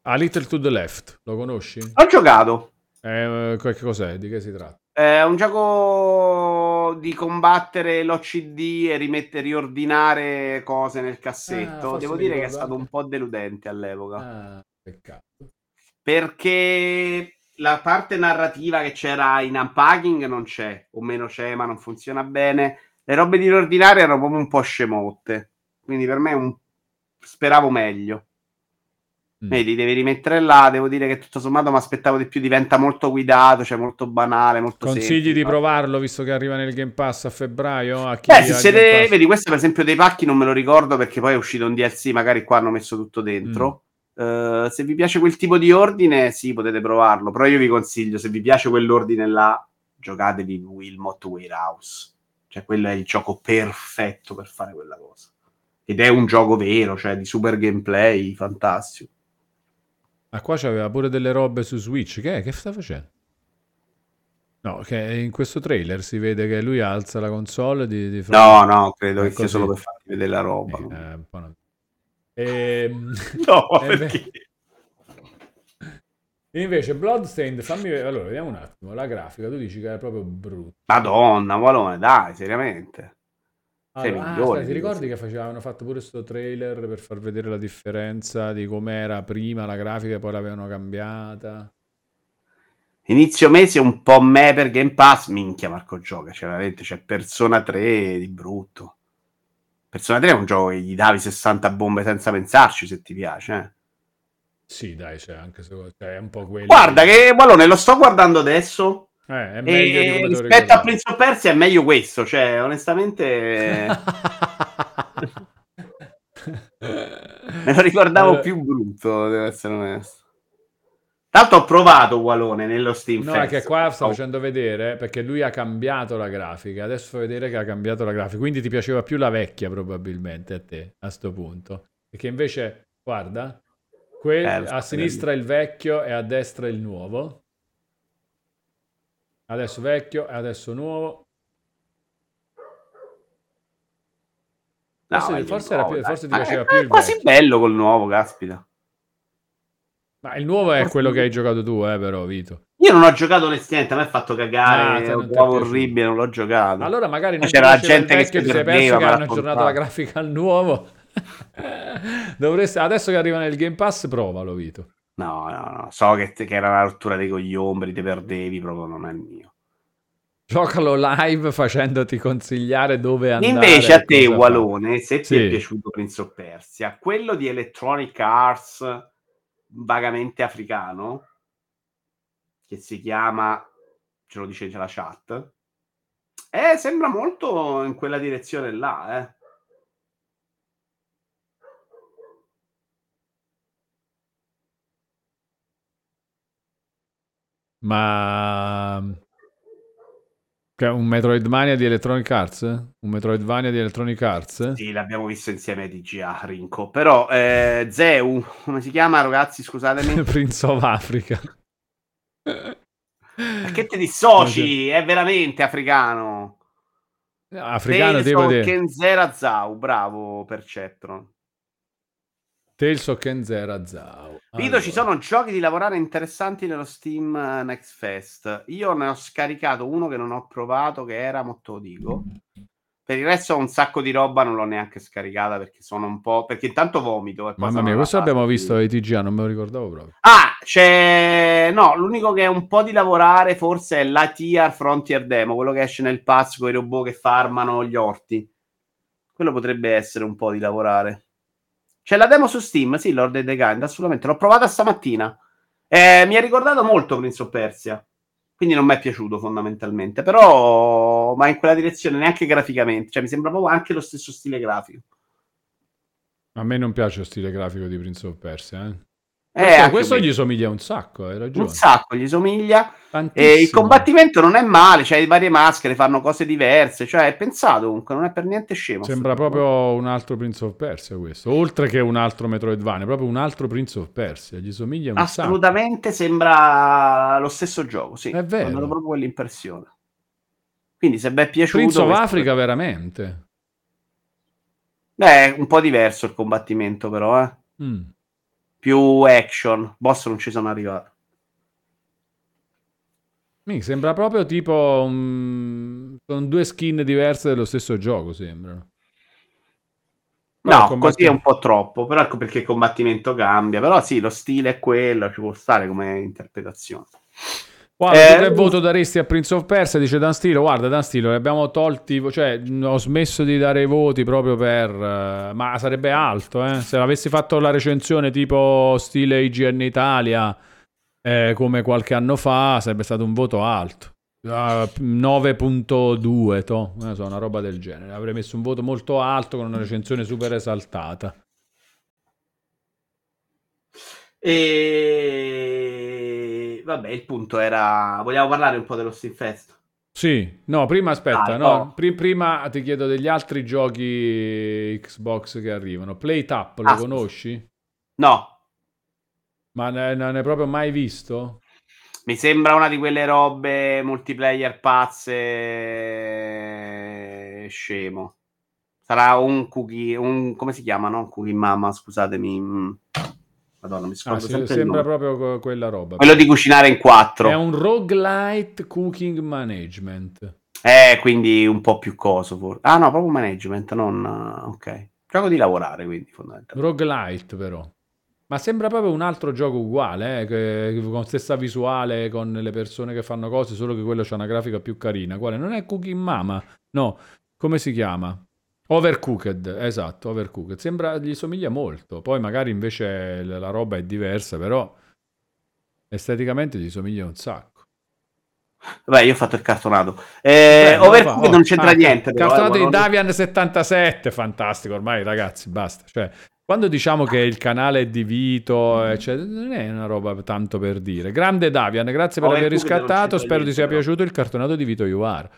A Little to the Left, lo conosci? Ho giocato. Eh, che cos'è? Di che si tratta? È un gioco di combattere l'O C D e rimettere, riordinare cose nel cassetto. Ah, Devo dire che è stato un po' deludente all'epoca. Ah, peccato. Perché la parte narrativa che c'era in Unpacking non c'è, o meno c'è, ma non funziona bene. Le robe di riordinare erano proprio un po' scemotte. Quindi per me un... speravo meglio. Vedi, devi rimettere là, devo dire che tutto sommato mi aspettavo di più, diventa molto guidato, cioè molto banale, molto consigli semplice, di ma... provarlo visto che arriva nel Game Pass a febbraio a chi eh, se siete... Pass... vedi, questo per esempio dei pacchi non me lo ricordo perché poi è uscito un D L C, magari qua hanno messo tutto dentro. mm. Uh, se vi piace quel tipo di ordine sì, potete provarlo, però io vi consiglio, se vi piace quell'ordine là, giocatevi Wilmot Warehouse, cioè quello è il gioco perfetto per fare quella cosa, ed è un gioco vero, cioè di super gameplay fantastico. Ma qua c'aveva pure delle robe su Switch. Che è? Che sta facendo? No, che in questo trailer si vede che lui alza la console di, di fronte. No, no, credo che sia solo per farti vedere la roba. Eh, un po' no. E... no, perché? E invece Bloodstained, fammi vedere. Allora, vediamo un attimo. La grafica, tu dici che è proprio brutta. Madonna, Ualone, dai, seriamente. Allora, ah, sai, ti ricordi che facevano fatto pure sto trailer per far vedere la differenza di com'era prima la grafica e poi l'avevano cambiata? Inizio mese un po' me per Game Pass, minchia Marco gioca, cioè veramente c'è Persona tre di brutto. Persona tre è un gioco che gli davi sessanta bombe senza pensarci, se ti piace, eh. Sì, dai, cioè, anche se cioè, è un po' quello. Guarda che Ualone, lo sto guardando adesso. Eh, è meglio e di rispetto ricordo. A Prince of Persia è meglio questo, cioè onestamente me lo ricordavo allora... più brutto, devo essere onesto. Tanto ho provato Ualone nello Steam Fest. No, è che qua sto oh. facendo vedere perché lui ha cambiato la grafica, adesso fa vedere che ha cambiato la grafica, quindi ti piaceva più la vecchia probabilmente a te a sto punto, perché invece guarda que- eh, a sinistra il vecchio e a destra il nuovo. Adesso vecchio, adesso nuovo. No, forse forse, nuovo, era più, forse ti piaceva è, più il vecchio. È quasi bello col nuovo, caspita. Ma il nuovo è forse quello che hai giocato tu, eh, però, Vito. Io non ho giocato onestamente, a me ha fatto cagare, no, è un po' orribile, non l'ho giocato. Allora magari non c'era la gente che si perdeva, che hanno raccontava. aggiornato la grafica al nuovo. Dovresti... Adesso che arriva nel Game Pass, provalo, Vito. No, no, no, so che, te, che era una rottura dei cogliombri, te perdevi, proprio non è il mio. Giocalo live facendoti consigliare dove andare. Invece a te, Ualone, se sì. ti è piaciuto Prince of Persia, quello di Electronic Arts vagamente africano, che si chiama, ce lo dice la chat, eh, sembra molto in quella direzione là, eh. Ma... Cioè, un Metroidvania di Electronic Arts? Un Metroidvania di Electronic Arts? Sì, l'abbiamo visto insieme a D G A, Rinco. Però, eh, Zeu, come si chiama, ragazzi, scusatemi? Prince of Africa. Perché te dissoci? È veramente africano. Africano, Tales devo dire. Kenzera Zau, bravo, Perceptron. Tales of Kenzera Zau. Vito, allora, ci sono giochi di lavorare interessanti nello Steam Next Fest. Io ne ho scaricato uno che non ho provato, che era Motto Dico. Per il resto ho un sacco di roba, non l'ho neanche scaricata perché sono un po'... Perché intanto vomito. Mamma mia, questo l'abbiamo visto ai T G A, non me lo ricordavo proprio. Ah, c'è... No, l'unico che è un po' di lavorare forse è la T R Frontier Demo, quello che esce nel pass con i robot che farmano gli orti. Quello potrebbe essere un po' di lavorare. C'è la demo su Steam, sì, Lord of the Kind, assolutamente. L'ho provata stamattina. Eh, mi ha ricordato molto Prince of Persia. Quindi non mi è piaciuto fondamentalmente. Però, ma in quella direzione, neanche graficamente. Cioè, mi sembra proprio anche lo stesso stile grafico. A me non piace lo stile grafico di Prince of Persia, eh. Eh, questo gli somiglia un sacco, hai ragione. Un sacco, gli somiglia. E il combattimento non è male, c'hai cioè varie maschere, fanno cose diverse, cioè è pensato comunque, non è per niente scemo. Sembra proprio un altro Prince of Persia questo, oltre che un altro Metroidvania, proprio un altro Prince of Persia, gli somiglia un sacco. Assolutamente sembra lo stesso gioco, sì. È vero. Sono proprio quell'impressione. Quindi se vi è piaciuto... Prince of Africa è... veramente. Beh, è un po' diverso il combattimento però, eh. Mm. Più action, boss non ci sono arrivato. Mi sembra proprio tipo um, sono due skin diverse dello stesso gioco, sembrano. Però no, combattimento... così è un po' troppo, però ecco perché il combattimento cambia, però sì, lo stile è quello, ci può stare come interpretazione. Guarda, eh, che voto daresti a Prince of Persia? Dice Dan Stilo. Guarda Dan Stilo, li abbiamo tolti, cioè ho smesso di dare i voti proprio per uh, ma sarebbe alto, eh? Se avessi fatto la recensione tipo stile I G N Italia, eh, come qualche anno fa, sarebbe stato un voto alto, uh, nove virgola due to, non so, una roba del genere, avrei messo un voto molto alto con una recensione super esaltata. E vabbè, il punto era, vogliamo parlare un po' dello Steam Fest? Sì, no, prima aspetta, ah, no, no. Pr- prima ti chiedo degli altri giochi Xbox che arrivano. PlayTap lo ah, conosci? No. Ma ne, non è proprio mai visto? Mi sembra una di quelle robe multiplayer pazze, scemo. Sarà un cookie, un come si chiama, no? Cookie Mama, scusatemi. Madonna, mi scordo ah, sempre sembra proprio quella roba. Quello di cucinare in quattro. È un roguelite cooking management. Eh, quindi un po' più coso. For... Ah no, proprio management, non... Ok. Gioco di lavorare, quindi, fondamentalmente. Roguelite, però. Ma sembra proprio un altro gioco uguale, eh, che... con stessa visuale, con le persone che fanno cose, solo che quello c'ha una grafica più carina. Quale? Non è Cooking Mama, no. Come si chiama? Overcooked, esatto, Overcooked. Sembra, gli somiglia molto. Poi magari invece la roba è diversa, però esteticamente gli somiglia un sacco. Beh, io ho fatto il cartonato. Eh, Beh, Overcooked non, oh, non c'entra ah, niente. Il cartonato però, eh, di Davian settantasette, fantastico, ormai ragazzi, basta. Cioè, quando diciamo che il canale è di Vito, mm. cioè, non è una roba tanto per dire. Grande Davian, grazie per aver riscattato, spero ti sia piaciuto il cartonato di Vito Iuvara.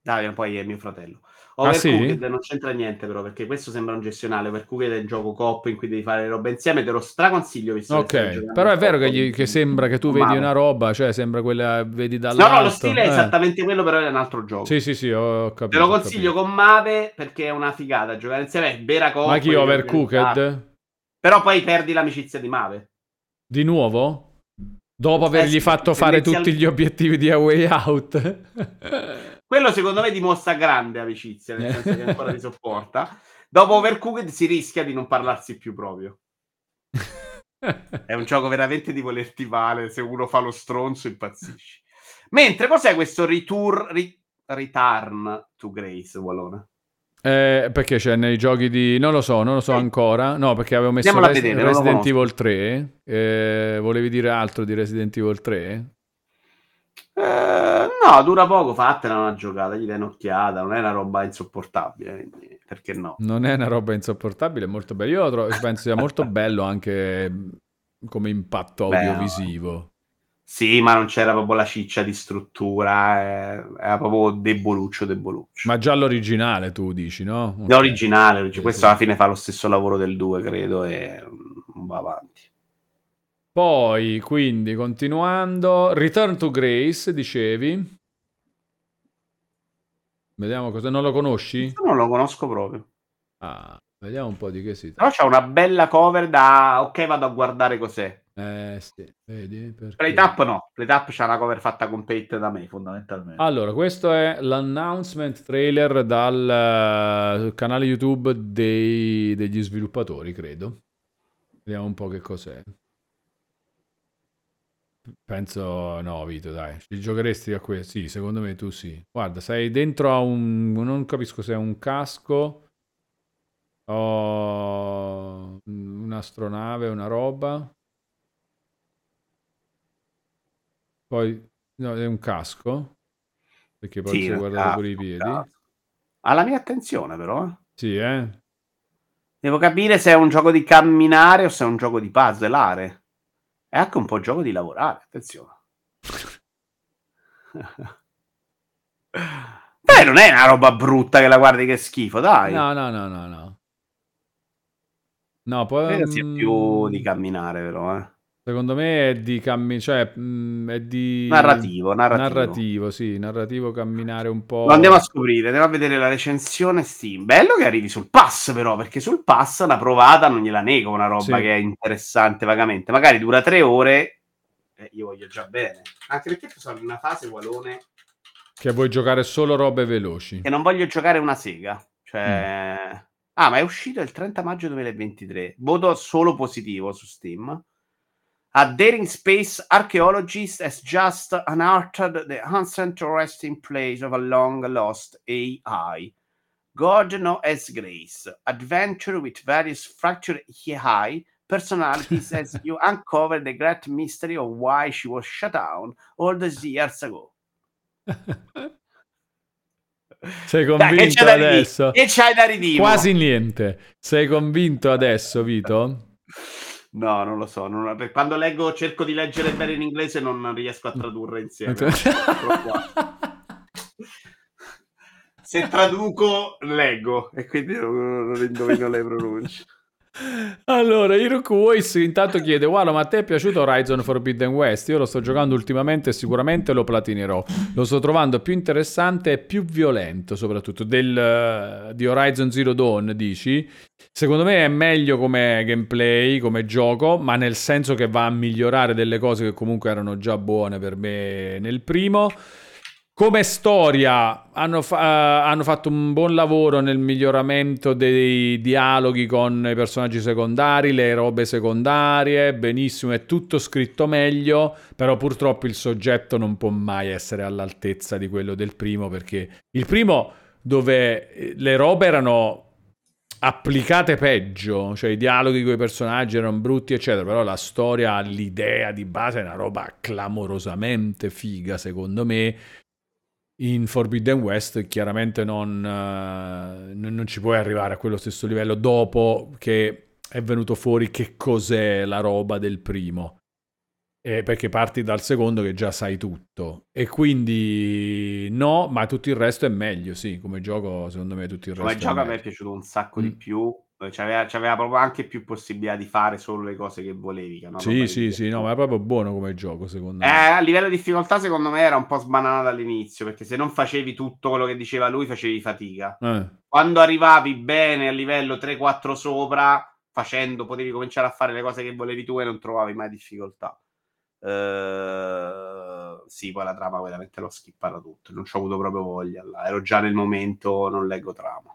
Davian poi è mio fratello. Overcooked ah, sì? Non c'entra niente però, perché questo sembra un gestionale. Overcooked è il gioco coop in cui devi fare le robe insieme, te lo straconsiglio visto. Ok, però è vero che, gli, che sembra che tu vedi mano. Una roba, cioè sembra quella vedi dall'alto. No, no, lo stile eh. è esattamente quello, però è un altro gioco. Sì, sì, sì, ho capito. Te lo consiglio con Mave perché è una figata giocare insieme, è vera coop. Ma chi Overcooked? Però poi perdi l'amicizia di Mave. Di nuovo? Dopo avergli eh, fatto fare tutti gli obiettivi di A Way Out. Quello secondo me dimostra grande amicizia, nel senso che ancora ti sopporta. Dopo Overcooked si rischia di non parlarsi più proprio. È un gioco veramente di volerti male, se uno fa lo stronzo impazzisci. Mentre cos'è questo Return, ri, Return to Grace, Ualone? Eh, perché c'è nei giochi di non lo so, non lo so eh. ancora. No, perché avevo messo Res- vedere, Resident Evil tre. Eh, volevi dire altro di Resident Evil tre? Eh, no, dura poco. Fatela una giocata, gli dai un'occhiata. Non è una roba insopportabile, perché no? Non è una roba insopportabile, è molto bello. Io tro- penso sia molto bello anche come impatto audiovisivo. Beh, Sì, ma non c'era proprio la ciccia di struttura, eh, era proprio deboluccio, deboluccio. Ma già l'originale tu dici, no? Okay. L'originale, okay. Questo alla fine fa lo stesso lavoro del due, credo, e va avanti. Poi, quindi, continuando, Return to Grace, dicevi? Vediamo cosa... Non lo conosci? Io non lo conosco proprio. Ah, vediamo un po' di che si tratta. Però c'ha una bella cover da... Ok, vado a guardare cos'è. Eh, sì, vedi? Perché... Playtap no. Playtap c'ha una cover fatta con Paint da me, fondamentalmente. Allora, questo è l'announcement trailer dal uh, canale YouTube dei... degli sviluppatori, credo. Vediamo un po' che cos'è. Penso no, Vito, dai, ci giocheresti a questo? Sì, secondo me tu sì. Guarda, sei dentro a un... non capisco se è un casco o un'astronave, una roba. Poi no, è un casco, perché poi sì, si guardano ah, pure i piedi. Ah. Alla mia attenzione però. Sì, eh. Devo capire se è un gioco di camminare o se è un gioco di puzzleare. È anche un po' gioco di lavorare, attenzione. Beh, non è una roba brutta che la guardi che è schifo, dai. No, no, no, no, no. No, poi... Credo sia più di camminare, però, eh. Secondo me è di camminare, cioè mh, è di... Narrativo, narrativo. Narrativo, sì, narrativo, camminare un po'... Lo andiamo a scoprire, andiamo a vedere la recensione Steam. Bello che arrivi sul pass, però, perché sul pass la provata non gliela nego, una roba sì, che è interessante vagamente. Magari dura tre ore, eh, io voglio già bene. Anche perché sono in una fase, Ualone... Che vuoi giocare solo robe veloci. Che non voglio giocare una sega, cioè... Mm. Ah, ma è uscito il trenta maggio duemilaventitré. Voto solo positivo su Steam. A daring space archaeologist has just unearthed the ancient resting place of a long-lost A I. God knows grace. Adventure with various fractured A I personalities as you uncover the great mystery of why she was shut down all these years ago. Sei convinto Dai, adesso? Che c'hai da ridire? Quasi niente. Sei convinto adesso, Vito? No, non lo so. Non... Quando leggo, cerco di leggere bene in inglese, non riesco a tradurre insieme. Se traduco, leggo e quindi non indovino le pronunce. Allora, Iroku Voice intanto chiede: Ualone, ma a te è piaciuto Horizon Forbidden West? Io lo sto giocando ultimamente e sicuramente lo platinerò. Lo sto trovando più interessante e più violento, soprattutto del, uh, di Horizon Zero Dawn, dici? Secondo me è meglio come gameplay, come gioco, ma nel senso che va a migliorare delle cose che comunque erano già buone per me nel primo. Come storia hanno, fa- uh, hanno fatto un buon lavoro nel miglioramento dei dialoghi con i personaggi secondari, le robe secondarie, benissimo, è tutto scritto meglio, però purtroppo il soggetto non può mai essere all'altezza di quello del primo, perché il primo dove le robe erano applicate peggio, cioè i dialoghi con i personaggi erano brutti eccetera, però la storia, l'idea di base è una roba clamorosamente figa secondo me. In Forbidden West chiaramente non, uh, non ci puoi arrivare a quello stesso livello dopo che è venuto fuori che cos'è la roba del primo, eh, perché parti dal secondo che già sai tutto e quindi no, ma tutto il resto è meglio, sì, come gioco secondo me tutto il resto come gioco meglio. A me è piaciuto un sacco mm. di più, c'aveva, c'aveva proprio anche più possibilità di fare solo le cose che volevi, no? Sì, sì, sì, no, ma è proprio buono come gioco secondo eh, me. A livello di difficoltà secondo me era un po' sbananato all'inizio, perché se non facevi tutto quello che diceva lui facevi fatica, eh. Quando arrivavi bene a livello tre quattro sopra facendo potevi cominciare a fare le cose che volevi tu e non trovavi mai difficoltà. Uh, sì, poi la trama veramente l'ho skippata tutto, non ci ho avuto proprio voglia là. Ero già nel momento, non leggo trama.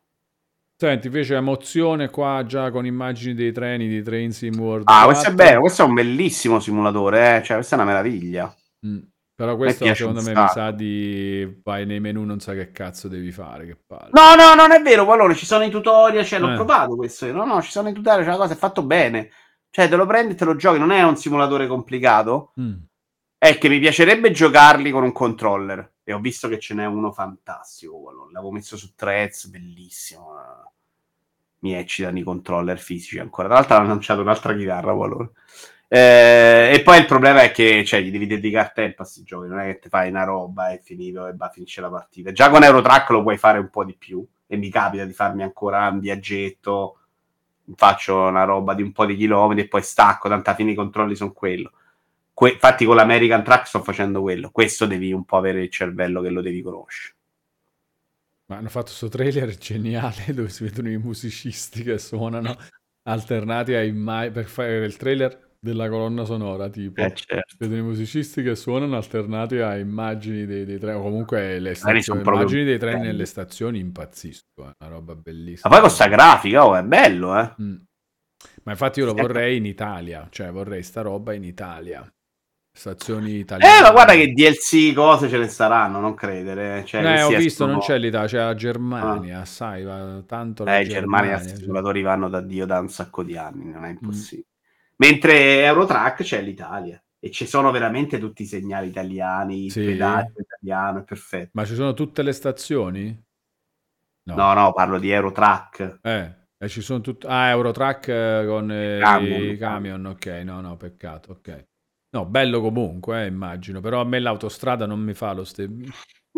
Senti, invece emozione qua già con immagini dei treni di Train Sim World. Ah, questo è bello, questo è un bellissimo simulatore, eh? Cioè questa è una meraviglia. Mm. Però questo secondo me mi sa di vai nei menu, non sai che cazzo devi fare, che palle. No, no, non è vero, allora ci sono i tutorial, cioè l'ho eh. provato questo, no, no, ci sono i tutorial, cioè la cosa è fatto bene. Cioè te lo prendi e te lo giochi, non è un simulatore complicato, mm. è che mi piacerebbe giocarli con un controller e ho visto che ce n'è uno fantastico, allora, l'avevo messo su Threads, bellissimo, mi eccitano i controller fisici ancora, tra l'altro hanno lanciato un'altra chitarra allora. Eh, e poi il problema è che cioè, gli devi dedicare tempo a questi giochi, non è che ti fai una roba e finito e bah, finisce la partita. Già con Eurotrack lo puoi fare un po' di più, e mi capita di farmi ancora un viaggetto, faccio una roba di un po' di chilometri e poi stacco, tanto alla fine i controlli sono quello. Que- infatti con l'American Truck sto facendo quello, questo devi un po' avere il cervello che lo devi conoscere. Ma hanno fatto questo trailer geniale dove si vedono i musicisti che suonano alternati ai mai per fare il trailer della colonna sonora, tipo eh, certo. Vedono i musicisti che suonano alternati a immagini dei, dei treni, o comunque le stazioni, immagini dei treni nelle stazioni, impazzisco, è una roba bellissima. Ma poi con sta grafica, oh, è bello, eh. Mm. Ma infatti io lo vorrei in Italia, cioè vorrei sta roba in Italia. Stazioni italiane. Eh, ma guarda che D L C cose ce ne saranno, non credere. Cioè, eh, ho visto, non c'è l'Italia, c'è la Germania, ah. sai, va tanto la eh, Germania. Germania, i giocatori vanno da Dio da un sacco di anni, non è impossibile. Mm. Mentre Eurotrack c'è l'Italia e ci sono veramente tutti i segnali italiani, sì. Il pedaggio italiano è perfetto. Ma ci sono tutte le stazioni? No, no, no parlo di Eurotrack. Eh, e ci sono tutte. Ah, Eurotrack con eh, camion. i camion, ok, no, no, peccato, ok. No, bello comunque, eh, immagino, però a me l'autostrada non mi fa lo stesso. No,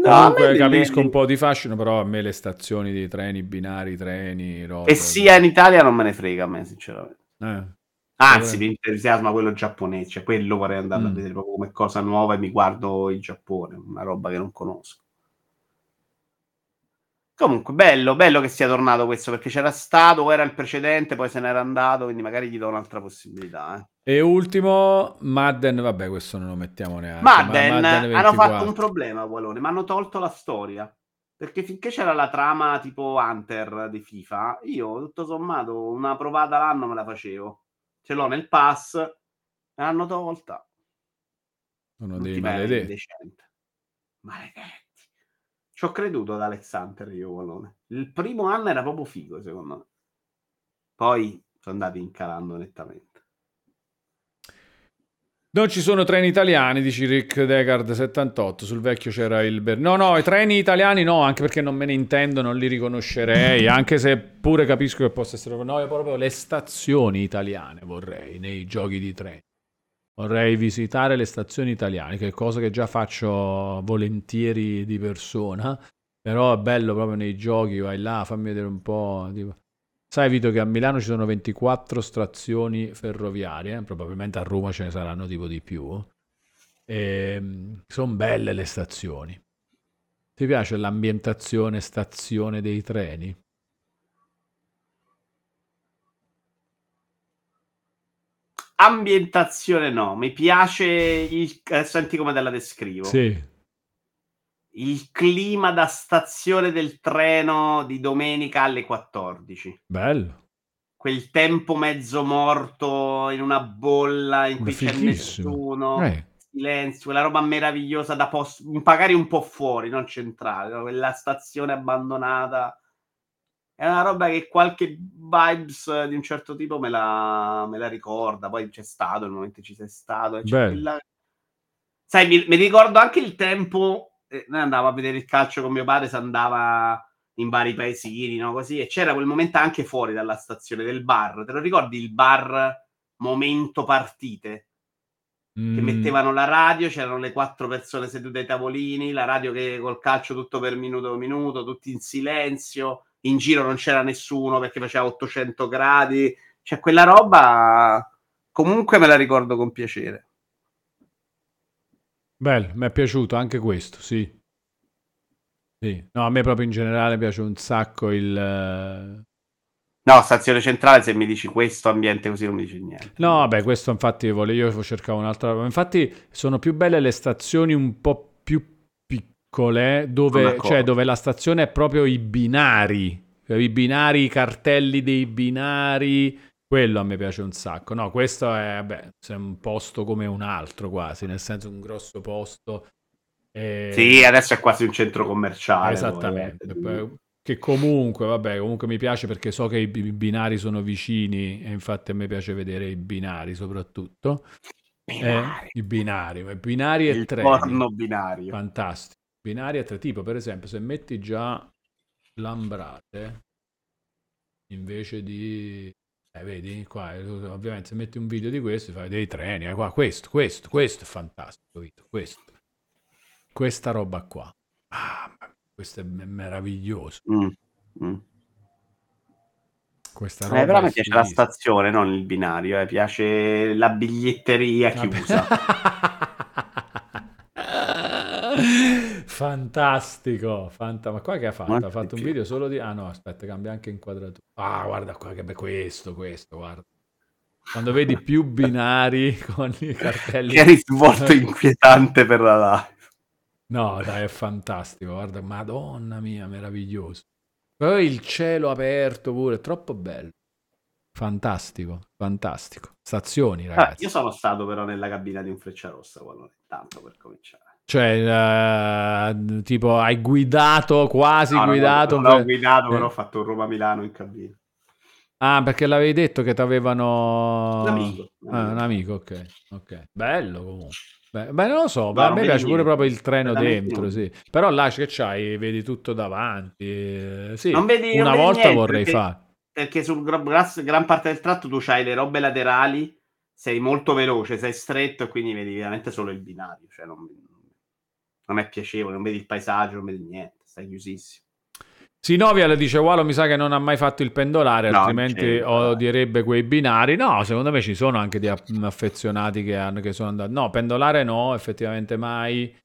comunque capisco bello. Un po' di fascino, però a me le stazioni dei treni, binari, treni, roba. E sia in Italia non me ne frega a me, sinceramente. Eh. Anzi, mi entusiasma quello giapponese, cioè quello vorrei andare mm. a vedere proprio come cosa nuova e mi guardo il Giappone, una roba che non conosco. Comunque, bello, bello che sia tornato questo, perché c'era stato, era il precedente, poi se n'era andato, quindi magari gli do un'altra possibilità. Eh. E ultimo, Madden, vabbè, questo non lo mettiamo neanche. Madden, ma Madden hanno fatto un problema, Ualone, ma hanno tolto la storia. Perché finché c'era la trama tipo Hunter di FIFA, io tutto sommato una provata l'anno me la facevo. Ce l'ho nel pass, me l'hanno tolta. Uno non dei maledetti. Maledetti. Ci ho creduto ad Alex Hunter, io, Ualone. Il primo anno era proprio figo, secondo me. Poi sono andati incalando nettamente. Non ci sono treni italiani, dici Rick Deckard settantotto, sul vecchio c'era il... Ber... No, no, i treni italiani no, anche perché non me ne intendo, non li riconoscerei, anche se pure capisco che possa essere... No, io proprio le stazioni italiane vorrei, nei giochi di treni. Vorrei visitare le stazioni italiane, che è cosa che già faccio volentieri di persona, però è bello proprio nei giochi, vai là, fammi vedere un po'... Tipo... Sai Vito che a Milano ci sono ventiquattro stazioni ferroviarie, probabilmente a Roma ce ne saranno tipo di più, sono belle le stazioni. Ti piace l'ambientazione stazione dei treni? Ambientazione no, mi piace, il... senti come te la descrivo. Sì. Il clima da stazione del treno di domenica alle quattordici. Bello. Quel tempo mezzo morto in una bolla in cui c'è nessuno, eh. Silenzio, quella roba meravigliosa da post- magari un po' fuori, non centrale, no? Quella stazione abbandonata. È una roba che qualche vibes di un certo tipo me la, me la ricorda, poi c'è stato, il momento ci sei stato. E c'è quella... Sai, mi, mi ricordo anche il tempo... Noi andavo a vedere il calcio con mio padre, si andava in vari paesini, no? Così, e c'era quel momento anche fuori dalla stazione del bar. Te lo ricordi il bar momento partite? Mm. Che mettevano la radio, c'erano le quattro persone sedute ai tavolini, la radio che col calcio tutto per minuto minuto, tutti in silenzio, in giro non c'era nessuno perché faceva ottocento gradi. Cioè quella roba comunque me la ricordo con piacere. Bello, mi è piaciuto anche questo, sì. Sì. No, a me proprio in generale piace un sacco il... No, stazione centrale, se mi dici questo ambiente così non mi dici niente. No, vabbè, questo infatti io cercavo un'altra... Infatti sono più belle le stazioni un po' più piccole, dove, cioè, dove la stazione è proprio i binari, i binari, i cartelli dei binari... Quello a me piace un sacco. No, questo è, beh, è un posto come un altro quasi, nel senso un grosso posto. E... Sì, adesso è quasi un centro commerciale. Esattamente. Poi. Che comunque, vabbè, comunque mi piace perché so che i binari sono vicini e infatti a me piace vedere i binari soprattutto. Binari. Eh, I binari. I binari e il treni. Il porno binario. Fantastico. Binari e tre. Tipo, per esempio, se metti già Lambrate invece di... Eh, vedi qua, ovviamente se metti un video di questo fai dei treni, eh, qua, questo, questo, questo è fantastico, Vito, questo, questa roba qua, ah, questo è meraviglioso. Mm, mm. Questa roba eh, però mi piace la stazione, non il binario, eh, piace la biglietteria chiusa. Fantastico, fanta... ma qua che ha fatto? Molto ha fatto un video solo di... ah no, aspetta, cambia anche inquadratura. Ah, guarda qua che be... questo, questo, guarda. Quando vedi più binari con i cartelli... Che risvolto inquietante per la live. No, dai, è fantastico, guarda, madonna mia, meraviglioso. Poi il cielo aperto pure, è troppo bello. Fantastico, fantastico. Stazioni, ragazzi. Ah, io sono stato però nella cabina di un Frecciarossa, quando... tanto per cominciare. Cioè, uh, tipo, hai guidato, quasi no, guidato. No, no, no, per... ho guidato, eh. Però ho fatto Roma-Milano in cabina. Ah, perché l'avevi detto che ti avevano... Un amico. Un amico, ah, un amico, ok. Ok. Bello, comunque. Beh, beh, non lo so, no, a me piace pure proprio il treno dentro, niente. Sì. Però là che c'hai, vedi tutto davanti. Sì, non vedi, una non vedi volta niente, vorrei perché, fare. Perché su gran parte del tratto tu c'hai le robe laterali, sei molto veloce, sei stretto e quindi vedi veramente solo il binario, cioè non... non è piacevole, non vedi il paesaggio, non vedi niente, stai chiusissimo. Sinovia le dice, Ualo mi sa che non ha mai fatto il pendolare, no, altrimenti odierebbe quei binari. No, secondo me ci sono anche di affezionati che, hanno, che sono andati... No, pendolare no, effettivamente mai.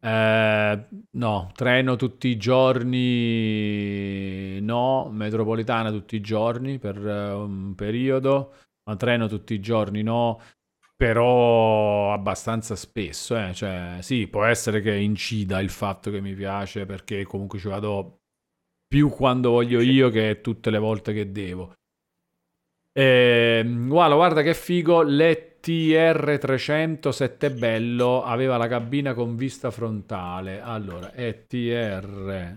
Eh, no, treno tutti i giorni, no, metropolitana tutti i giorni per un periodo, ma treno tutti i giorni no. Però abbastanza spesso, eh? Cioè, sì, può essere che incida il fatto che mi piace, perché comunque ci vado più quando voglio io che tutte le volte che devo. E, guarda, guarda che figo, l'E T R trecentosette bello, aveva la cabina con vista frontale. Allora, E T R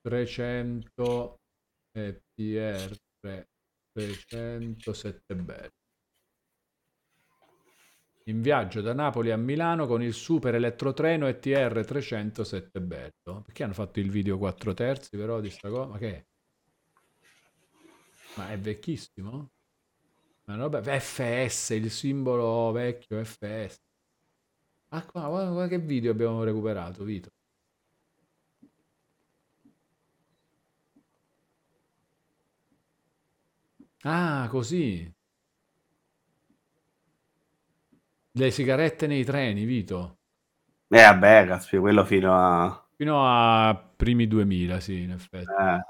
trecento, E T R trecentosette bello. In viaggio da Napoli a Milano con il super elettrotreno E T R trecentosette bello. Perché hanno fatto il video quattro terzi però di sta cosa? Ma che è? Ma è vecchissimo? Ma roba... F S, il simbolo vecchio F S. Ah, qua, guarda, guarda che video abbiamo recuperato, Vito. Ah, così. Le sigarette nei treni, Vito. Eh, vabbè, caspita, quello fino a... Fino a primi duemila, sì, in effetti. Eh.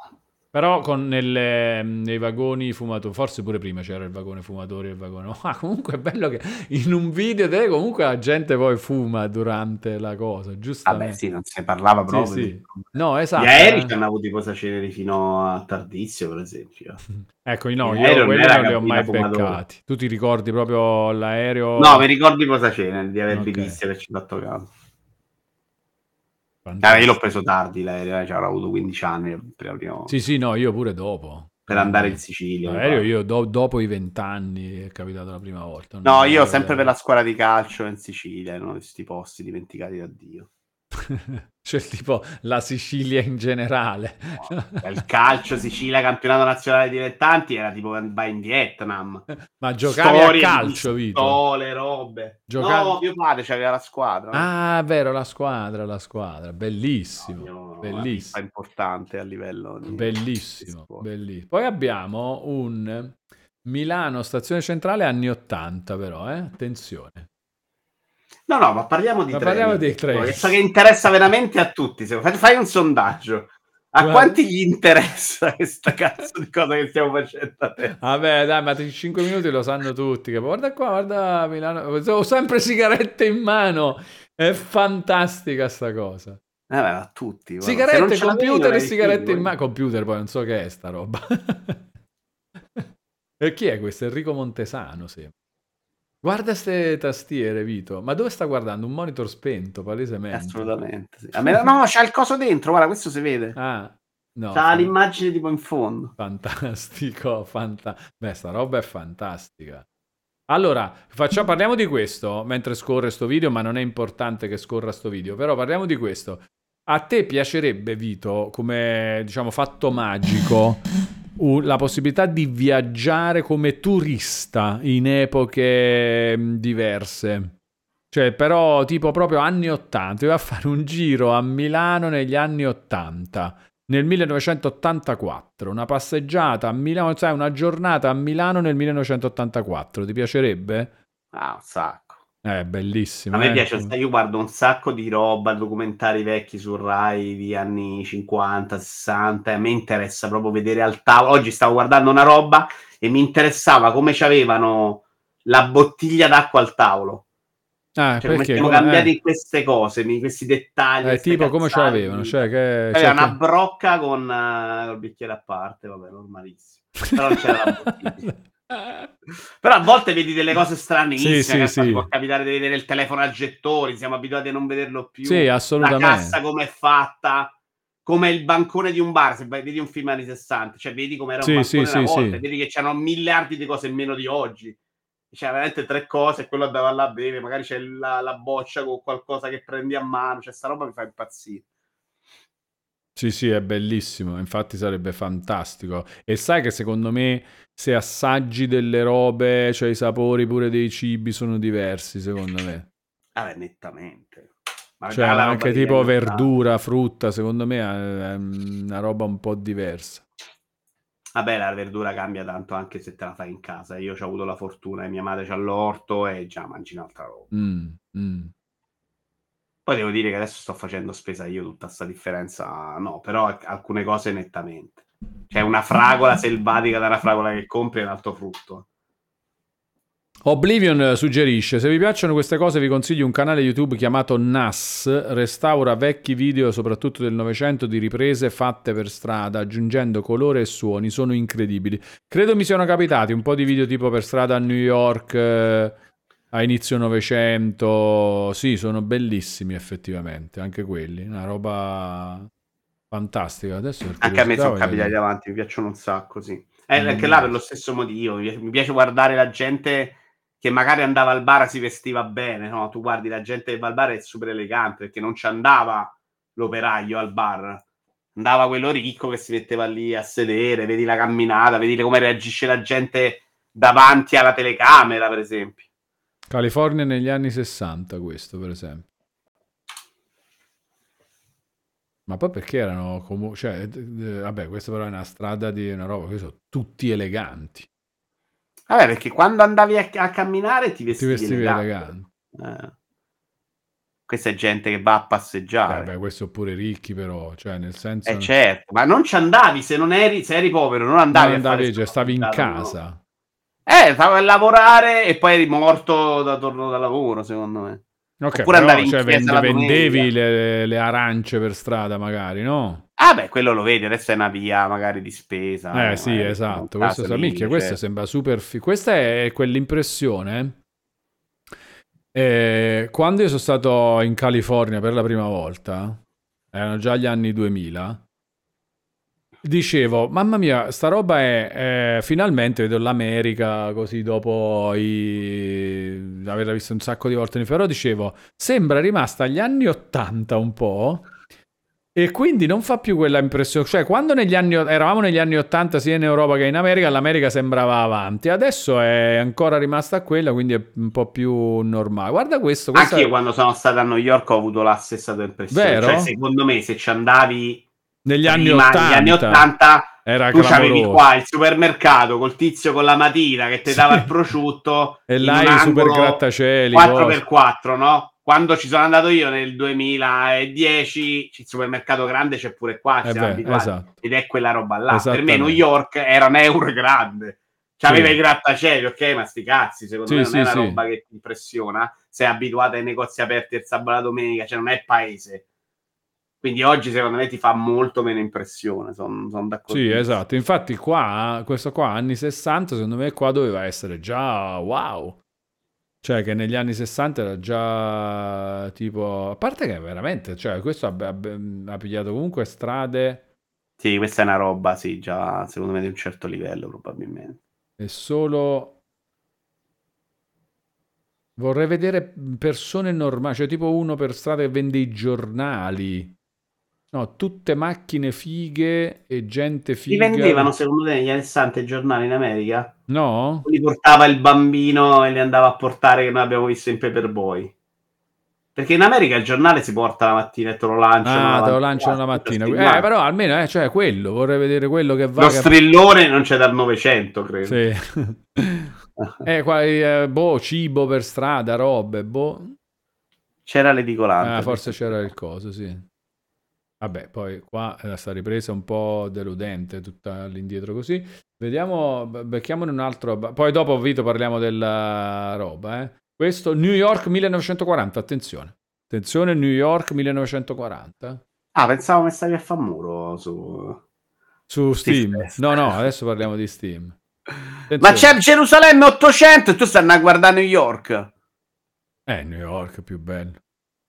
Però con nelle, nei vagoni fumatori, forse pure prima c'era il vagone fumatori e il vagone... Ah, comunque è bello che in un video te, comunque la gente poi fuma durante la cosa, giustamente. Vabbè, sì, non se parlava proprio. Sì, sì. Di... No, esatto. Gli aerei hanno avuto i posaceneri fino a tardissimo, per esempio. Ecco, no, io non quelli non li ho mai fumatore. Beccati. Tu ti ricordi proprio l'aereo? No, mi ricordi i posaceneri, di averli okay. Visti e averci fatto caso. Ah, io l'ho preso tardi l'aereo, cioè, avrò avuto quindici anni prima. Sì, sì, no, io pure dopo. Per andare in Sicilia. L'aereo io do, dopo i vent'anni è capitato la prima volta. Non no, io sempre per la squadra di calcio in Sicilia, erano questi posti dimenticati da Dio. Cioè tipo la Sicilia in generale. No, il calcio Sicilia, campionato nazionale dilettanti, era tipo vai in Vietnam. Ma giocavi storie a calcio, Vito? Pistole, robe. Giocavi... No, mio padre c'aveva la squadra. No? Ah, vero, la squadra, la squadra. Bellissimo, no, bellissimo. È importante a livello di... Bellissimo, bellissimo. Poi abbiamo un Milano stazione centrale anni ottanta però, eh? Attenzione. No, no, ma parliamo di ma treni. Parliamo dei treni. Questo che interessa veramente a tutti. Se fai un sondaggio. A guarda. Quanti gli interessa questa cazzo di cosa che stiamo facendo a te? Vabbè, dai, ma in cinque minuti lo sanno tutti. Che guarda qua, guarda Milano. Ho sempre sigarette in mano. È fantastica sta cosa. Eh, beh, a tutti. Guarda. Sigarette, computer e sigarette film, in mano. Computer poi, non so che è sta roba. E chi è questo? Enrico Montesano, sembra. Guarda ste tastiere, Vito. Ma dove sta guardando? Un monitor spento, palesemente. Assolutamente. Sì. A me... No, c'ha il coso dentro, guarda, questo si vede. Ah, no. C'ha l'immagine tipo in fondo. Fantastico, fanta... Beh, sta roba è fantastica. Allora, facciamo... parliamo di questo mentre scorre sto video, ma non è importante che scorra sto video. Però parliamo di questo. A te piacerebbe, Vito, come diciamo fatto magico... la possibilità di viaggiare come turista in epoche diverse. Cioè, però, tipo proprio anni ottanta, io a fare un giro a Milano negli anni ottanta, nel millenovecentottantaquattro, una passeggiata a Milano, sai, una giornata a Milano nel millenovecentottantaquattro, ti piacerebbe? Ah, un sacco. Eh, bellissimo. A me eh. piace, io guardo un sacco di roba, documentari vecchi su Rai di anni cinquanta, sessanta, e a me interessa proprio vedere al tavolo. Oggi stavo guardando una roba e mi interessava come c'avevano la bottiglia d'acqua al tavolo. Ah, cioè, perché siamo cambiati eh. queste cose, questi dettagli, eh, tipo cazzate, come ce l'avevano, cioè che c'era una che... brocca con uh, il bicchiere a parte, vabbè, normalissimo, però non c'era la bottiglia. Però a volte vedi delle cose strane, sì, sì, sì. Può capitare di vedere il telefono a gettoni, siamo abituati a non vederlo più, sì, assolutamente. La cassa come è fatta, come il bancone di un bar, se vai, vedi un film anni sessanta, cioè vedi come era un sì, bancone sì, una sì, volta sì. Vedi che c'erano miliardi di cose in meno di oggi. C'è veramente tre cose, quello andava là a bere, magari c'è la, la boccia con qualcosa che prendi a mano, cioè sta roba mi fa impazzire. Sì, sì, è bellissimo, infatti sarebbe fantastico. E sai che secondo me se assaggi delle robe, cioè i sapori pure dei cibi sono diversi, secondo me. Ah, nettamente. Ma cioè anche tipo verdura, frutta, secondo me è una roba un po' diversa. Vabbè, la verdura cambia tanto anche se te la fai in casa. Io ci ho avuto la fortuna e mia madre c'ha l'orto e già mangi un'altra roba. Mm, mm. Poi devo dire che adesso sto facendo spesa io tutta sta differenza, no, però alcune cose nettamente. Cioè una fragola selvatica da una fragola che compri è un altro frutto. Oblivion suggerisce: se vi piacciono queste cose vi consiglio un canale YouTube chiamato Nas, restaura vecchi video soprattutto del Novecento di riprese fatte per strada aggiungendo colore e suoni, sono incredibili. Credo mi siano capitati un po' di video tipo per strada a New York eh, a inizio Novecento, sì, sono bellissimi effettivamente anche quelli, una roba fantastica. Adesso anche a me sono capitati davanti, mi piacciono un sacco, sì. Eh, perché là per lo stesso motivo mi piace guardare la gente che magari andava al bar e si vestiva bene, no? Tu guardi la gente che va al bar è super elegante perché non ci andava l'operaio al bar, andava quello ricco che si metteva lì a sedere, vedi la camminata, vedi come reagisce la gente davanti alla telecamera, per esempio. California negli anni sessanta, questo per esempio. Ma poi perché erano comunque, cioè, vabbè, questa però è una strada di una roba, sono tutti eleganti. Vabbè, perché quando andavi a, a camminare ti vestivi, ti vestivi elegante. elegante. Eh. Questa è gente che va a passeggiare. Vabbè, questo oppure ricchi però, cioè nel senso... Eh certo, ma non ci andavi se non eri, se eri povero, non andavi non a andavi, fare... Cioè, stavi in casa. No. Eh, stavi a lavorare e poi eri morto da torno dal lavoro, secondo me. Okay, oppure però, cioè, vende, vendevi le, le arance per strada magari, no? Ah beh, quello lo vedi, adesso è una via magari di spesa. Eh sì, esatto, questo sa, minchia, questa sembra super fi- questa è quell'impressione eh, quando io sono stato in California per la prima volta, erano già gli anni duemila, dicevo, mamma mia, sta roba è, è... finalmente vedo l'America così dopo i... averla vista un sacco di volte, però dicevo, sembra rimasta agli anni ottanta un po' e quindi non fa più quella impressione, cioè quando negli anni... eravamo negli anni ottanta sia in Europa che in America, l'America sembrava avanti, adesso è ancora rimasta quella, quindi è un po' più normale. Guarda questo, questa... anche io quando sono stato a New York ho avuto la stessa impressione. Vero? Cioè secondo me se ci andavi negli anni ottanta era tu c'avevi qua il supermercato col tizio con la matita che ti dava sì. il prosciutto e là i super grattacieli quattro per quattro, no? Quando ci sono andato io nel duemiladieci il supermercato grande c'è pure qua, ci eh beh, esatto. Ed è quella roba là, per me New York era un euro grande, c'aveva sì. i grattacieli, ok, ma sti cazzi, secondo sì, me non sì, è una sì. roba che ti impressiona, sei abituato ai negozi aperti il sabato e la domenica, cioè non è paese. Quindi oggi secondo me ti fa molto meno impressione, sono son d'accordo. Sì, esatto. Infatti qua, questo qua, anni sessanta, secondo me qua doveva essere già wow. Cioè che negli anni sessanta era già tipo... A parte che veramente, cioè questo ha, ha, ha pigliato comunque strade... Sì, questa è una roba, sì, già secondo me di un certo livello probabilmente. È solo... Vorrei vedere persone normali, cioè tipo uno per strada che vende i giornali. No, tutte macchine fighe e gente figa. Li vendevano secondo te negli anni sessanta i giornali in America? No? Li portava il bambino e li andava a portare, che noi abbiamo visto in Paperboy. Perché in America il giornale si porta la mattina e te lo lanciano. Ah, te lo lanciano la mattina. Eh, però almeno, eh, cioè quello, vorrei vedere quello che va. Lo strillone non c'è dal Novecento, credo. Sì. eh, qua, eh, boh, cibo per strada, robe, boh. C'era l'edicolante. Ah, forse c'era il coso, sì. Vabbè, poi qua la sta ripresa un po' deludente, tutta all'indietro così. Vediamo, becchiamone un altro. Poi dopo, Vito, parliamo della roba, eh. Questo, New York millenovecentoquaranta, attenzione. Attenzione, New York millenovecentoquaranta. Ah, pensavo che stavi a far muro su... Su Steam. Steam. No, no, adesso parliamo di Steam. Attenzione. Ma c'è Gerusalemme ottocento e tu stai andando a guardare New York. Eh, New York è più bello.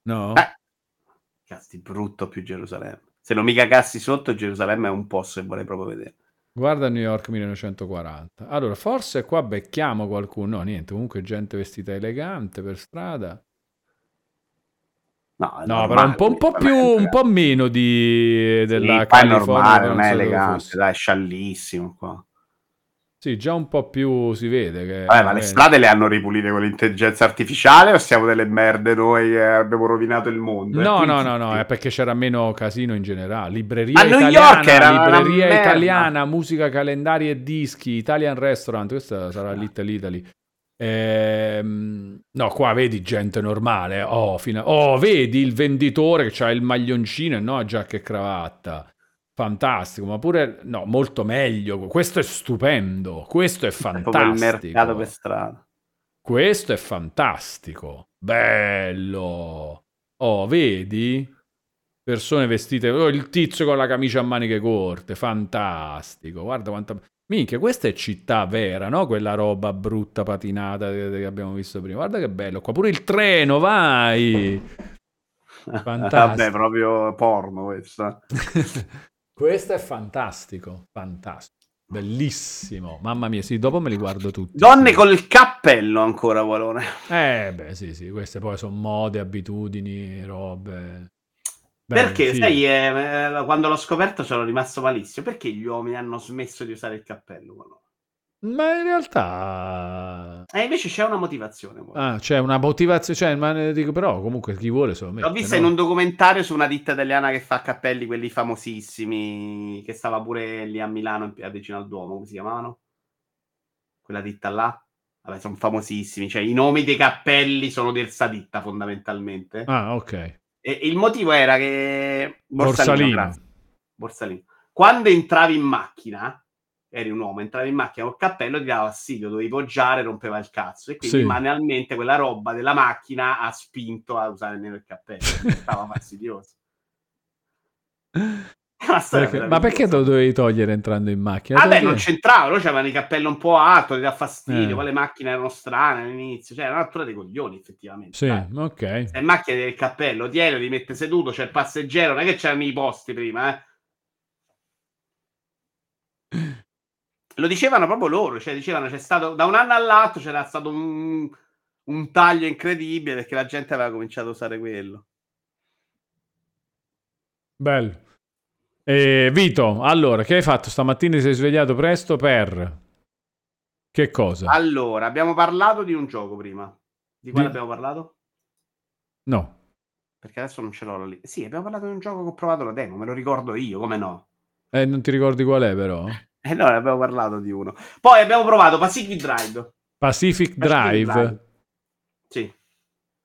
No? Eh. Cazzi, brutto più Gerusalemme. Se non mica cassi sotto, Gerusalemme è un posto che vorrei proprio vedere. Guarda New York millenovecentoquaranta. Allora, forse qua becchiamo qualcuno. No, niente, comunque gente vestita elegante per strada. No, no, però un po', un po' più, un po' meno di della sì, California. Normale, non è elegante, dai, è sciallissimo qua. Sì, già un po' più si vede che... Vabbè, ma le strade le hanno ripulite con l'intelligenza artificiale o siamo delle merde noi che abbiamo rovinato il mondo? No, no, no, no, è perché c'era meno casino in generale. Libreria a italiana, New York era libreria una italiana, musica, calendari e dischi, Italian Restaurant, questa sarà l'Italy Italy. Ehm, no, qua vedi gente normale, oh, fino a... oh, vedi il venditore che c'ha il maglioncino e no, giacca e cravatta. Fantastico, ma pure no, molto meglio. Questo è stupendo, questo è fantastico. Il mercato per strada. Questo è fantastico, bello. Oh, vedi? Persone vestite, oh, il tizio con la camicia a maniche corte, fantastico. Guarda quanta minchia, questa è città vera, no? Quella roba brutta patinata che abbiamo visto prima. Guarda che bello, qua pure il treno, vai. Fantastico. Vabbè, proprio porno questa. Questo è fantastico, fantastico, bellissimo, mamma mia, sì, dopo me li guardo tutti. Donne sì. Col cappello ancora, Ualone. Eh beh, sì, sì, queste poi sono mode, abitudini, robe. Beh, perché, sì. sai, eh, quando l'ho scoperto sono rimasto malissimo, perché gli uomini hanno smesso di usare il cappello, Ualone? Ma in realtà... E eh, invece c'è una motivazione. Ah, c'è una motivazione, cioè, ma dico, però comunque chi vuole se lo mette. L'ho vista no? in un documentario su una ditta italiana che fa cappelli, quelli famosissimi, che stava pure lì a Milano, vicino al Duomo, come si chiamavano? Quella ditta là? Vabbè, sono famosissimi, cioè i nomi dei cappelli sono di questa ditta fondamentalmente. Ah, ok. E il motivo era che... Borsalino. Borsalino. Borsalino. Quando entravi in macchina... eri un uomo, entravi in macchina col cappello ti dava fastidio, dovevi poggiare, rompeva il cazzo e quindi sì. manualmente quella roba della macchina ha spinto a usare nero il cappello stava fastidioso. Perché, ma perché lo dovevi togliere entrando in macchina? Vabbè, ah non c'entrava, loro c'avevano i cappelli un po' alto, ti dà fastidio, eh. poi le macchine erano strane all'inizio, cioè era una natura dei coglioni effettivamente. Sì, dai. Ok. Se macchina del cappello, tieni, li mette seduto, c'è cioè il passeggero, non è che c'erano i posti prima, eh. Lo dicevano proprio loro, cioè dicevano c'è stato da un anno all'altro c'era stato un, un taglio incredibile perché la gente aveva cominciato a usare quello. Bello. E Vito, allora, che hai fatto stamattina? Ti sei svegliato presto per che cosa? Allora, abbiamo parlato di un gioco prima. Di quale di... abbiamo parlato? No. Perché adesso non ce l'ho lì. Sì, abbiamo parlato di un gioco che ho provato la demo, me lo ricordo io, come no? Eh, non ti ricordi qual è però? Eh no, ne abbiamo parlato di uno. Poi abbiamo provato Pacific Drive. Pacific Drive? Pacific Drive. Sì.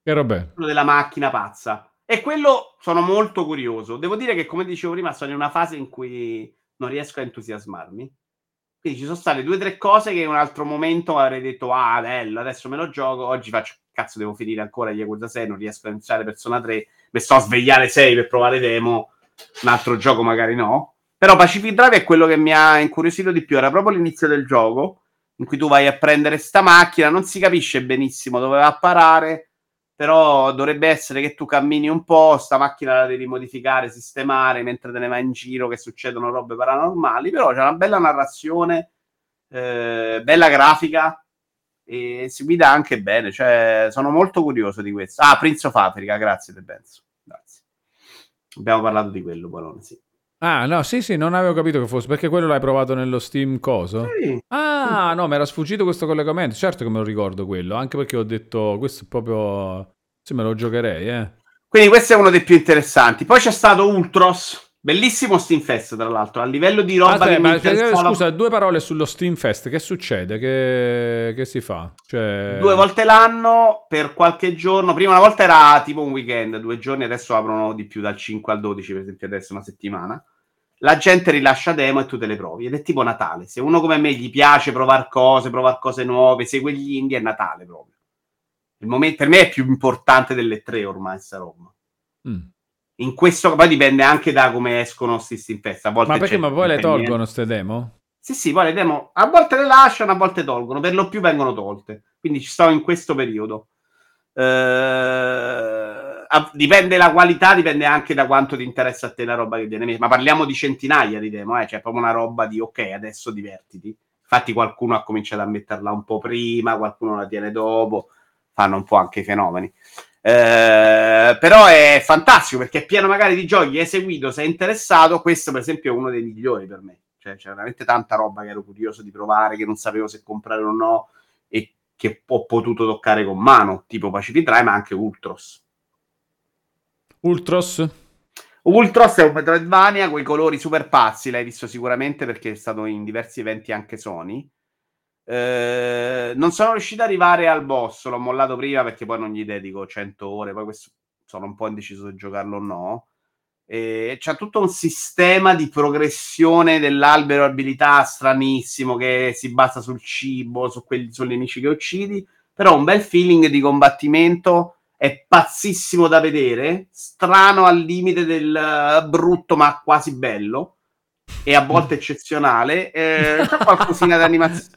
E vabbè. Quello della macchina pazza. E quello sono molto curioso. Devo dire che, come dicevo prima, sono in una fase in cui non riesco a entusiasmarmi. Quindi ci sono state due o tre cose che in un altro momento avrei detto ah, bello, adesso me lo gioco. Oggi faccio, cazzo, devo finire ancora Yakuza sei, non riesco a iniziare Persona tre. Mi sto a svegliare sei per provare demo. Un altro gioco magari no. Però Pacific Drive è quello che mi ha incuriosito di più, era proprio l'inizio del gioco in cui tu vai a prendere sta macchina, non si capisce benissimo dove va a parare, però dovrebbe essere che tu cammini un po', sta macchina la devi modificare, sistemare, mentre te ne vai in giro che succedono robe paranormali, però c'è una bella narrazione, eh, bella grafica e si guida anche bene, cioè sono molto curioso di questo. Ah, Prince of Persia, grazie te penso. Grazie. Abbiamo parlato di quello, Ualone, sì. Ah, no, sì, sì, non avevo capito che fosse, perché quello l'hai provato nello Steam coso? Sì. Ah, no, mi era sfuggito questo collegamento, certo che me lo ricordo quello, anche perché ho detto, questo è proprio... Sì, me lo giocherei, eh. Quindi questo è uno dei più interessanti. Poi c'è stato Ultros, bellissimo Steam Fest, tra l'altro, a livello di roba... Ah, che ma, mi interessava... Scusa, due parole sullo Steam Fest, che succede? Che, che si fa? Cioè... Due volte l'anno, per qualche giorno, prima una volta era tipo un weekend, due giorni, adesso aprono di più dal cinque al dodici, per esempio adesso una settimana. La gente rilascia demo e tu te le provi, ed è tipo Natale. Se uno come me gli piace provare cose, provare cose nuove, segue gli indie, è Natale proprio. Il momento, per me è più importante delle tre ormai sta roba. Mm. In questo poi dipende anche da come escono Steam Fest. A volte ma perché ma poi le tolgono ste demo? Sì, sì, poi le demo a volte le lasciano, a volte tolgono, per lo più vengono tolte. Quindi ci sto in questo periodo. Ehm... dipende la qualità, dipende anche da quanto ti interessa a te la roba che viene, ma parliamo di centinaia di demo, eh? Cioè proprio una roba di ok, adesso divertiti. Infatti qualcuno ha cominciato a metterla un po' prima, qualcuno la tiene dopo, fanno un po' anche i fenomeni, eh, però è fantastico perché è pieno magari di giochi, hai seguito, sei interessato, questo per esempio è uno dei migliori per me, cioè c'è veramente tanta roba che ero curioso di provare, che non sapevo se comprare o no e che ho potuto toccare con mano, tipo Pacific Drive, ma anche Ultros. Ultros? Ultros è un Metroidvania con i colori super pazzi, l'hai visto sicuramente perché è stato in diversi eventi anche Sony. Eh, non sono riuscito ad arrivare al boss, l'ho mollato prima perché poi non gli dedico cento ore, poi questo sono un po' indeciso se giocarlo o no. Eh, c'è tutto un sistema di progressione dell'albero abilità stranissimo che si basa sul cibo, su quelli, sugli nemici che uccidi, però un bel feeling di combattimento... È pazzissimo da vedere, strano al limite del uh, brutto ma quasi bello e a volte eccezionale, eh, c'è qualcosina d'animaz-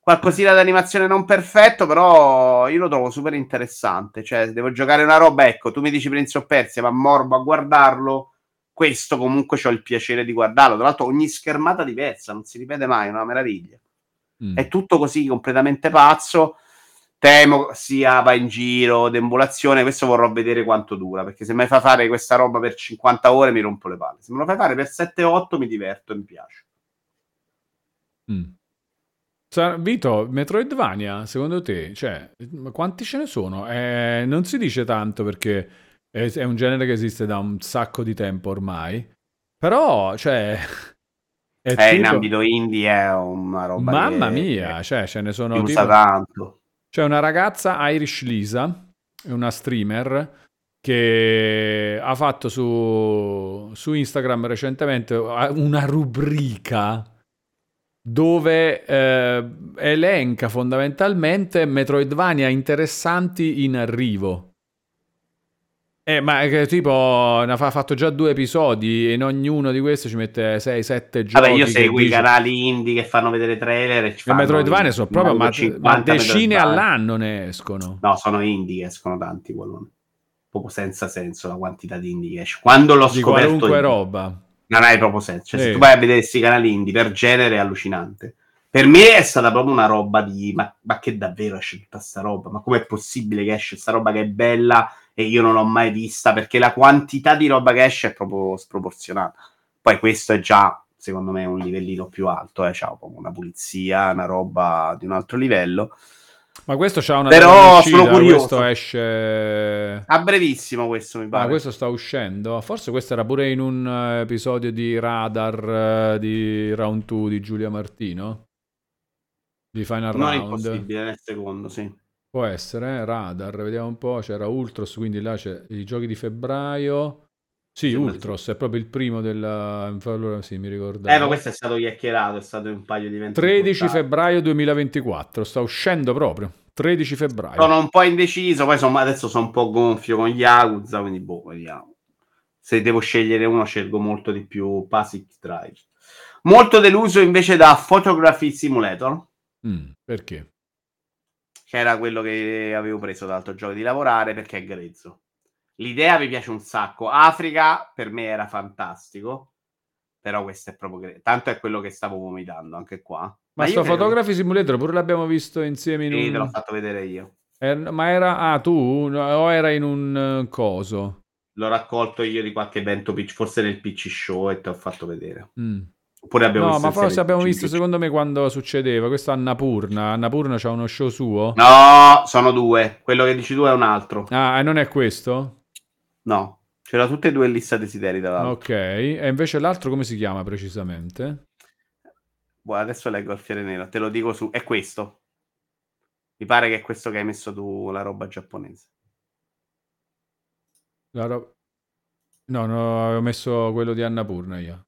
qualcosina d'animazione non perfetto, però io lo trovo super interessante, cioè devo giocare una roba, ecco, tu mi dici Prince of Persia ma morbo a guardarlo, questo comunque c'ho il piacere di guardarlo, tra l'altro ogni schermata diversa, non si ripete mai, è una meraviglia, mm. È tutto così completamente pazzo. Temo sia va in giro, d'emulazione, questo vorrò vedere quanto dura, perché se mi fa fare questa roba per cinquanta ore mi rompo le palle, se me lo fai fare per sette otto mi diverto, mi piace. Mm. Vito, Metroidvania, secondo te, cioè, quanti ce ne sono? Eh, non si dice tanto perché è un genere che esiste da un sacco di tempo ormai, però, cioè... È eh, tipo... in ambito indie è una roba... Mamma che... mia, cioè, ce ne sono... Tipo... tanto. C'è una ragazza, Irish Lisa, una streamer, che ha fatto su, su Instagram recentemente una rubrica dove eh, elenca fondamentalmente Metroidvania interessanti in arrivo. Eh, ma che tipo ne ha fatto già due episodi e in ognuno di questi ci mette sei sette giochi. Vabbè, io seguo i canali indie che fanno vedere trailer e ci fanno... Metroidvania sono proprio ma, ma decine all'anno ne escono. No, sono indie che escono tanti, quello proprio senza senso la quantità di indie che esce. Quando l'ho di scoperto qualunque roba. Non hai proprio senso, cioè, se tu vai a vedere questi canali indie per genere è allucinante. Per me è stata proprio una roba di ma, ma che davvero esce tutta sta roba? Ma com'è possibile che esce sta roba che è bella e io non l'ho mai vista, perché la quantità di roba che esce è proprio sproporzionata. Poi questo è già, secondo me, un livellino più alto, eh? C'ha una pulizia, una roba di un altro livello. Ma questo c'ha una... Però uscita, sono curioso. Questo esce... A brevissimo questo, mi pare. Ma ah, questo sta uscendo. Forse questo era pure in un episodio di Radar, di Round due di Giulia Martino? Di Final non Round. Non è impossibile, nel secondo, sì. Può essere, eh? Radar, vediamo un po', c'era Ultros, quindi là c'è i giochi di febbraio, sì, sì Ultros, sì. È proprio il primo della... Allora, sì, mi ricordavo. Eh, ma questo è stato chiacchierato, è stato un paio di eventi. tredici febbraio duemilaventiquattro, sta uscendo proprio, tredici febbraio. Sono un po' indeciso, poi sono, adesso sono un po' gonfio con Yakuza, quindi boh, vediamo. Se devo scegliere uno, scelgo molto di più Pacific Drive. Molto deluso invece da Photography Simulator. Mm, perché? C'era quello che avevo preso dall'altro gioco di lavorare perché è grezzo. L'idea mi piace un sacco. Africa per me era fantastico, però questo è proprio gre- tanto è quello che stavo vomitando anche qua. Ma, ma sto Photography credo... Simulator pure l'abbiamo visto insieme in sì, un... te l'ho fatto vedere io. Er- ma era ah tu o era in un coso? l'ho raccolto ieri qualche evento, forse nel P C Show, e ti ho fatto vedere. Mm. Oppure abbiamo no, visto ma forse abbiamo visto P C. Secondo me quando succedeva questo Annapurna, Annapurna c'ha uno show suo? No, sono due. Quello che dici tu è un altro. Ah, e non è questo? No, c'era tutte e due Lista Desideri dall'altro. Ok, e invece l'altro come si chiama precisamente? Buona, adesso leggo il fiore nero, te lo dico su. È questo. Mi pare che è questo che hai messo tu, la roba giapponese. La ro... No, no, avevo messo quello di Annapurna io.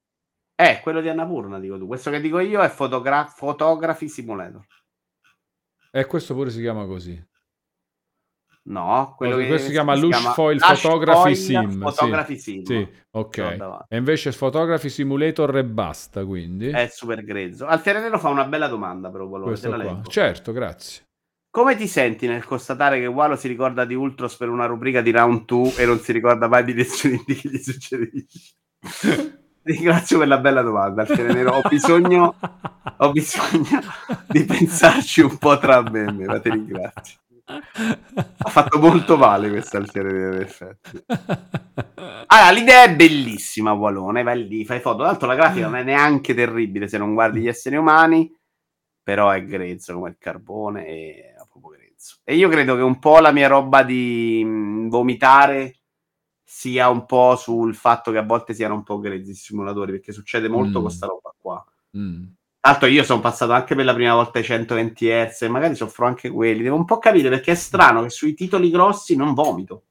Eh, quello di Annapurna, dico tu. Questo che dico io è fotogra- Photography Simulator. E questo pure si chiama così. No, quello questo che si chiama Lush chiama... Foil Lush Photography Foil Sim. Photography sì. Sim. Sì, ok. No, e invece Photography Simulator e basta, quindi. È super grezzo. Alfiere Nero fa una bella domanda, però, Ualone. Questo te la qua. Certo, grazie. Come ti senti nel constatare che Ualo si ricorda di Ultros per una rubrica di Round due e non si ricorda mai di lezioni di chi gli suggerisci? Ringrazio per la bella domanda, Alfiere Nero. Ho bisogno, ho bisogno di pensarci un po' tra me e me, ma ti ringrazio. Ha fatto molto male questa Alfiere Nero, in effetti. Allora, l'idea è bellissima, Ualone, vai lì, fai foto. Tra l'altro la grafica non è neanche terribile se non guardi gli esseri umani, però è grezzo come il carbone e è proprio grezzo. E io credo che un po' la mia roba di vomitare sia un po' sul fatto che a volte siano un po' grezzi i simulatori, perché succede molto mm. con sta roba qua. Mm. Tanto io sono passato anche per la prima volta ai centoventi hertz, magari soffro anche quelli. Devo un po' capire, perché è strano che sui titoli grossi non vomito.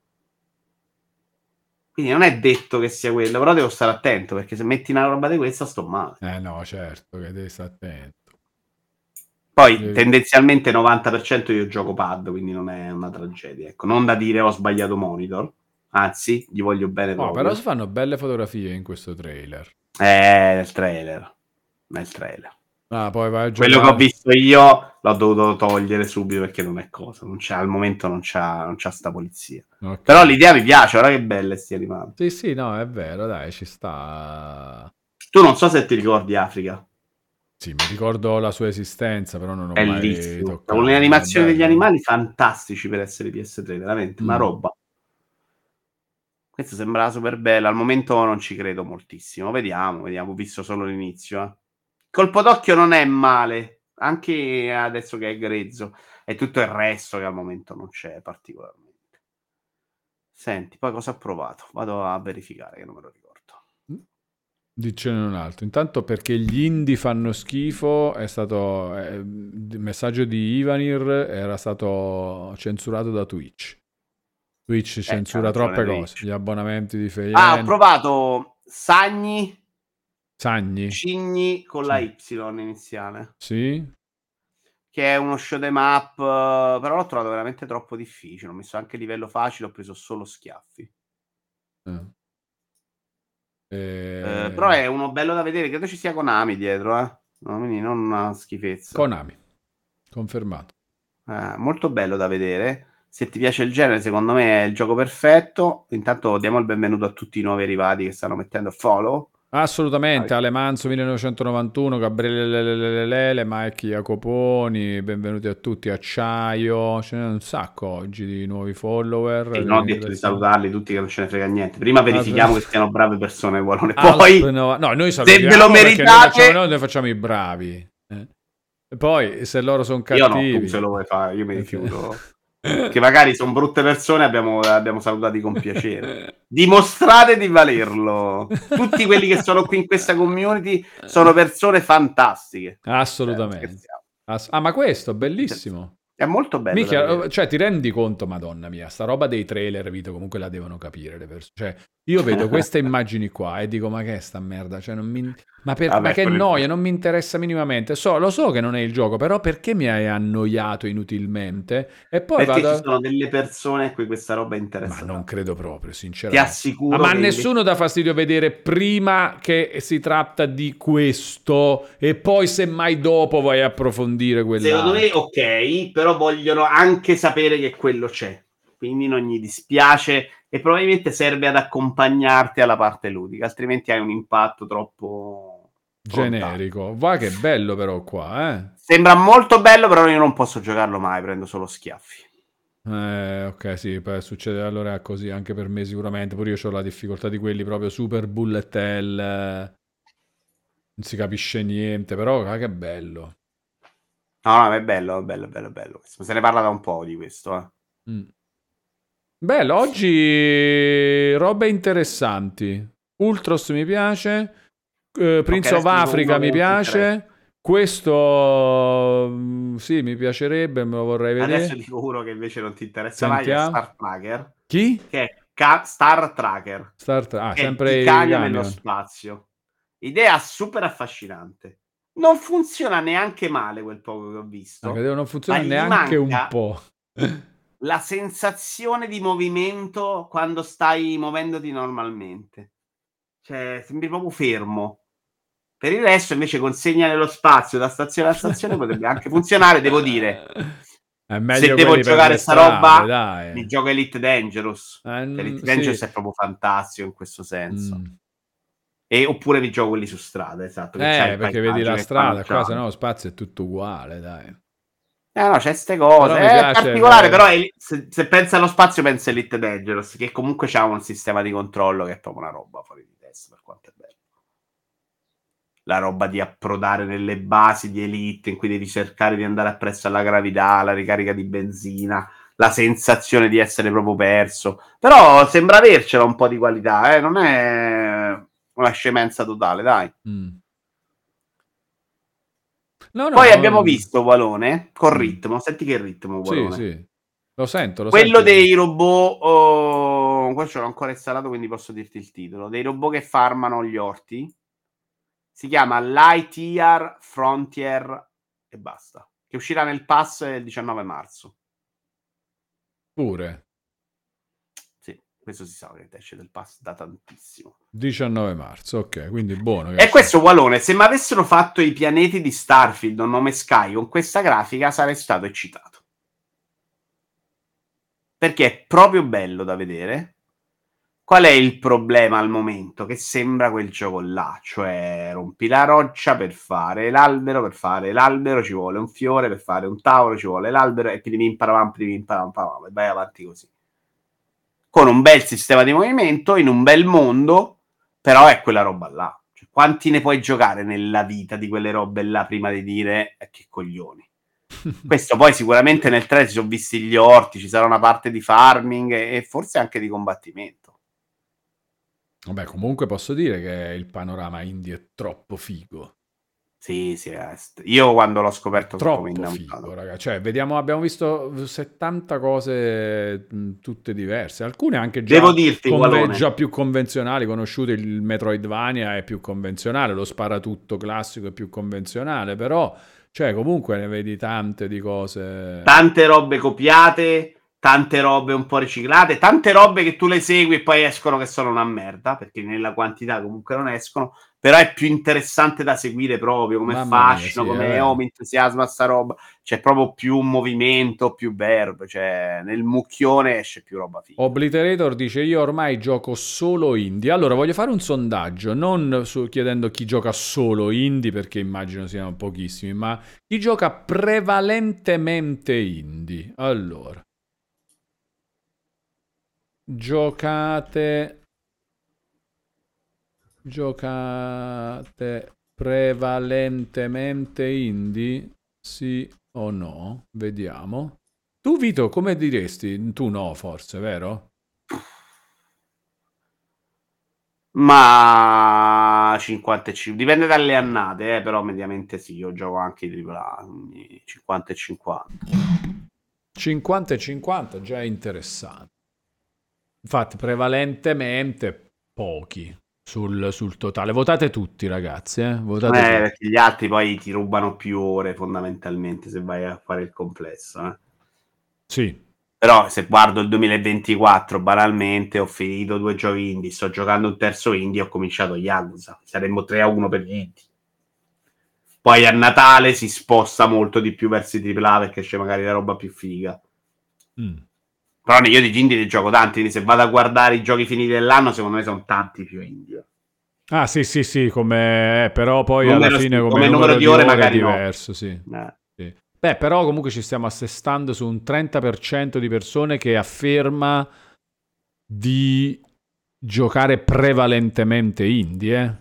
Quindi non è detto che sia quello, però devo stare attento, perché se metti una roba di questa sto male. Eh no, certo che devi stare attento. Poi tendenzialmente novanta per cento io gioco pad, quindi non è una tragedia. Ecco, non da dire ho sbagliato monitor, anzi, gli voglio bene proprio. No, però si fanno belle fotografie in questo trailer. Eh, nel trailer. Nel trailer. Ah, poi vai a giocare. Quello che ho visto io l'ho dovuto togliere subito perché non è cosa. Non c'è, al momento non c'ha, non c'ha sta polizia. Okay. Però l'idea mi piace, ora che belle stia arrivando. Sì, sì, no, è vero, dai, ci sta. Tu non so se ti ricordi Africa. Sì, mi ricordo la sua esistenza, però non ho bellissimo. Mai toccato. Con le animazioni degli animali fantastici per essere P S tre, veramente, mm. una roba. Questa sembra super bella, al momento non ci credo moltissimo. Vediamo, vediamo, ho visto solo l'inizio. Eh. Colpo d'occhio non è male, anche adesso che è grezzo. È tutto il resto che al momento non c'è particolarmente. Senti, poi cosa ho provato? Vado a verificare che non me lo ricordo. Dicene un altro. Intanto perché gli indie fanno schifo è stato eh, il messaggio di Ivanir era stato censurato da Twitch. Twitch eh, censura troppe cose. Twitch. Gli abbonamenti di Feyen. Ah, ho provato Sagni. Sagni. Cigni con la Y iniziale. Sì. Che è uno show them up, però l'ho trovato veramente troppo difficile. Ho messo anche il livello facile, ho preso solo schiaffi. Eh. Eh... Eh, però è uno bello da vedere, credo ci sia Konami dietro, eh? No, non una schifezza. Konami, confermato. Eh, molto bello da vedere. Se ti piace il genere, secondo me è il gioco perfetto. Intanto diamo il benvenuto a tutti i nuovi arrivati che stanno mettendo follow. Assolutamente, Ale Manzo millenovecentonovantuno, Gabriele, Mike Jacoponi, benvenuti a tutti, Acciaio, ce n'è un sacco oggi di nuovi follower. E non ho detto di salutarli tutti che non ce ne frega niente, prima verifichiamo che siano brave persone, Ualone. Poi no, noi salutiamo, se ve lo meritate, noi, noi, noi facciamo i bravi, eh. Poi se loro sono cattivi. Io no, tu se lo vuoi fare, io mi rifiuto. Che magari sono brutte persone, abbiamo, abbiamo salutati con piacere. Dimostrate di valerlo. Tutti quelli che sono qui in questa community sono persone fantastiche. Assolutamente. Eh, Ass- ah, ma questo, bellissimo. È molto bello. Mica, cioè, ti rendi conto, Madonna mia, sta roba dei trailer, Vito, comunque la devono capire le persone. Cioè, io vedo queste immagini qua e dico, ma che è sta merda? Cioè, non mi... ma, per... Vabbè, ma che noia, il... non mi interessa minimamente. So, lo so che non è il gioco, però perché mi hai annoiato inutilmente? E poi perché vado... ci sono delle persone a cui questa roba è interessante. Ma non credo proprio, sinceramente. Ti assicuro. Ah, ma a nessuno dà fastidio vedere prima che si tratta di questo e poi semmai dopo vai a approfondire quell'altro. Secondo me, ok, però vogliono anche sapere che quello c'è, quindi non gli dispiace e probabilmente serve ad accompagnarti alla parte ludica, altrimenti hai un impatto troppo generico. Va che bello però qua, eh? Sembra molto bello, però io non posso giocarlo mai, prendo solo schiaffi. Eh, ok, sì, succede allora così anche per me sicuramente. Pure io ho la difficoltà di quelli proprio super bullet hell, eh, non si capisce niente, però ah, che bello. No, no, è bello, bello, bello, bello. Se ne parla da un po' di questo, eh. Mm. Bello, oggi robe interessanti. Ultros mi piace, eh, Prince okay, of Africa mi piace, questo sì, mi piacerebbe, me lo vorrei vedere. Adesso dico uno che invece non ti interessa mai, è Star Tracker. Chi? Che è Ca- Star Tracker. Star Tra- ah, sempre Italia nello spazio. Idea super affascinante. Non funziona neanche male quel poco che ho visto. No, non funziona neanche un po'. La sensazione di movimento quando stai muovendoti normalmente. Cioè, sembri proprio fermo. Per il resto, invece, consegna nello spazio da stazione a stazione potrebbe anche funzionare, devo dire. È meglio se devo giocare sta roba, dai. Mi gioco Elite Dangerous. Eh, Elite sì. Dangerous è proprio fantastico in questo senso. Mm. E oppure vi gioco quelli su strada, esatto. Che eh, c'è perché vedi la strada, qua se no spazio è tutto uguale, dai. Eh no, c'è queste cose. Però è piace, particolare, eh. Però è, se, se pensa allo spazio pensa Elite Dangerous, che comunque c'ha un sistema di controllo che è proprio una roba fuori di testa, per quanto è bello. La roba di approdare nelle basi di Elite, in cui devi cercare di andare appresso alla gravità, la ricarica di benzina, la sensazione di essere proprio perso. Però sembra avercela un po' di qualità, eh? Non è... una scemenza totale, dai. Mm. No, no, Poi no, abbiamo no. visto Ualone con ritmo. Senti che ritmo, Ualone. Sì, sì. Lo sento, lo Quello sento. dei robot... Oh, questo l'ho ancora installato, quindi posso dirti il titolo. Dei robot che farmano gli orti. Si chiama Lightyear Frontier e basta. Che uscirà nel pass il diciannove marzo. Pure. Questo si sa che esce del pass da tantissimo. diciannove marzo, ok, quindi buono. E questo Ualone, se mi avessero fatto i pianeti di Starfield o Nome Sky con questa grafica sarei stato eccitato. Perché è proprio bello da vedere. Qual è il problema al momento? Che sembra quel gioco là, cioè rompi la roccia per fare l'albero, per fare l'albero ci vuole un fiore, per fare un tavolo ci vuole l'albero e pim pam pim pam pam e vai avanti così. Con un bel sistema di movimento in un bel mondo, però è quella roba là. Cioè, quanti ne puoi giocare nella vita di quelle robe là prima di dire eh, che coglioni. Questo poi sicuramente nel tre ci sono visti gli orti, ci sarà una parte di farming e, e forse anche di combattimento. Vabbè, comunque posso dire che il panorama indie è troppo figo. Sì, sì, io quando l'ho scoperto troppo figo, raga. Cioè, vediamo, abbiamo visto settanta cose mh, tutte diverse, alcune anche già, Devo dirti, conve- già più convenzionali, conosciute. Il Metroidvania è più convenzionale, lo sparatutto classico è più convenzionale, però cioè comunque ne vedi tante di cose, tante robe copiate, tante robe un po' riciclate, tante robe che tu le segui e poi escono che sono una merda, perché nella quantità comunque non escono, però è più interessante da seguire proprio come Mamma fascino, mia, sì, come eh. oh, mi entusiasma sta roba, c'è proprio più movimento, più verbo, cioè nel mucchione esce più roba figa. Obliterator dice io ormai gioco solo indie. Allora voglio fare un sondaggio, non su, chiedendo chi gioca solo indie, perché immagino siano pochissimi, ma chi gioca prevalentemente indie. Allora giocate giocate prevalentemente indie, sì o no? Vediamo. Tu Vito come diresti? Tu no, forse, vero? Ma cinquanta e cinquanta, dipende dalle annate, eh, però mediamente sì, io gioco anche i tripla A, cinquanta e cinquanta. cinquanta e cinquanta già interessante. Infatti prevalentemente pochi sul, sul totale. Votate tutti ragazzi, eh? Votate eh, tutti. Perché gli altri poi ti rubano più ore fondamentalmente se vai a fare il complesso, eh? Sì. Però se guardo il duemilaventiquattro banalmente ho finito due giochi indie, sto giocando un terzo indie, ho cominciato Yakuza, saremmo tre a uno per gli indie. Poi a Natale si sposta molto di più verso i tripla A perché c'è magari la roba più figa. Mm. Però io di indie ne gioco tanti, quindi se vado a guardare i giochi finiti dell'anno, secondo me sono tanti più indie. Ah sì sì sì, come eh, però poi numero, alla fine come, come numero, numero di ore, ore magari è diverso, no. Sì. Eh. Sì. Beh, però comunque ci stiamo assestando su un trenta per cento di persone che afferma di giocare prevalentemente indie, eh?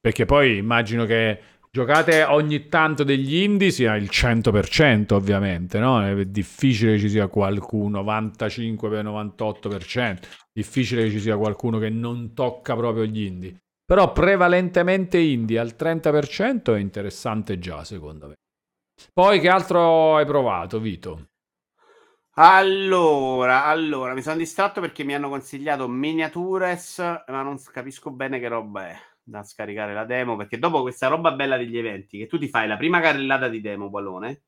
Perché poi immagino che giocate ogni tanto degli indie sia il cento per cento ovviamente, no? È difficile che ci sia qualcuno, novantacinque per novantotto per cento, difficile che ci sia qualcuno che non tocca proprio gli indie. Però prevalentemente indie al trenta per cento è interessante già, secondo me. Poi che altro hai provato, Vito? Allora, allora, mi sono distratto perché mi hanno consigliato Miniatures, ma non capisco bene che roba è, da scaricare la demo, perché dopo questa roba bella degli eventi, che tu ti fai la prima carrellata di demo, Ualone,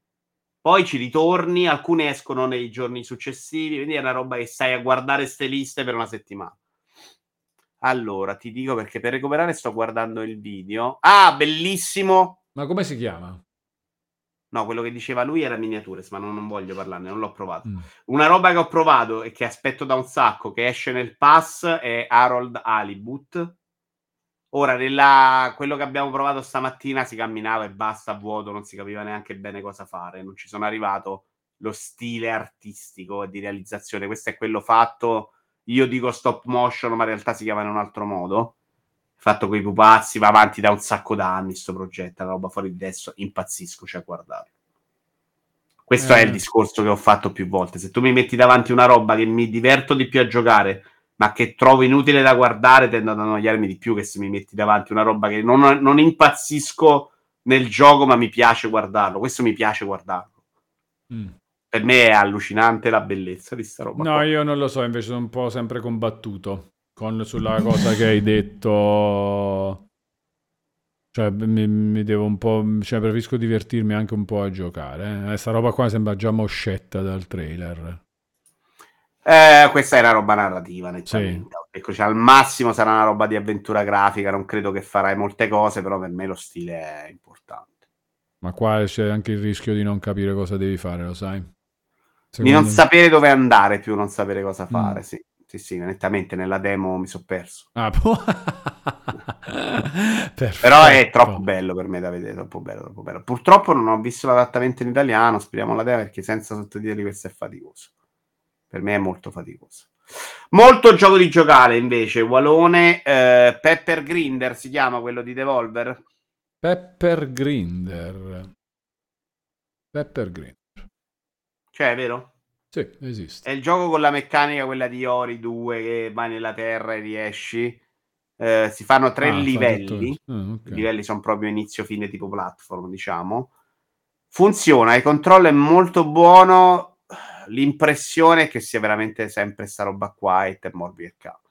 poi ci ritorni, alcune escono nei giorni successivi, quindi è una roba che stai a guardare ste liste per una settimana. Allora, ti dico perché per recuperare sto guardando il video. Ah, bellissimo! Ma come si chiama? No, quello che diceva lui era Miniatures, ma non, non voglio parlarne, non l'ho provato. Mm. Una roba che ho provato e che aspetto da un sacco, che esce nel pass, è Harold Halibut. Ora, nella... quello che abbiamo provato stamattina si camminava e basta, a vuoto, non si capiva neanche bene cosa fare. Non ci sono arrivato lo stile artistico e di realizzazione. Questo è quello fatto, io dico stop motion, ma in realtà si chiama in un altro modo. Fatto coi pupazzi, va avanti da un sacco d'anni sto progetto, la roba fuori di adesso, impazzisco, cioè guardarlo. Questo eh. è il discorso che ho fatto più volte. Se tu mi metti davanti una roba che mi diverto di più a giocare, ma che trovo inutile da guardare, tendo ad annoiarmi di più che se mi metti davanti una roba che non, non impazzisco nel gioco, ma mi piace guardarlo. Questo mi piace guardarlo. Mm. Per me è allucinante la bellezza di sta roba. No, qua. Io non lo so, invece sono un po' sempre combattuto. Con, sulla cosa che hai detto, cioè mi, mi devo un po', cioè preferisco divertirmi anche un po' a giocare, eh. Sta roba qua sembra già moscetta dal trailer, eh, questa è una roba narrativa nettamente. Sì. Ecco, cioè, al massimo sarà una roba di avventura grafica, non credo che farai molte cose, però per me lo stile è importante. Ma qua c'è anche il rischio di non capire cosa devi fare, lo sai? Secondo di non me... sapere dove andare, più non sapere cosa fare. Mm. Sì. Sì, sì, nettamente nella demo mi sono perso. Ah, po- Però è troppo bello per me da vedere, troppo bello, troppo bello. Purtroppo non ho visto l'adattamento in italiano, speriamo la demo, perché senza sottotitoli questo è faticoso. Per me è molto faticoso. Molto gioco di giocare, invece, Ualone, eh, Pepper Grinder si chiama quello di Devolver? Pepper Grinder. Pepper Grinder. Cioè, è vero? Sì, esiste. È il gioco con la meccanica quella di Ori due che vai nella terra e riesci, eh, si fanno tre ah, livelli ah, okay. I livelli sono proprio inizio fine, tipo platform, diciamo. Funziona, il controllo è molto buono, l'impressione è che sia veramente sempre sta roba qua e te morbi e cavo,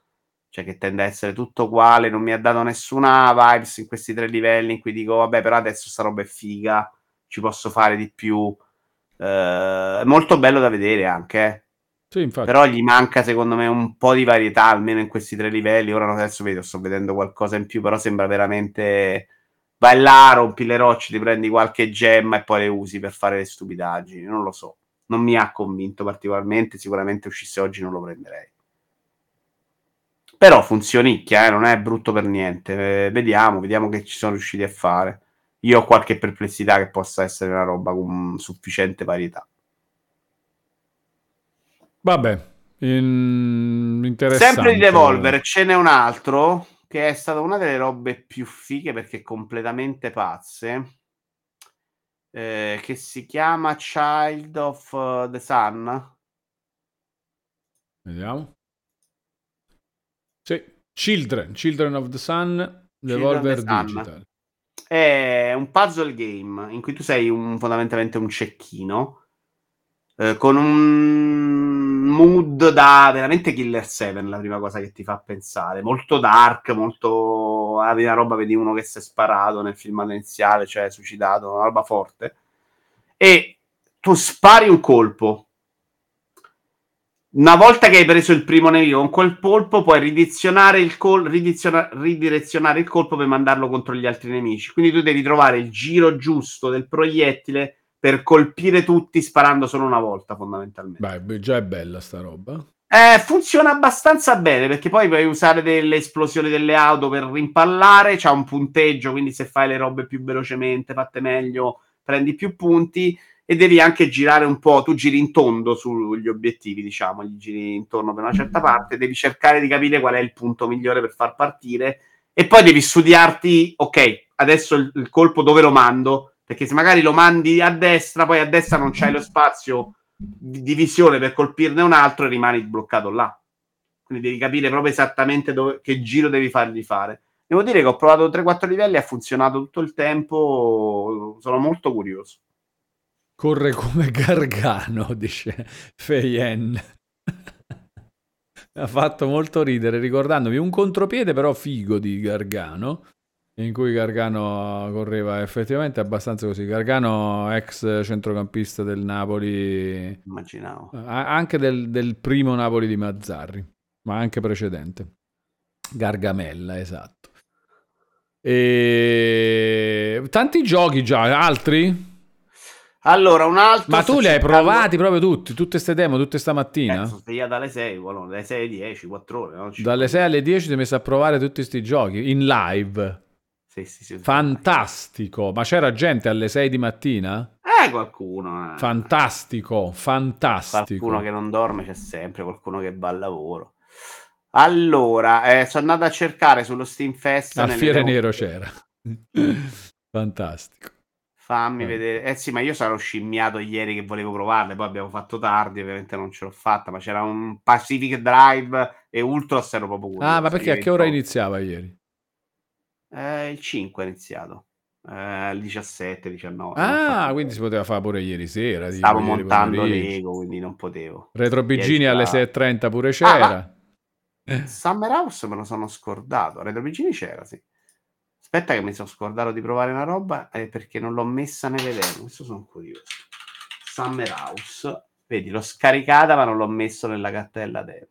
cioè che tende a essere tutto uguale, non mi ha dato nessuna vibes in questi tre livelli in cui dico vabbè, però adesso sta roba è figa, ci posso fare di più. È uh, molto bello da vedere anche, eh. Sì, infatti. Però gli manca secondo me un po' di varietà almeno in questi tre livelli. Ora adesso vedo, sto vedendo qualcosa in più, però sembra veramente vai là, rompi le rocce, ti prendi qualche gemma e poi le usi per fare le stupidaggini, non lo so, non mi ha convinto particolarmente. Sicuramente uscisse oggi non lo prenderei, però funzionicchia, eh? Non è brutto per niente, eh, vediamo, vediamo che ci sono riusciti a fare. Io ho qualche perplessità che possa essere una roba con sufficiente varietà. Vabbè, in... interessante. Sempre di Devolver, ce n'è un altro che è stata una delle robe più fighe perché completamente pazze, eh, che si chiama Child of the Sun. Vediamo. Sì, Children, Children of the Sun, Devolver Children Digital. Sun. È un puzzle game in cui tu sei un, fondamentalmente un cecchino, eh, con un mood da veramente Killer sette, la prima cosa che ti fa pensare, molto dark, molto la prima roba, vedi uno che si è sparato nel film iniziale, cioè suicidato, una roba forte, e tu spari un colpo. Una volta che hai preso il primo nemico con quel colpo, puoi ridizionare il col- ridiziona- ridirezionare il colpo per mandarlo contro gli altri nemici. Quindi tu devi trovare il giro giusto del proiettile per colpire tutti sparando solo una volta, fondamentalmente. Beh, già è bella sta roba. Eh, funziona abbastanza bene, perché poi puoi usare delle esplosioni delle auto per rimpallare, c'ha un punteggio, quindi se fai le robe più velocemente, fatte meglio, prendi più punti. e devi anche girare un po', tu giri in tondo sugli obiettivi, diciamo, gli giri intorno per una certa parte, devi cercare di capire qual è il punto migliore per far partire, e poi devi studiarti, ok, adesso il, il colpo dove lo mando, perché se magari lo mandi a destra, poi a destra non c'hai lo spazio di visione per colpirne un altro e rimani bloccato là, quindi devi capire proprio esattamente dove, che giro devi fargli fare. Devo dire che ho provato tre quattro livelli, ha funzionato tutto il tempo, sono molto curioso. Corre come Gargano, dice Feyen. Ha fatto molto ridere, ricordandomi un contropiede però figo di Gargano, in cui Gargano correva effettivamente abbastanza così. Gargano, ex centrocampista del Napoli, immaginavo, anche del, del primo Napoli di Mazzarri, ma anche precedente. Gargamella, esatto. E... tanti giochi già, altri? Allora, un altro... Ma tu li hai cercando... provati proprio tutti, tutte ste demo, tutte stamattina? Penso, sono svegliato dalle sei, Ualone, dalle sei alle dieci, quattro ore. No? Dalle sei alle dieci ti ho messo a provare tutti questi giochi, in live. Sì, sì, sì. Fantastico, ma c'era gente alle sei di mattina? Eh, qualcuno. Eh. Fantastico, fantastico. Qualcuno che non dorme c'è sempre, qualcuno che va al lavoro. Allora, eh, sono andato a cercare sullo Steam Fest. Alfiere nelle... Nero c'era. Fantastico. Fammi eh. vedere. Eh sì, ma io sarò scimmiato ieri che volevo provarle, poi abbiamo fatto tardi, ovviamente non ce l'ho fatta, ma c'era un Pacific Drive e Ultros, ero proprio curioso. Ah, ma perché a che ora iniziava ieri? Eh, il cinque è iniziato. Eh, diciassette diciannove. Ah, quindi si poteva fare pure ieri sera. Stavo ieri montando pomeriggio. Lego, quindi non potevo. Retro Bigini alle sei e trenta pure c'era. Ah, Eh. Summer House me lo sono scordato. Retro Bigini c'era, sì. Aspetta che mi sono scordato di provare una roba eh, perché non l'ho messa nelle demo. Questo sono curioso. Summer House, vedi, l'ho scaricata ma non l'ho messo nella cartella demo.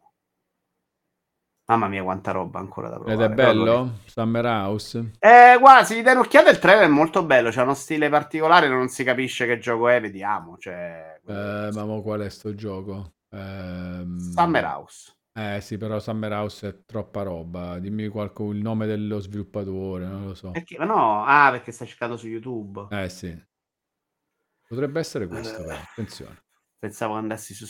Mamma mia, quanta roba ancora da provare. Ed è bello? Summer House? Eh, guarda, se gli dai un'occhiata, il trailer è molto bello. C'ha uno stile particolare, non si capisce che gioco è, vediamo. Cioè... Eh, ma mo qual è sto gioco? Eh... Summer House. Eh sì, però Summer House è troppa roba. Dimmi qualco, il nome dello sviluppatore, non lo so. Perché? Ma no, ah, perché sta cercando su YouTube. Eh sì. Potrebbe essere questo, uh, però, attenzione. Pensavo andassi su...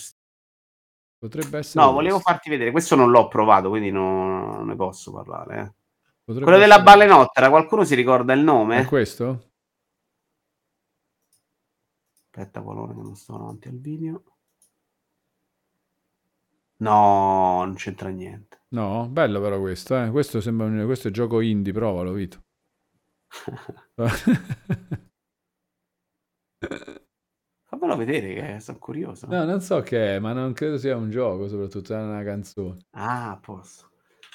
Potrebbe essere... No, questo. Volevo farti vedere, questo non l'ho provato, quindi non, non ne posso parlare. Eh. Quello essere... della ballenottera, qualcuno si ricorda il nome? È questo? Aspetta, qualora che non sto davanti al video... No, non c'entra niente. No, bello però questo, eh. Questo sembra un... questo è gioco indie, provalo, Vito. Fammelo vedere, che sono curioso. No, non so che è, ma non credo sia un gioco, soprattutto è una canzone. Ah, posso.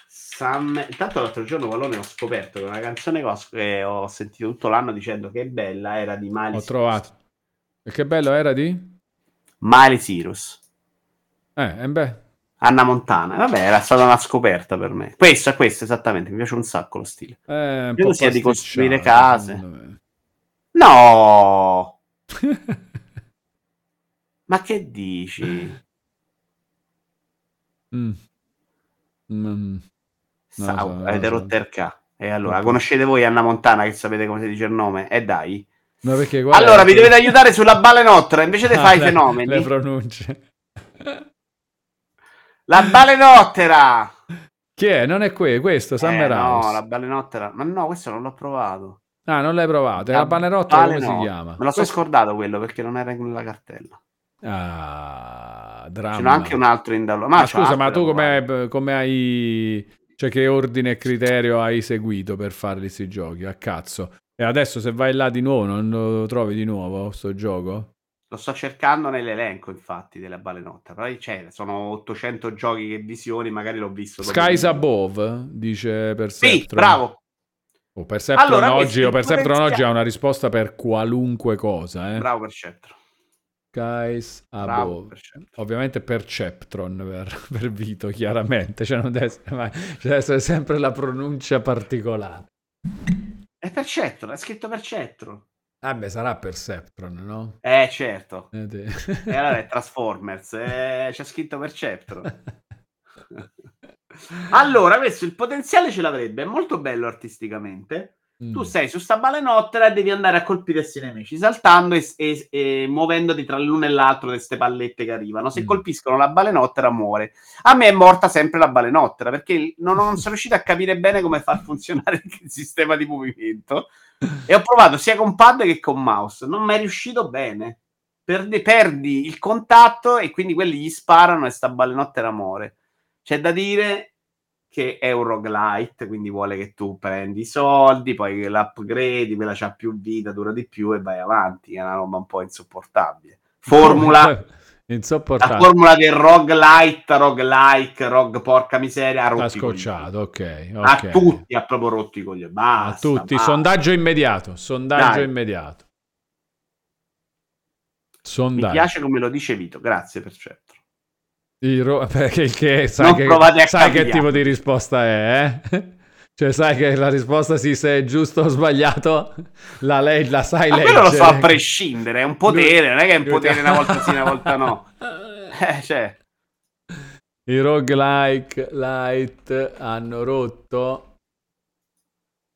Sam... Intanto l'altro giorno Ualone ho scoperto che una canzone che ho sentito tutto l'anno dicendo che è bella era di Miley Ho Cyrus. trovato. E che bello era di? Miley Cyrus. Eh, eh beh. Anna Montana, vabbè, era stata una scoperta per me. Questo, questo, esattamente, mi piace un sacco lo stile. Eh, credo sia di costruire case. No! Ma che dici? Mm. Mm. Sau, so, avete so. rotto il ca. E allora, conoscete voi Anna Montana, che sapete come si dice il nome? E eh, dai. No, perché, guarda, allora, vi dovete aiutare sulla balenottera, invece te ah, fai le, i fenomeni. Le pronunce. La balenottera chi è? Non è que- questo Summer eh, House. No, la balenottera, ma no, questo non l'ho provato. Ah, non l'hai provato? La, la balenottera baleno... come si chiama? Me lo sono scordato quello perché non era nella cartella. Ah, dramma. C'è anche un altro in download. Ma, ma scusa, ma tu come, come hai, cioè che ordine e criterio hai seguito per farli questi giochi a cazzo? E adesso se vai là di nuovo non lo trovi di nuovo sto gioco? Lo sto cercando nell'elenco, infatti, della balenotta. Però c'è, sono ottocento giochi che visioni, magari l'ho visto. Skies Above, dice Perceptron. Sì, bravo. Oh, Perceptron allora, oggi, o Perceptron oggi ha una risposta per qualunque cosa. Eh. Bravo Perceptron. Skies Above. Bravo, Perceptron. Ovviamente Perceptron per, per Vito, chiaramente. Cioè non deve essere mai, cioè deve essere sempre la pronuncia particolare. È Perceptron, è scritto Perceptron. Ah beh, sarà Perceptron, no? Eh, certo. Eh, te... E allora è Transformers, eh, c'è scritto Perceptron. Allora, questo il potenziale ce l'avrebbe, è molto bello artisticamente. Mm. Tu sei su sta balenottera e devi andare a colpire questi nemici saltando e, e, e muovendoti tra l'uno e l'altro di queste pallette che arrivano. Se mm. colpiscono la balenottera muore. A me è morta sempre la balenottera perché non, non sono riuscito a capire bene come far funzionare il sistema di movimento e ho provato sia con pad che con mouse, non mi è riuscito bene. Perdi, perdi il contatto e quindi quelli gli sparano e sta balenottera muore. C'è da dire che è un roguelite, quindi vuole che tu prendi i soldi, poi l'upgrade, quella c'ha più vita, dura di più e vai avanti. È una roba un po' insopportabile. Formula insopportabile. La formula del roguelite, roguelike, rogue porca miseria, ha rotto scocciato, okay, ok. A tutti ha proprio rotto i coglioni. Basta, a tutti, basta. Sondaggio immediato, sondaggio Dai. immediato. Sondaggio. Mi piace come lo dice Vito, grazie per certo. Ro- perché che, sai, che, sai che tipo di risposta è, eh? Cioè sai che la risposta sì, se è giusto o sbagliato la, le- la sai leggere. Ma quello lo so a prescindere, è un potere, non è che è un potere una volta sì, una volta no. Eh, cioè. I roguelike light hanno rotto.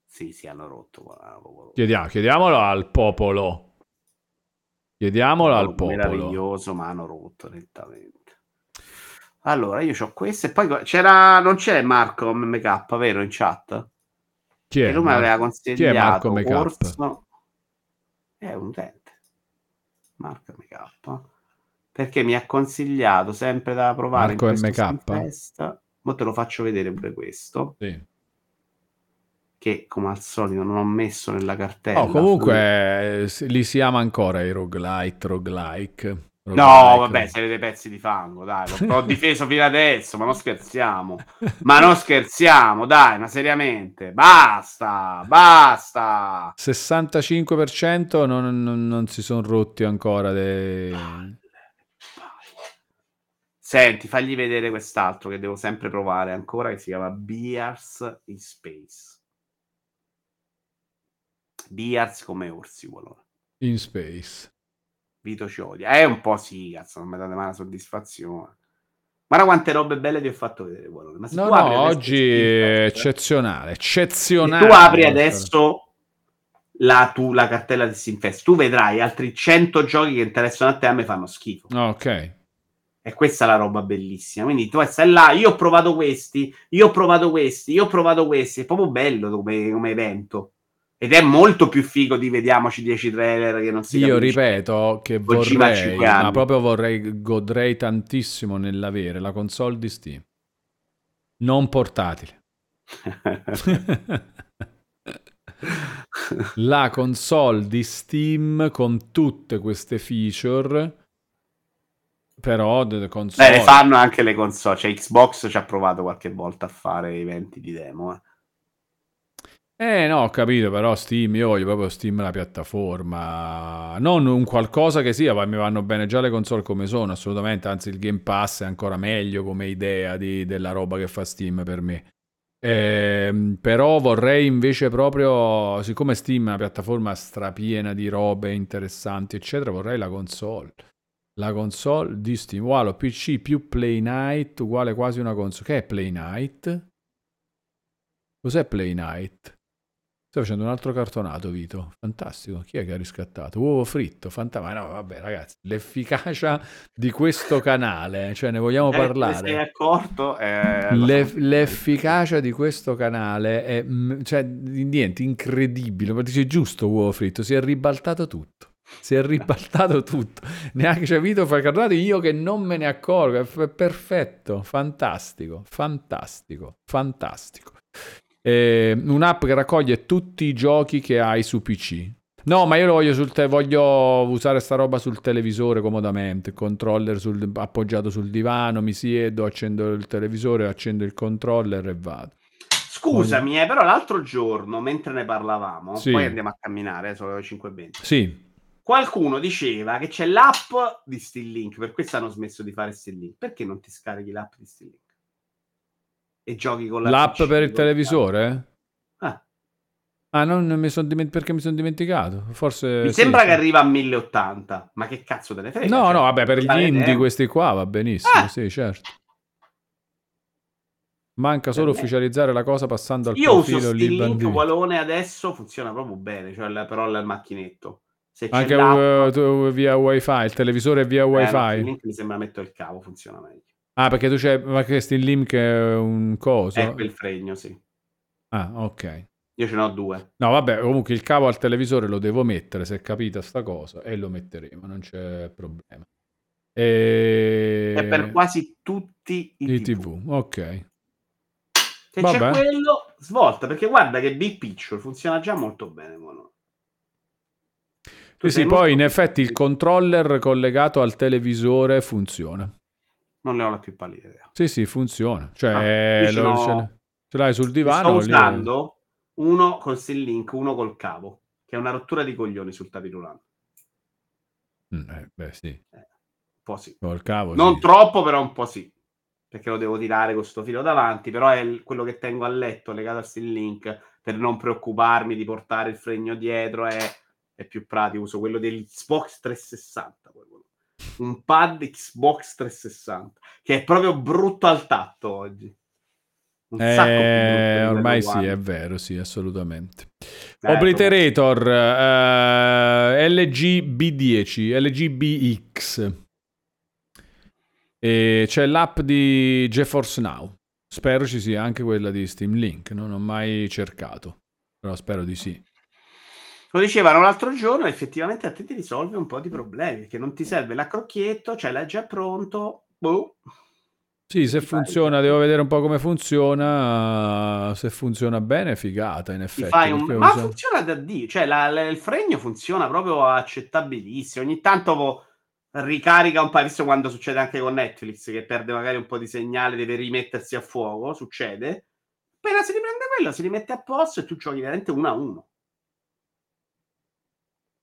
Sì, sì, hanno rotto. Chiediamo, chiediamolo al popolo. Chiediamolo al popolo. Meraviglioso, ma hanno rotto nettamente. Allora, io c'ho queste e poi c'era... Non c'è Marco M K, vero, in chat? Chi è? Che lui mi aveva consigliato. Chi è Marco M K? Orso... È un utente. Marco M K. Perché mi ha consigliato sempre da provare Marco in M K. Mo te lo faccio vedere pure questo. Sì. Che, come al solito, non ho messo nella cartella. Oh, comunque, eh, li si ama ancora i roguelite, roguelike. No, vabbè, siete dei pezzi di fango, dai, l'ho difeso fino adesso, ma non scherziamo, ma non scherziamo, dai, ma seriamente, basta, basta. sessantacinque per cento non, non, non si sono rotti ancora dei... Senti, fagli vedere quest'altro che devo sempre provare ancora, che si chiama Bears in Space. Bears come orsi, allora. In Space. Vito ci odia, è eh, un po' sì, cazzo, non mi date mai la soddisfazione. Guarda quante robe belle ti ho fatto vedere. Ma se no, tu no, apri oggi è eccezionale, eccezionale. Se tu apri adesso la, tu, la cartella di Steam Fest, tu vedrai altri cento giochi che interessano a te, a me fanno schifo. Ok. E questa è la roba bellissima. Quindi tu stai là, io ho provato questi, io ho provato questi, io ho provato questi. È proprio bello come, come evento. Ed è molto più figo di vediamoci dieci trailer che non si capisce. Io ripeto che vorrei, ma proprio vorrei, godrei tantissimo nell'avere la console di Steam. Non portatile. La console di Steam con tutte queste feature... Però delle console... Beh, le fanno anche le console. Cioè Xbox ci ha provato qualche volta a fare eventi di demo, eh. Eh no, ho capito, però Steam, io voglio proprio Steam la piattaforma, non un qualcosa che sia, ma mi vanno bene già le console come sono, assolutamente, anzi il Game Pass è ancora meglio come idea di, della roba che fa Steam per me. Eh, però vorrei invece proprio, siccome Steam è una piattaforma strapiena di robe interessanti, eccetera, vorrei la console. La console di Steam, uguale P C più Play Night, uguale quasi una console. Che è Play Night? Cos'è Play Night? Sto facendo un altro cartonato, Vito. Fantastico. Chi è che ha riscattato? Uovo fritto, fantasma. No, vabbè, ragazzi, l'efficacia di questo canale, cioè ne vogliamo eh, parlare. Se sei accorto? Eh, Le, l'efficacia di questo canale è cioè, niente, incredibile. Ma dice giusto uovo fritto, si è ribaltato tutto. Si è ribaltato tutto. Neanche c'è Vito fa il cartonato, io che non me ne accorgo. È perfetto, fantastico, fantastico, fantastico. Eh, un'app che raccoglie tutti i giochi che hai su P C. No, ma io lo voglio sul te- voglio usare sta roba sul televisore comodamente, controller sul- appoggiato sul divano, mi siedo, accendo il televisore, accendo il controller e vado. Scusami, voglio... eh, però l'altro giorno mentre ne parlavamo, sì. Poi andiamo a camminare, eh, sono le cinque e venti. Sì. Qualcuno diceva che c'è l'app di Steam Link, per questo hanno smesso di fare Steam Link. Perché non ti scarichi l'app di Steam Link? E giochi con la l'app P C, per il televisore? Ah, ah non mi sono dimenticato perché mi sono dimenticato. Forse mi sembra sì, che sì. Arriva a mille e ottanta, ma che cazzo te ne frega? No, cioè, no, vabbè, per gli indie tempo. Questi qua va benissimo, ah. Sì, certo. Manca solo ufficializzare la cosa passando al io profilo. Io uso Steam Link, Ualone adesso funziona proprio bene, cioè la, però al macchinetto. Se anche uh, via wifi, il televisore è via eh, wifi. Link, mi sembra metto il cavo, funziona meglio. Ah, perché tu c'è, ma che Steam Link è un coso? È quel fregno, sì. Ah, ok. Io ce ne ho due. No, vabbè, comunque il cavo al televisore lo devo mettere, se è capita sta cosa, e lo metteremo, non c'è problema. E... è per quasi tutti i, I tivù. tivù. Ok. Se vabbè, c'è quello, svolta, perché guarda che Big Picture funziona già molto bene. Sì, sì, poi molto... in effetti il controller collegato al televisore funziona. Non ne ho la più pallida idea. Sì, sì, funziona. Cioè, ah, lo, no... ce l'hai sul divano. Sto usando lì... uno con Steam Link, uno col cavo, che è una rottura di coglioni sul tavirulano. Mm, eh, beh, sì. Eh, un po' sì. Col cavo, non sì. troppo, però un po' sì. Perché lo devo tirare con sto filo davanti, però è il, quello che tengo a letto legato a Steam Link per non preoccuparmi di portare il fregno dietro, è, è più pratico. Uso quello dell'Xbox trecentosessanta, un pad Xbox trecentosessanta, che è proprio brutto al tatto oggi. Un eh, sacco ormai sì, è vero, sì, assolutamente. Eh, Obliterator, eh, L G B dieci, L G B X. E c'è l'app di GeForce Now, spero ci sia anche quella di Steam Link, non ho mai cercato, però spero di sì. Lo dicevano l'altro giorno, effettivamente a te ti risolve un po' di problemi, che non ti serve l'accrocchietto, cioè l'hai già pronto, boh. Sì, se funziona, fai... devo vedere un po' come funziona, se funziona bene è figata in effetti. Fai un... ma usa... funziona da Dio, cioè la, la, il fregno funziona proprio accettabilissimo, ogni tanto... Vo... ricarica un po', visto quando succede anche con Netflix che perde magari un po' di segnale, deve rimettersi a fuoco, succede, appena si riprende quello si rimette a posto e tu giochi veramente uno a uno,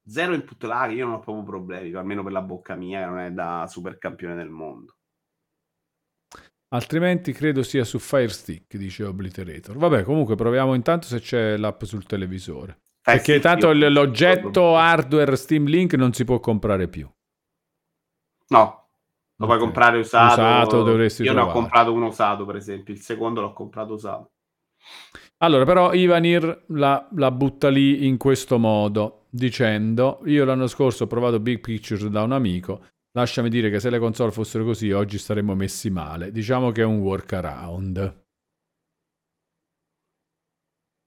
zero input lag. Io non ho proprio problemi, almeno per la bocca mia che non è da super campione del mondo. Altrimenti credo sia su Fire Stick, dice Obliterator. Vabbè, comunque proviamo intanto se c'è l'app sul televisore, perché sì, tanto io, l'oggetto hardware Steam Link non si può comprare più. No, lo okay. puoi comprare usato. usato dovresti Io trovare. Ne ho comprato uno usato, per esempio. Il secondo l'ho comprato usato. Allora, però Ivanir la, la butta lì in questo modo, dicendo: io l'anno scorso ho provato Big Picture da un amico, lasciami dire che se le console fossero così oggi saremmo messi male. Diciamo che è un workaround.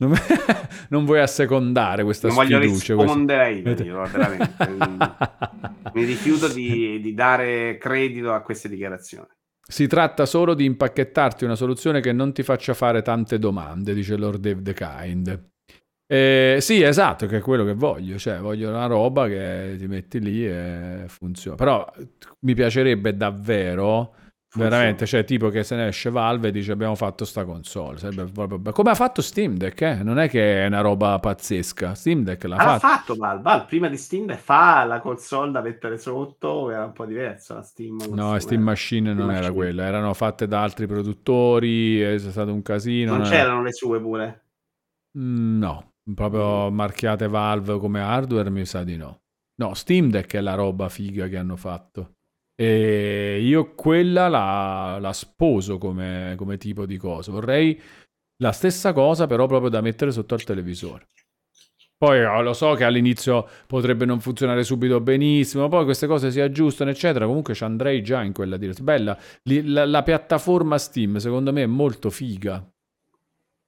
Non, non vuoi assecondare questa non sfiducia? Non voglio rispondere questa... io, veramente. Mi rifiuto di, di dare credito a queste dichiarazioni. Si tratta solo di impacchettarti una soluzione che non ti faccia fare tante domande, dice Lord Dave the Kind. Eh, sì, esatto, che è quello che voglio. Cioè, voglio una roba che ti metti lì e funziona. Però mi piacerebbe davvero... funziona. Veramente, cioè tipo che se ne esce Valve e dice abbiamo fatto sta console, sarebbe proprio be- come ha fatto Steam Deck, eh? Non è che è una roba pazzesca. Steam Deck l'ha ah, fatto Valve, Valve prima di Steam Deck fa la console da mettere sotto, era un po' diversa la Steam console. No, Steam Machine Steam non Machine. Era quella, erano fatte da altri produttori, è stato un casino. Non, non c'erano era... le sue pure? Mm, no, proprio marchiate Valve come hardware mi sa di no. No, Steam Deck è la roba figa che hanno fatto. E io quella la, la sposo come, come tipo di cosa. Vorrei la stessa cosa però proprio da mettere sotto al televisore. Poi oh, lo so che all'inizio potrebbe non funzionare subito benissimo, poi queste cose si aggiustano eccetera, comunque ci andrei già in quella direzione. Bella la, la piattaforma Steam secondo me è molto figa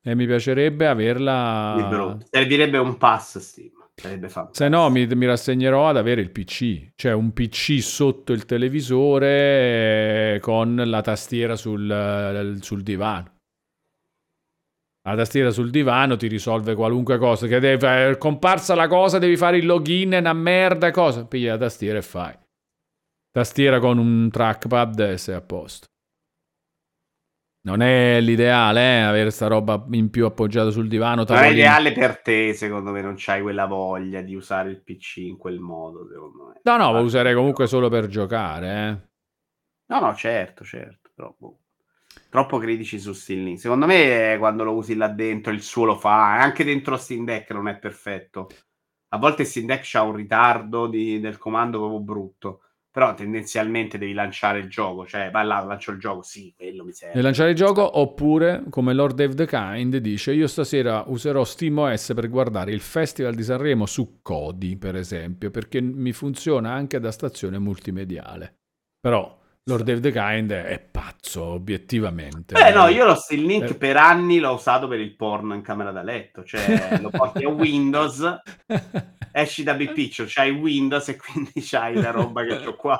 e mi piacerebbe averla libero. Servirebbe un pass Steam. Se no mi, mi rassegnerò ad avere il P C, cioè un P C sotto il televisore con la tastiera sul, sul divano. La tastiera sul divano ti risolve qualunque cosa, che deve, è comparsa la cosa, devi fare il login, è una merda, cosa, pigli la tastiera e fai. Tastiera con un trackpad e sei a posto. Non è l'ideale, eh, avere sta roba in più appoggiata sul divano. Tavolino. Non è ideale per te, secondo me, non c'hai quella voglia di usare il P C in quel modo, secondo me. No, no, lo userei comunque solo per giocare, eh. No, no, certo, certo, troppo, troppo critici su Steam Link. Secondo me, quando lo usi là dentro, il suo lo fa, anche dentro Steam Deck non è perfetto. A volte Steam Deck c'ha un ritardo di, del comando proprio brutto. però tendenzialmente devi lanciare il gioco, cioè vai là, lancio il gioco, sì, quello mi serve. Devi lanciare il gioco, oppure, come Lord of the Kind dice, io stasera userò SteamOS per guardare il Festival di Sanremo su Kodi, per esempio, perché mi funziona anche da stazione multimediale. Però Lord of the Kind è pazzo, obiettivamente. Beh, no, io lo, il link eh. per anni l'ho usato per il porno in camera da letto, cioè lo porti a Windows, esci da Bipiccio, c'hai Windows e quindi c'hai la roba che ho qua.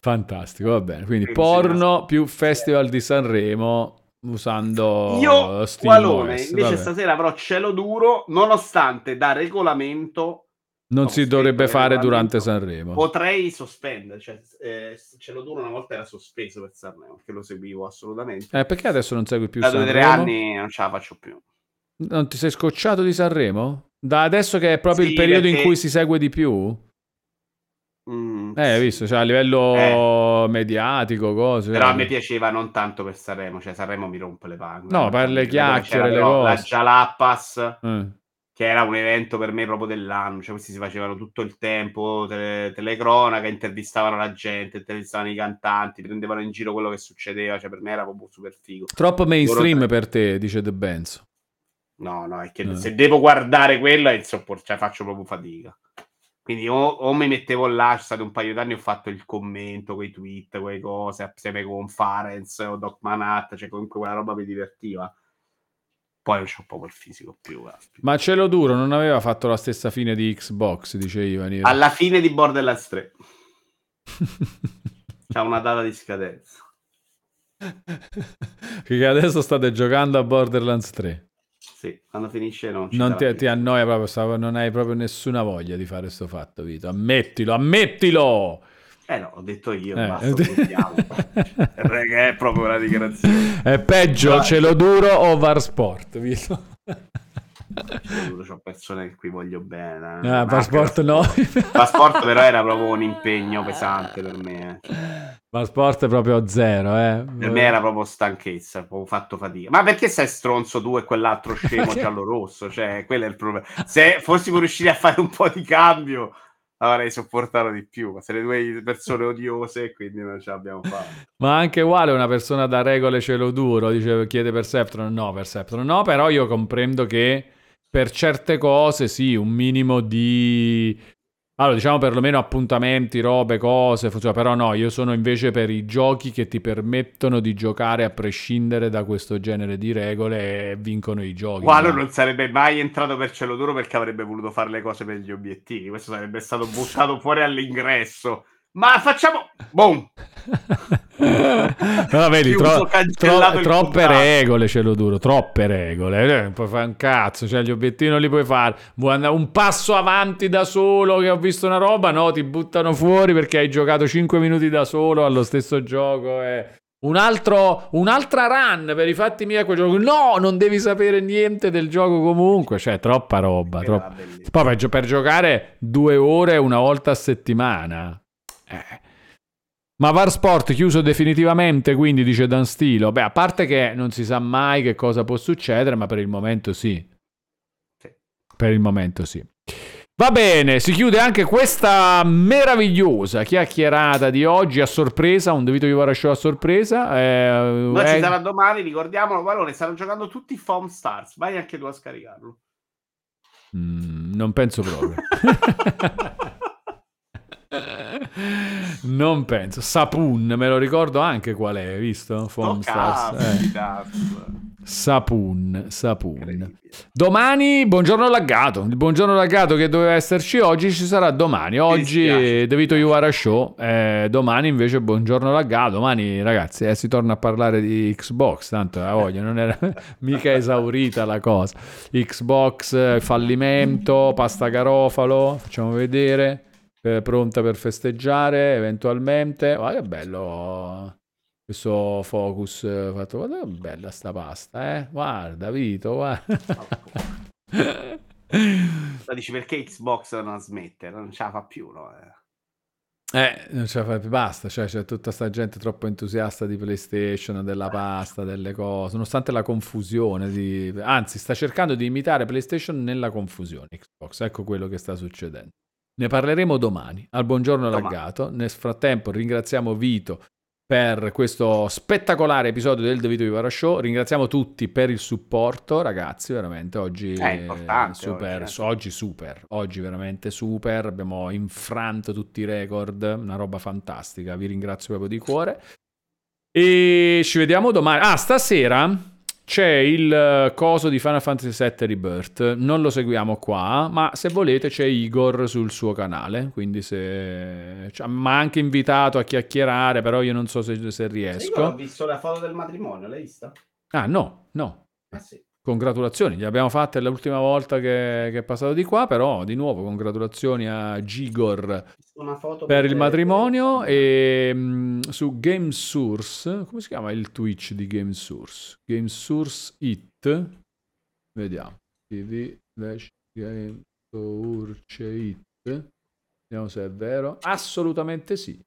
Fantastico, va bene. Quindi, quindi porno più Festival di Sanremo usando io, Ualone, invece vabbè. Stasera però cielo duro, nonostante da regolamento... Non no, si dovrebbe fare durante Sanremo. Potrei sospendere, cioè eh, ce lo duro una volta era sospeso per Sanremo, perché lo seguivo assolutamente. Eh, perché adesso non segui più da Sanremo? Da due o tre anni non ce la faccio più. Non ti sei scocciato di Sanremo? Da adesso che è proprio sì, il periodo perché... in cui si segue di più? Mm, eh, sì. Visto, cioè a livello eh. mediatico, cose. Però a me piaceva non tanto per Sanremo, cioè Sanremo mi rompe le palle. No, per le chiacchiere, le cose. La Jalapas... Mm. Che era un evento per me proprio dell'anno, cioè questi si facevano tutto il tempo, tele, telecronaca, intervistavano la gente, intervistavano i cantanti, prendevano in giro quello che succedeva, cioè per me era proprio super figo. Troppo mainstream loro... per te, dice De Benzo. No, no, è che no. Se devo guardare quello è insopport- cioè faccio proprio fatica. Quindi o, o mi mettevo là, c'è stato un paio d'anni ho fatto il commento, quei tweet, quelle cose, assieme con Farenz o Doc Manhattan, cioè comunque quella roba mi divertiva. Poi non c'ho un po' quel fisico più. Eh. Ma cielo duro non aveva fatto la stessa fine di Xbox, dice Ivan. Alla fine di Borderlands tre. C'ha una data di scadenza. Perché adesso state giocando a Borderlands tre. Sì, quando finisce non c'è. Non ti, ti annoia proprio, non hai proprio nessuna voglia di fare sto fatto, Vito. Ammettilo, ammettilo! Eh no, ho detto io, eh, basta, perché è proprio una dichiarazione. È peggio, dai. Cielo duro o VarSport, Vito? Cielo duro, c'ho persone che qui voglio bene. Eh, ah, VarSport no. VarSport però era proprio un impegno pesante per me. Eh. VarSport è proprio zero, eh. Per me era proprio stanchezza, proprio fatto fatica. Ma perché sei stronzo tu e quell'altro scemo giallo-rosso? Cioè, quello è il problema. Se fossimo riusciti a fare un po' di cambio... avrei sopportato di più, ma se le due persone odiose, quindi non ce l'abbiamo fatta. Ma anche uguale una persona da regole cielo duro, dice, chiede Perceptron, no, Perceptron no, però io comprendo che per certe cose sì, un minimo di... Allora, diciamo perlomeno appuntamenti, robe, cose, però no, io sono invece per i giochi che ti permettono di giocare a prescindere da questo genere di regole e vincono i giochi. Qualo non sarebbe mai entrato per cielo duro perché avrebbe voluto fare le cose per gli obiettivi, questo sarebbe stato buttato fuori all'ingresso. Ma facciamo... Boom! No, vedi, tro- tro- troppe regole, cielo duro, troppe regole. Eh, puoi fare un cazzo, cioè gli obiettivi non li puoi fare. Vuoi andare un passo avanti da solo, che ho visto una roba, no, ti buttano fuori perché hai giocato cinque minuti da solo allo stesso gioco. Eh. Un altro, un'altra run per i fatti miei a quel gioco. No, non devi sapere niente del gioco comunque. Cioè, troppa roba. Troppa... Poi per, gio- per giocare due ore una volta a settimana. Eh. Ma VarSport chiuso definitivamente, quindi, dice Dan Stilo. Beh, a parte che non si sa mai che cosa può succedere, ma per il momento sì. sì. Per il momento sì. Va bene, si chiude anche questa meravigliosa chiacchierata di oggi a sorpresa, un Vito Iuvara Show a sorpresa. Eh, no, eh... ci sarà domani, ricordiamolo, Valone, stanno giocando tutti i Foam Stars, vai anche tu a scaricarlo. Mm, non penso proprio. Non penso. Sapun, me lo ricordo anche qual è, visto? Foam oh, Stars. Eh. Sapun, Sapun. Domani, buongiorno laggato. Il buongiorno laggato che doveva esserci oggi ci sarà domani. Oggi De Vito Iuvara Show, eh, domani invece buongiorno laggato. Domani ragazzi eh, si torna a parlare di Xbox, tanto la voglia non era mica esaurita la cosa. Xbox, fallimento, pasta Garofalo, facciamo vedere. Eh, pronta per festeggiare eventualmente. Guarda che bello questo focus fatto, guarda che bella sta pasta, eh? Guarda Vito, guarda. Ma dici perché Xbox non smette, non ce la fa più, no? eh. eh non ce la fa più, basta, cioè c'è tutta sta gente troppo entusiasta di PlayStation, della pasta, delle cose, nonostante la confusione di... anzi sta cercando di imitare PlayStation nella confusione Xbox, ecco quello che sta succedendo. Ne parleremo domani al Buongiorno Laggato. Nel frattempo ringraziamo Vito per questo spettacolare episodio del The Vito Iuvara Show. Ringraziamo tutti per il supporto, ragazzi, veramente oggi è importante, super, oggi, eh. oggi super, oggi veramente super, abbiamo infranto tutti i record, una roba fantastica, vi ringrazio proprio di cuore e ci vediamo domani. Ah, stasera c'è il coso di Final Fantasy sette Rebirth, non lo seguiamo qua, ma se volete c'è Igor sul suo canale, quindi se... cioè, m'ha anche invitato a chiacchierare, però io non so se, se riesco. Io ho visto la foto del matrimonio, l'hai vista? Ah no, no. Ah, sì. Congratulazioni, le abbiamo fatte l'ultima volta che, che è passato di qua, però di nuovo congratulazioni a Igor per, per il matrimonio. E mh, su Game Source, come si chiama il Twitch di Game Source? Game Source It, vediamo, tv slash Game Source It, vediamo se è vero, assolutamente sì.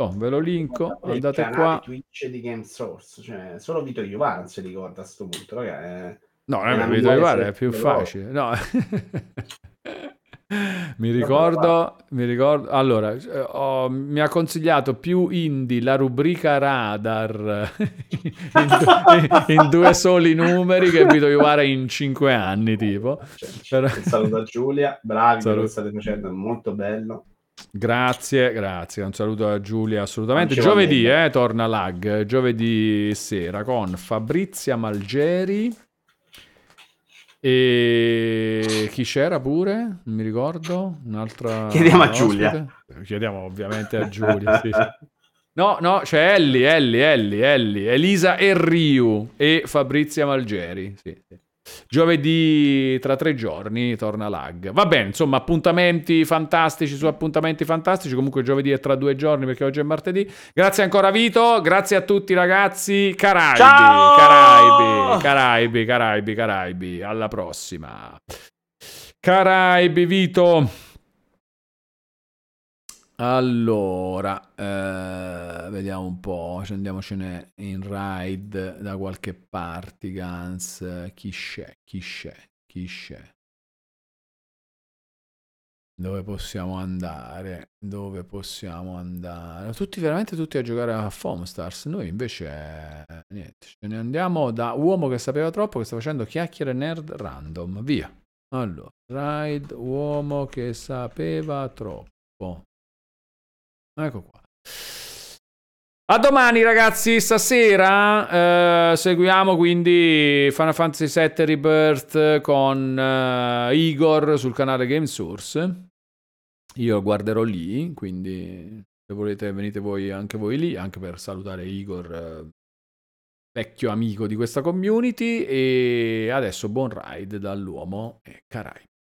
Oh, ve lo linko, andate qua. Twitch di Game Source, cioè solo Vito Iuvara non si ricorda a sto punto, raga, è... No, eh, Vito Iuvara è più facile. No. mi ricordo, mi ricordo. Allora, oh, mi ha consigliato più indie la rubrica Radar in, due, in due soli numeri che Vito Iuvara in cinque anni, tipo. Cioè, però... Un saluto a Giulia, bravi, che lo state facendo, è molto bello. Grazie, grazie, un saluto a Giulia assolutamente. Giovedì eh, torna Lag, giovedì sera con Fabrizia Malgeri. E chi c'era pure? Non mi ricordo. Un'altra. Chiediamo a Giulia. Chiediamo ovviamente a Giulia. Sì, sì. No, no, c'è Ellie, Ellie, Ellie, Ellie, Elisa e Riu e Fabrizia Malgeri. Sì, sì. Giovedì tra tre giorni torna Lag. Va bene, insomma, appuntamenti fantastici su appuntamenti fantastici. Comunque giovedì è tra due giorni perché oggi è martedì. Grazie ancora Vito, grazie a tutti ragazzi. Caraibi, ciao! Caraibi, Caraibi, Caraibi, Caraibi. Alla prossima. Caraibi Vito. Allora, eh, vediamo un po', andiamocene in ride da qualche parte, Gans, chi c'è, chi c'è, chi c'è, dove possiamo andare, dove possiamo andare, tutti veramente tutti a giocare a Foam Stars, noi invece niente, ce ne andiamo da uomo che sapeva troppo, che sta facendo chiacchiere nerd random, via, allora, ride uomo che sapeva troppo. Ecco qua. A domani ragazzi, stasera eh, seguiamo quindi Final Fantasy sette Rebirth con eh, Igor sul canale Game Source. Io guarderò lì, quindi se volete venite voi anche voi lì, anche per salutare Igor, eh, vecchio amico di questa community. E adesso buon ride dall'uomo e Caraibi.